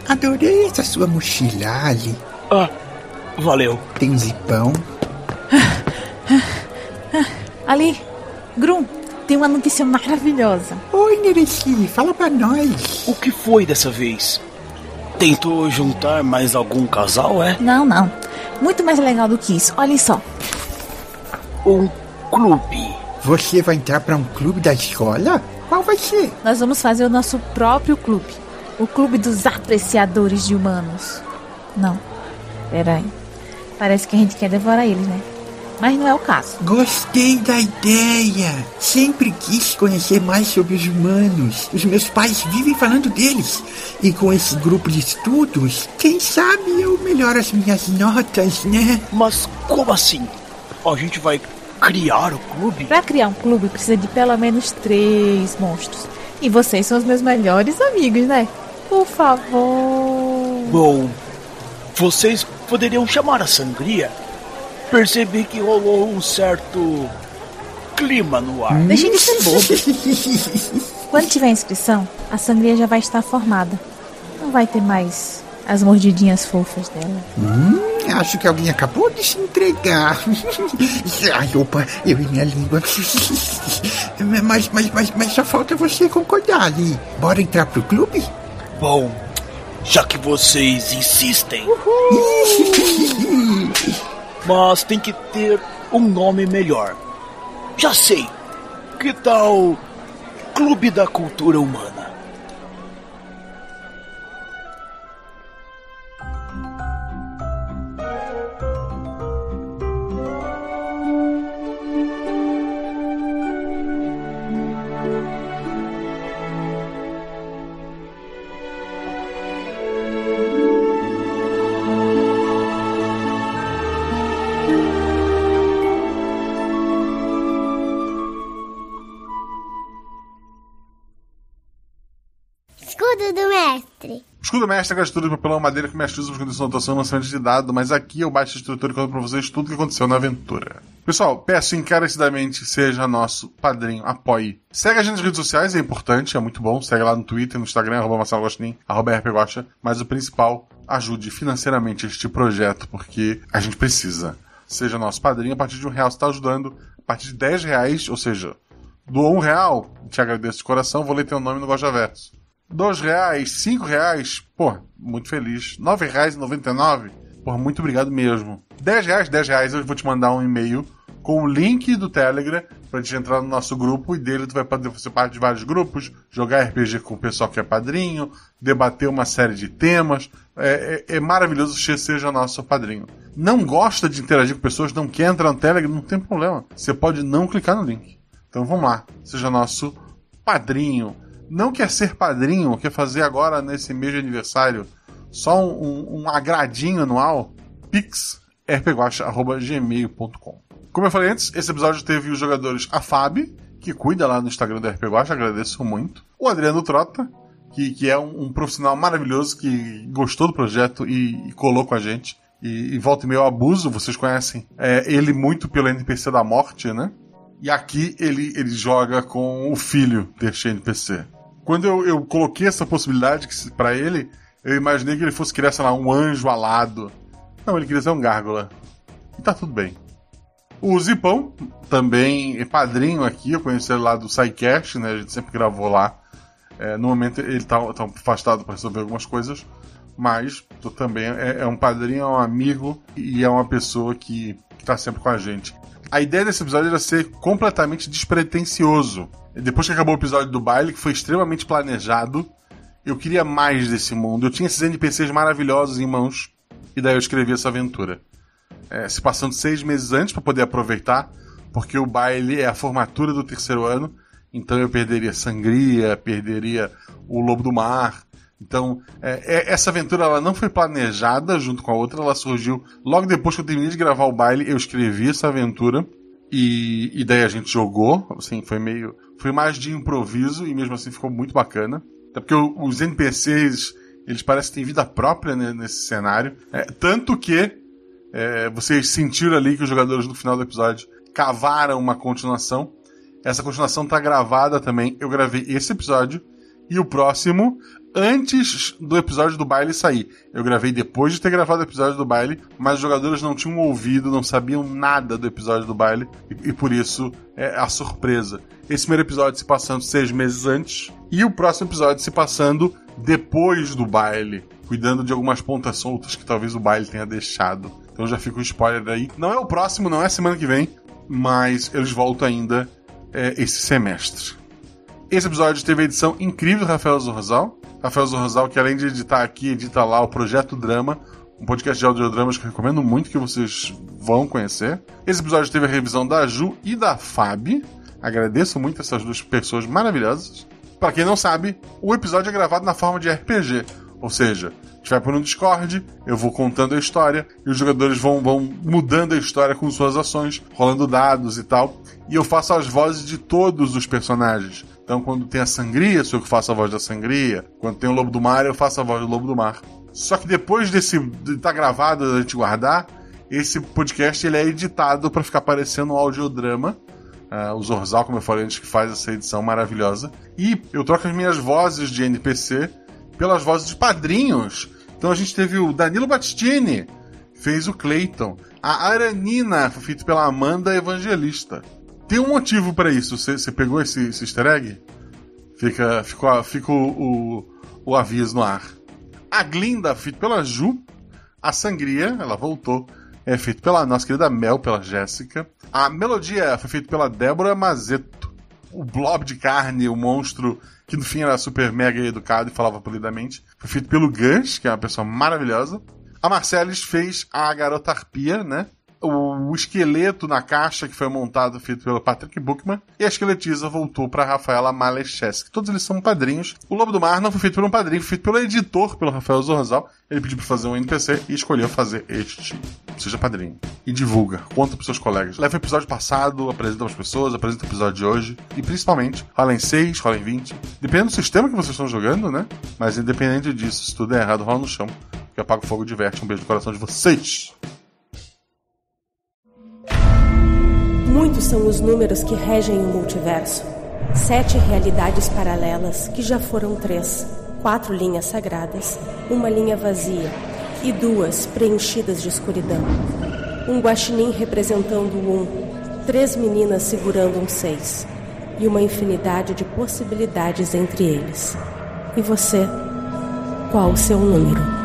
Adorei essa sua mochila, Ali. Ah, valeu. Tem um zipão. Ali, Grum, tem uma notícia maravilhosa. Oi, Nereci, fala pra nós. O que foi dessa vez? Tentou juntar mais algum casal, é? Não. Muito mais legal do que isso. Olha só. Um clube. Você vai entrar pra um clube da escola? Qual vai ser? Nós vamos fazer o nosso próprio clube. O clube dos apreciadores de humanos. Não, peraí. Parece que a gente quer devorar eles, né? Mas não é o caso. Gostei da ideia. Sempre quis conhecer mais sobre os humanos. Os meus pais vivem falando deles. E com esse grupo de estudos, quem sabe eu melhoro as minhas notas, né? Mas como assim? A gente vai criar o clube? Pra criar um clube precisa de pelo menos 3 monstros. E vocês são os meus melhores amigos, né? Por favor. Bom, vocês poderiam chamar a sangria? Percebi que rolou um certo clima no ar. Deixa de ser bobo. Quando tiver inscrição, a sangria já vai estar formada. Não vai ter mais as mordidinhas fofas dela. Acho que alguém acabou de se entregar. Ai, opa, eu e minha língua. Mas só falta você concordar, Ali. Bora entrar pro clube? Bom, já que vocês insistem. Mas tem que ter um nome melhor. Já sei. Que tal Clube da Cultura Humana? Escudo mestre é a estrutura de papelão, madeira que mestre usa para condições de anotação e lançamento de dado, mas aqui eu baixo a estrutura e conto para vocês tudo o que aconteceu na aventura. Pessoal, peço encarecidamente que seja nosso padrinho, apoie. Segue a gente nas redes sociais, é importante, é muito bom. Segue lá no Twitter, no Instagram, @marceloguaxinim, @RPGuaxa, mas o principal, ajude financeiramente este projeto, porque a gente precisa. Seja nosso padrinho, a partir de R$1 você está ajudando, a partir de R$10, ou seja, doou R$1, te agradeço de coração, vou ler teu nome no Guaxaverso. R$2, R$5, pô, muito feliz. R$9,99, pô, muito obrigado mesmo. R$10, eu vou te mandar um e-mail com o link do Telegram pra gente entrar no nosso grupo e dele tu vai poder fazer parte de vários grupos, jogar RPG com o pessoal que é padrinho, debater uma série de temas. É maravilhoso que seja nosso padrinho. Não gosta de interagir com pessoas, não quer entrar no Telegram, não tem problema. Você pode não clicar no link. Então vamos lá, seja nosso padrinho. Não quer ser padrinho, quer fazer agora nesse mês de aniversário só um agradinho anual? Pix, rpguaxa@gmail.com. Como eu falei antes, esse episódio teve os jogadores a Fabi, que cuida lá no Instagram da RPGuaxa, agradeço muito. O Adriano Trotta, que é um profissional maravilhoso, que gostou do projeto e colou com a gente. E volta e meio abuso, vocês conhecem ele muito pelo NPC da Morte, né? E aqui ele joga com o filho deste NPC. Quando eu coloquei essa possibilidade pra ele, eu imaginei que ele fosse criar, sei lá, um anjo alado. Não, ele queria ser um gárgula. E tá tudo bem. O Zipão, também é padrinho aqui, eu conheci ele lá do SciCast, né? A gente sempre gravou lá. No momento ele tá afastado pra resolver algumas coisas, mas também é um padrinho, é um amigo e é uma pessoa que tá sempre com a gente. A ideia desse episódio era ser completamente despretensioso. Depois que acabou o episódio do baile, que foi extremamente planejado, eu queria mais desse mundo. Eu tinha esses NPCs maravilhosos em mãos, e daí eu escrevi essa aventura. Se passando 6 meses antes para poder aproveitar, porque o baile é a formatura do 3º ano, então eu perderia sangria, perderia o lobo do mar. Então, essa aventura ela não foi planejada junto com a outra, ela surgiu logo depois que eu terminei de gravar o baile, eu escrevi essa aventura e daí a gente jogou, assim, foi mais de improviso e mesmo assim ficou muito bacana. Até porque os NPCs, eles parecem que têm vida própria, né, nesse cenário, tanto que vocês sentiram ali que os jogadores no final do episódio cavaram uma continuação. Essa continuação tá gravada também, eu gravei esse episódio e o próximo... antes do episódio do baile sair. Eu gravei depois de ter gravado o episódio do baile, mas os jogadores não tinham ouvido, não sabiam nada do episódio do baile, e por isso é a surpresa. Esse primeiro episódio se passando 6 meses antes, e o próximo episódio se passando depois do baile, cuidando de algumas pontas soltas que talvez o baile tenha deixado. Então já fica um spoiler aí. Não é o próximo, não é semana que vem, mas eles voltam ainda esse semestre. Esse episódio teve a edição incrível do Rafael Zorzal. Rafael Zorzal, que além de editar aqui, edita lá o Projeto Drama, um podcast de audiodramas que eu recomendo muito que vocês vão conhecer. Esse episódio teve a revisão da Ju e da Fabi. Agradeço muito essas duas pessoas maravilhosas. Para quem não sabe, o episódio é gravado na forma de RPG. Ou seja, a gente vai por um Discord, eu vou contando a história, e os jogadores vão mudando a história com suas ações, rolando dados e tal. E eu faço as vozes de todos os personagens. Então, quando tem a sangria, sou eu que faço a voz da sangria. Quando tem o lobo do mar, eu faço a voz do lobo do mar. Só que depois de tá gravado, da gente guardar, esse podcast ele é editado para ficar parecendo um audiodrama. O Zorzal, como eu falei antes, que faz essa edição maravilhosa. E eu troco as minhas vozes de NPC pelas vozes de padrinhos. Então a gente teve o Danilo Battistini, fez o Clayton. A Aranina, foi feito pela Amanda Evangelista. Tem um motivo para isso. Você pegou esse easter egg? Fica o aviso no ar. A Glinda, feito pela Ju. A Sangria, ela voltou, é feito pela nossa querida Mel, pela Jéssica. A melodia foi feita pela Débora Mazetto. O blob de carne, o monstro, que no fim era super mega educado e falava polidamente, foi feito pelo Gus, que é uma pessoa maravilhosa. A Marceles fez a garota arpia, né? O esqueleto na caixa, que foi montado, feito pelo Patrick Bookman. E a esqueletiza voltou para Rafaela Malacheski. Todos eles são padrinhos. O Lobo do Mar não foi feito por um padrinho, foi feito pelo editor, pelo Rafael Zorzal. Ele pediu para fazer um NPC e escolheu fazer este. Seja padrinho. E divulga. Conta para seus colegas. Leva o episódio passado, apresenta as pessoas, apresenta o episódio de hoje. E principalmente, rola em 6, rola em 20. Dependendo do sistema que vocês estão jogando, né? Mas independente disso, se tudo é errado, rola no chão. Que apaga o fogo e diverte. Um beijo no coração de vocês. Muitos são os números que regem o multiverso. 7 realidades paralelas, que já foram 3. 4 linhas sagradas, 1 linha vazia e 2 preenchidas de escuridão. Um guaxinim representando o 1, 3 meninas segurando um 6 e uma infinidade de possibilidades entre eles. E você, qual o seu número?